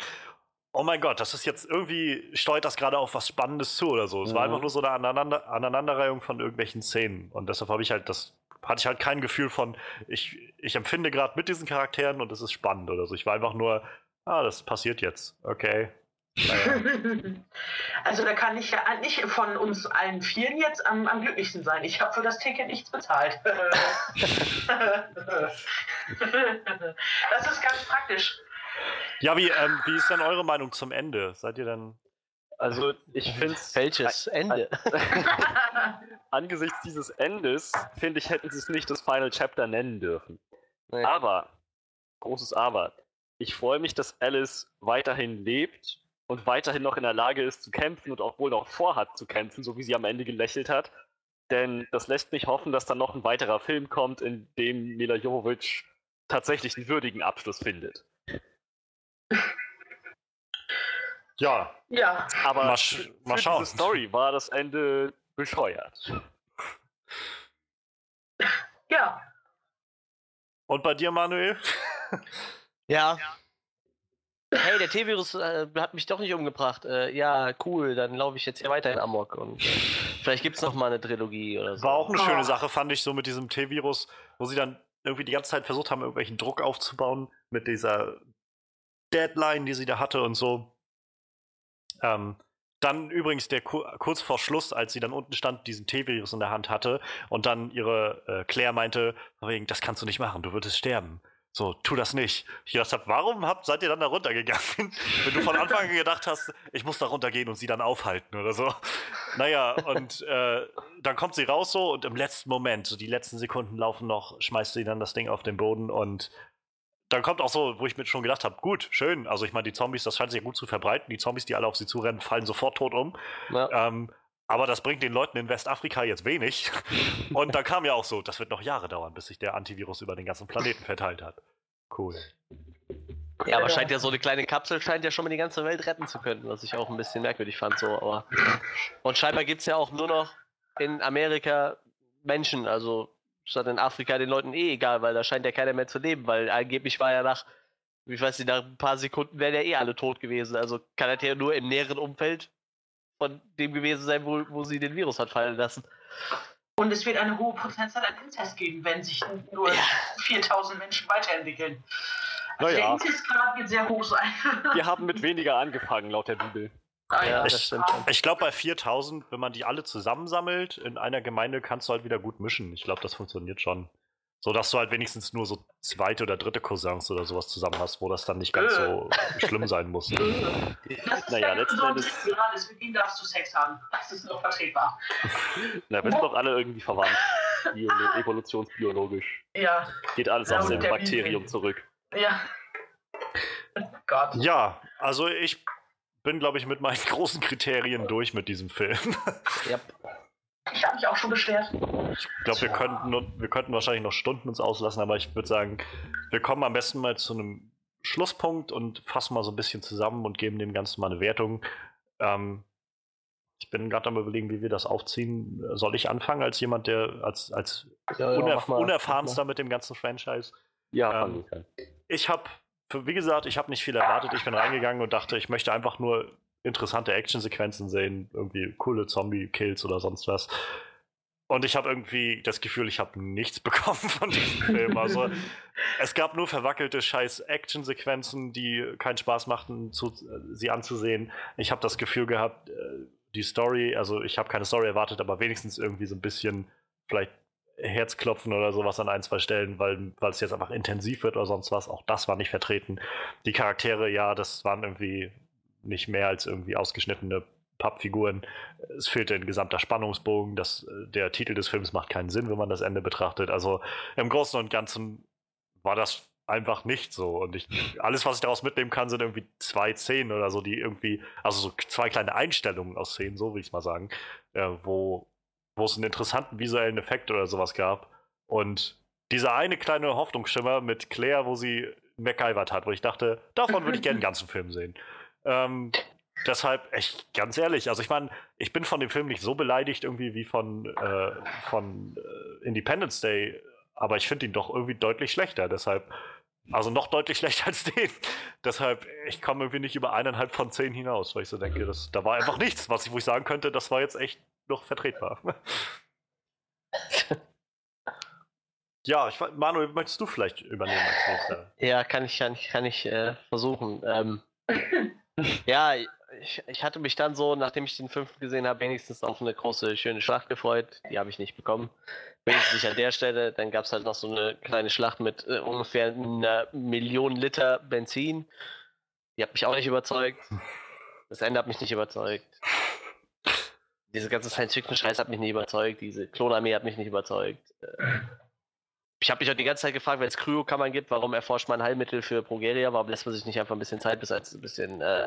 oh mein Gott, das ist jetzt irgendwie, steuert das gerade auf was Spannendes zu oder so. Es mhm. war einfach nur so eine Aneinander, Aneinanderreihung von irgendwelchen Szenen. Und deshalb habe ich halt das... hatte ich halt kein Gefühl von, ich, ich empfinde gerade mit diesen Charakteren und es ist spannend oder so. Ich war einfach nur, ah, das passiert jetzt. Okay. Naja. Also da kann ich ja nicht von uns allen vieren jetzt am, am glücklichsten sein. Ich habe für das Ticket nichts bezahlt. Das ist ganz praktisch. Ja, wie, ähm, wie ist denn eure Meinung zum Ende? Seid ihr dann... Also ich finde es... Welches Ende? Angesichts dieses Endes, finde ich, hätten sie es nicht das Final Chapter nennen dürfen. Nee. Aber, großes Aber, ich freue mich, dass Alice weiterhin lebt und weiterhin noch in der Lage ist zu kämpfen und auch wohl noch vorhat zu kämpfen, so wie sie am Ende gelächelt hat. Denn das lässt mich hoffen, dass dann noch ein weiterer Film kommt, in dem Mila Jovovich tatsächlich einen würdigen Abschluss findet. Ja. Ja. Aber mal, sch- mal für schauen. Diese Story war das Ende bescheuert. Ja. Und bei dir, Manuel? Ja. ja. Hey, der T-Virus äh, hat mich doch nicht umgebracht. Äh, ja, cool, dann laufe ich jetzt hier weiter in Amok. Und äh, vielleicht gibt's noch mal eine Trilogie oder so. War auch eine oh. schöne Sache, fand ich, so mit diesem T-Virus, wo sie dann irgendwie die ganze Zeit versucht haben, irgendwelchen Druck aufzubauen mit dieser Deadline, die sie da hatte und so. Ähm, dann übrigens der Kur- kurz vor Schluss, als sie dann unten stand, diesen T-Virus in der Hand hatte und dann ihre äh, Claire meinte, wegen, das kannst du nicht machen, du würdest sterben. So, tu das nicht. Ich dachte, warum habt, seid ihr dann da runtergegangen? Wenn du von Anfang an gedacht hast, ich muss da runtergehen und sie dann aufhalten oder so. Naja, und äh, dann kommt sie raus so und im letzten Moment, so die letzten Sekunden laufen noch, schmeißt sie dann das Ding auf den Boden und dann kommt auch so, wo ich mir schon gedacht habe, gut, schön. Also ich meine, die Zombies, das scheint sich gut zu verbreiten. Die Zombies, die alle auf sie zurennen, fallen sofort tot um. Ja. Ähm, aber das bringt den Leuten in Westafrika jetzt wenig. Und da kam ja auch so, das wird noch Jahre dauern, bis sich der Antivirus über den ganzen Planeten verteilt hat. Cool. Ja, aber scheint ja so eine kleine Kapsel, scheint ja schon mal die ganze Welt retten zu können, was ich auch ein bisschen merkwürdig fand. So. Aber und scheinbar gibt es ja auch nur noch in Amerika Menschen, also ist das in Afrika den Leuten eh egal, weil da scheint ja keiner mehr zu leben, weil angeblich war ja nach, ich weiß nicht, nach ein paar Sekunden wären ja eh alle tot gewesen. Also kann das ja nur im näheren Umfeld von dem gewesen sein, wo, wo sie den Virus hat fallen lassen. Und es wird eine hohe Prozentzahl an Inzest geben, wenn sich nur ja. viertausend Menschen weiterentwickeln. Also naja. Der Inzestgrad wird sehr hoch sein. Wir haben mit weniger angefangen, laut der Bibel. Ah, ja, ich das ich glaube, bei viertausend, wenn man die alle zusammensammelt, in einer Gemeinde kannst du halt wieder gut mischen. Ich glaube, das funktioniert schon. So, dass du halt wenigstens nur so zweite oder dritte Cousins oder sowas zusammen hast, wo das dann nicht ganz so schlimm sein muss. Das ist naja, letzten Endes... Ist, mit ihm darfst du Sex haben. Das ist noch vertretbar. Na, wir sind doch alle irgendwie verwandt. Bio- evolutionsbiologisch. Ja. Geht alles ja, auf dem Bakterium zurück. Ja. Gott. Ja, also ich bin, glaube ich, mit meinen großen Kriterien durch mit diesem Film. Ja. Ich habe mich auch schon beschwert. Ich glaube, wir könnten, wir könnten wahrscheinlich noch Stunden uns auslassen, aber ich würde sagen, wir kommen am besten mal zu einem Schlusspunkt und fassen mal so ein bisschen zusammen und geben dem Ganzen mal eine Wertung. Ähm, ich bin gerade am Überlegen, wie wir das aufziehen. Soll ich anfangen als jemand, der als, als ja, ja, unerf- mal, unerfahrenster mit dem ganzen Franchise? Ja, ähm, ich habe, wie gesagt, ich habe nicht viel erwartet. Ich bin reingegangen und dachte, ich möchte einfach nur interessante Actionsequenzen sehen, irgendwie coole Zombie-Kills oder sonst was. Und ich habe irgendwie das Gefühl, ich habe nichts bekommen von diesem Film. Also es gab nur verwackelte scheiß Actionsequenzen, die keinen Spaß machten, zu, sie anzusehen. Ich habe das Gefühl gehabt, die Story, also ich habe keine Story erwartet, aber wenigstens irgendwie so ein bisschen vielleicht Herzklopfen oder sowas an ein, zwei Stellen, weil weil es jetzt einfach intensiv wird oder sonst was. Auch das war nicht vertreten. Die Charaktere, ja, das waren irgendwie nicht mehr als irgendwie ausgeschnittene Pappfiguren. Es fehlte ein gesamter Spannungsbogen. Das, der Titel des Films macht keinen Sinn, wenn man das Ende betrachtet. Also im Großen und Ganzen war das einfach nicht so. Und ich, alles, was ich daraus mitnehmen kann, sind irgendwie zwei Szenen oder so, die irgendwie, also so zwei kleine Einstellungen aus Szenen, so will ich mal sagen, äh, wo wo es einen interessanten visuellen Effekt oder sowas gab. Und dieser eine kleine Hoffnungsschimmer mit Claire, wo sie MacGyvert hat, wo ich dachte, davon würde ich gerne den ganzen Film sehen. Ähm, deshalb, echt, ganz ehrlich, also ich meine, ich bin von dem Film nicht so beleidigt irgendwie wie von, äh, von äh, Independence Day, aber ich finde ihn doch irgendwie deutlich schlechter, deshalb, also noch deutlich schlechter als den. Deshalb, ich komme irgendwie nicht über eineinhalb von zehn hinaus, weil ich so denke, das, da war einfach nichts, was ich, wo ich sagen könnte, das war jetzt echt noch vertretbar. Ja, ich, Manuel, möchtest du vielleicht übernehmen? Ja, kann ich, kann ich, kann ich äh, versuchen. Ähm, ja, ich, ich hatte mich dann so, nachdem ich den fünften gesehen habe, wenigstens auf eine große, schöne Schlacht gefreut. Die habe ich nicht bekommen. Wenigstens nicht an der Stelle. Dann gab es halt noch so eine kleine Schlacht mit äh, ungefähr einer Million Liter Benzin. Die hat mich auch nicht überzeugt. Das Ende hat mich nicht überzeugt. Diese ganze Science-Fiction-Scheiß hat mich nicht überzeugt. Diese Klonarmee hat mich nicht überzeugt. Äh, Ich habe mich auch die ganze Zeit gefragt, wenn es Kryokammern gibt, warum erforscht man Heilmittel für Progeria? Warum lässt man sich nicht einfach ein bisschen Zeit, bis es ein bisschen äh,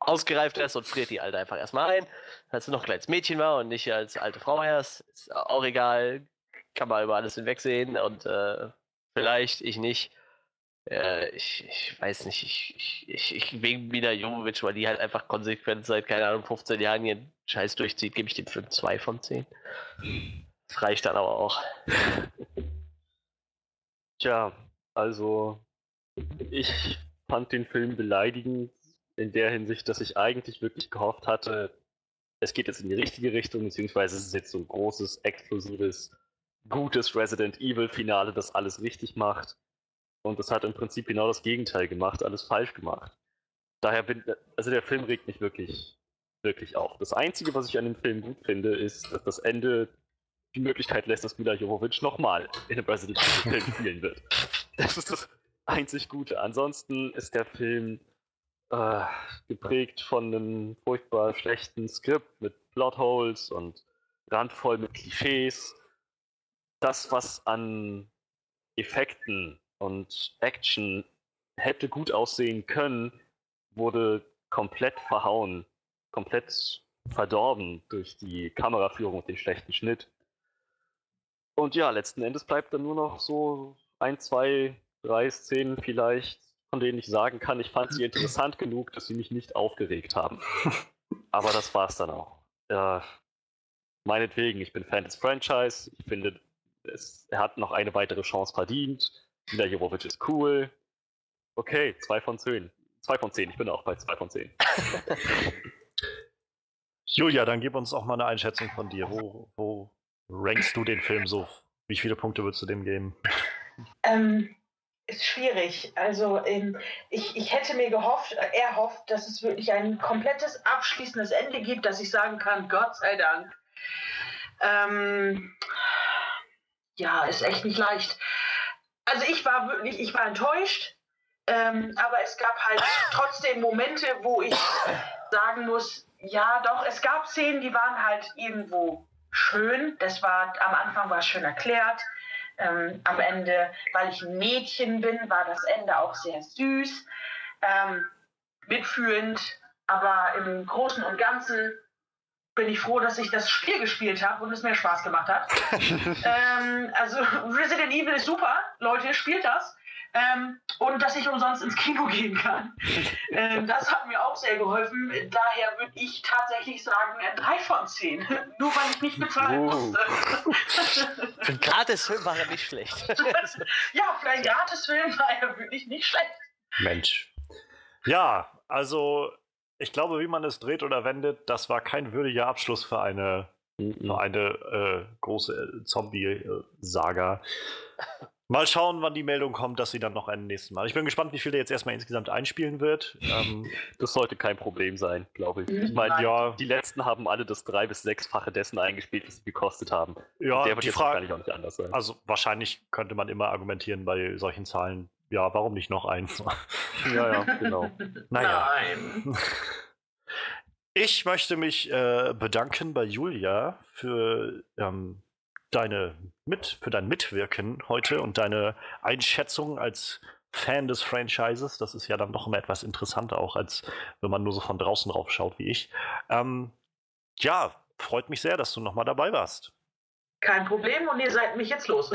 ausgereift ist und friert die Alte einfach erstmal ein? Als du noch ein kleines Mädchen war und nicht als alte Frau herrscht, ist auch egal. Kann man über alles hinwegsehen und äh, vielleicht, ich nicht. Äh, ich, ich weiß nicht, ich, ich, ich wegen Mila Jovovich, weil die halt einfach konsequent seit, keine Ahnung, fünfzehn Jahren ihren Scheiß durchzieht, gebe ich dem Film zwei von zehn. Das reicht dann aber auch. Tja, also ich fand den Film beleidigend in der Hinsicht, dass ich eigentlich wirklich gehofft hatte, es geht jetzt in die richtige Richtung, beziehungsweise es ist jetzt so ein großes, explosives, gutes Resident Evil Finale, das alles richtig macht. Und das hat im Prinzip genau das Gegenteil gemacht, alles falsch gemacht. Daher bin, also der Film regt mich wirklich, wirklich auf. Das Einzige, was ich an dem Film gut finde, ist, dass das Ende die Möglichkeit lässt, dass Mila Jovovich nochmal in einem Resident Evil Film spielen wird. Das ist das einzig Gute. Ansonsten ist der Film äh, geprägt von einem furchtbar schlechten Skript mit Plotholes und randvoll mit Klischees. Das, was an Effekten und Action hätte gut aussehen können, wurde komplett verhauen, komplett verdorben durch die Kameraführung und den schlechten Schnitt. Und ja, letzten Endes bleibt dann nur noch so ein, zwei, drei Szenen vielleicht, von denen ich sagen kann, ich fand sie interessant genug, dass sie mich nicht aufgeregt haben. Aber das war's dann auch. Äh, meinetwegen, ich bin Fan des Franchise. Ich finde, es, er hat noch eine weitere Chance verdient. Mila Jovovich ist cool. Okay, zwei von zehn. Zwei von zehn, ich bin auch bei zwei von zehn. Julia, dann gib uns auch mal eine Einschätzung von dir. Wo, wo rankst du den Film so? Wie viele Punkte würdest du dem geben? Ähm, ist schwierig. Also ähm, ich, ich hätte mir gehofft, äh, erhofft, dass es wirklich ein komplettes, abschließendes Ende gibt, dass ich sagen kann, Gott sei Dank. Ähm, ja, ist echt nicht leicht. Also ich war wirklich, ich war enttäuscht, ähm, aber es gab halt trotzdem Momente, wo ich sagen muss, ja doch, es gab Szenen, die waren halt irgendwo schön. Das war, am Anfang war es schön erklärt. Ähm, am Ende, weil ich ein Mädchen bin, war das Ende auch sehr süß, ähm, mitfühlend, aber im Großen und Ganzen bin ich froh, dass ich das Spiel gespielt habe und es mir Spaß gemacht hat. ähm, also Resident Evil ist super, Leute, spielt das. Ähm, und dass ich umsonst ins Kino gehen kann. Ähm, das hat mir auch sehr geholfen. Daher würde ich tatsächlich sagen, drei von zehn. Nur weil ich nicht bezahlen oh. musste. Ein Gratisfilm war ja nicht schlecht. Ja, für einen Gratisfilm war er wirklich nicht schlecht. Mensch. Ja, also ich glaube, wie man es dreht oder wendet, das war kein würdiger Abschluss für eine, für eine äh, große Zombie-Saga. Mal schauen, wann die Meldung kommt, dass sie dann noch einen nächsten Mal. Ich bin gespannt, wie viel der jetzt erstmal insgesamt einspielen wird. Ähm, das sollte kein Problem sein, glaube ich. Ich meine, ja, die letzten haben alle das drei- bis sechsfache dessen eingespielt, was sie gekostet haben. Ja, und der wird die jetzt Frage, wahrscheinlich auch nicht anders sein. Also wahrscheinlich könnte man immer argumentieren bei solchen Zahlen, ja, warum nicht noch eins? Ja, ja, genau. Naja. Nein. Ich möchte mich äh, bedanken bei Julia für... Ähm, Deine mit, für dein Mitwirken heute und deine Einschätzung als Fan des Franchises. Das ist ja dann doch immer etwas interessanter, auch als wenn man nur so von draußen drauf schaut wie ich. Ähm, ja, freut mich sehr, dass du nochmal dabei warst. Kein Problem und ihr seid mich jetzt los.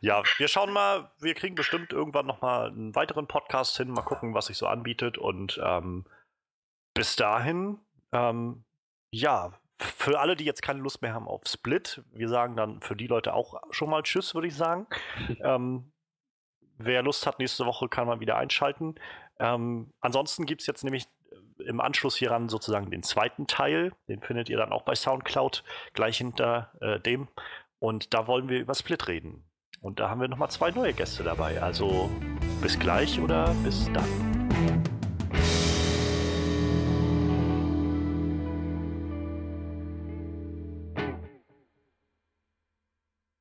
Ja, wir schauen mal, wir kriegen bestimmt irgendwann nochmal einen weiteren Podcast hin, mal gucken, was sich so anbietet und ähm, bis dahin, ähm, ja, für alle, die jetzt keine Lust mehr haben auf Split, wir sagen dann für die Leute auch schon mal Tschüss, würde ich sagen. ähm, wer Lust hat, nächste Woche kann man wieder einschalten. Ähm, ansonsten gibt es jetzt nämlich im Anschluss hieran sozusagen den zweiten Teil. Den findet ihr dann auch bei Soundcloud, gleich hinter äh, dem. Und da wollen wir über Split reden. Und da haben wir nochmal zwei neue Gäste dabei. Also bis gleich oder bis dann.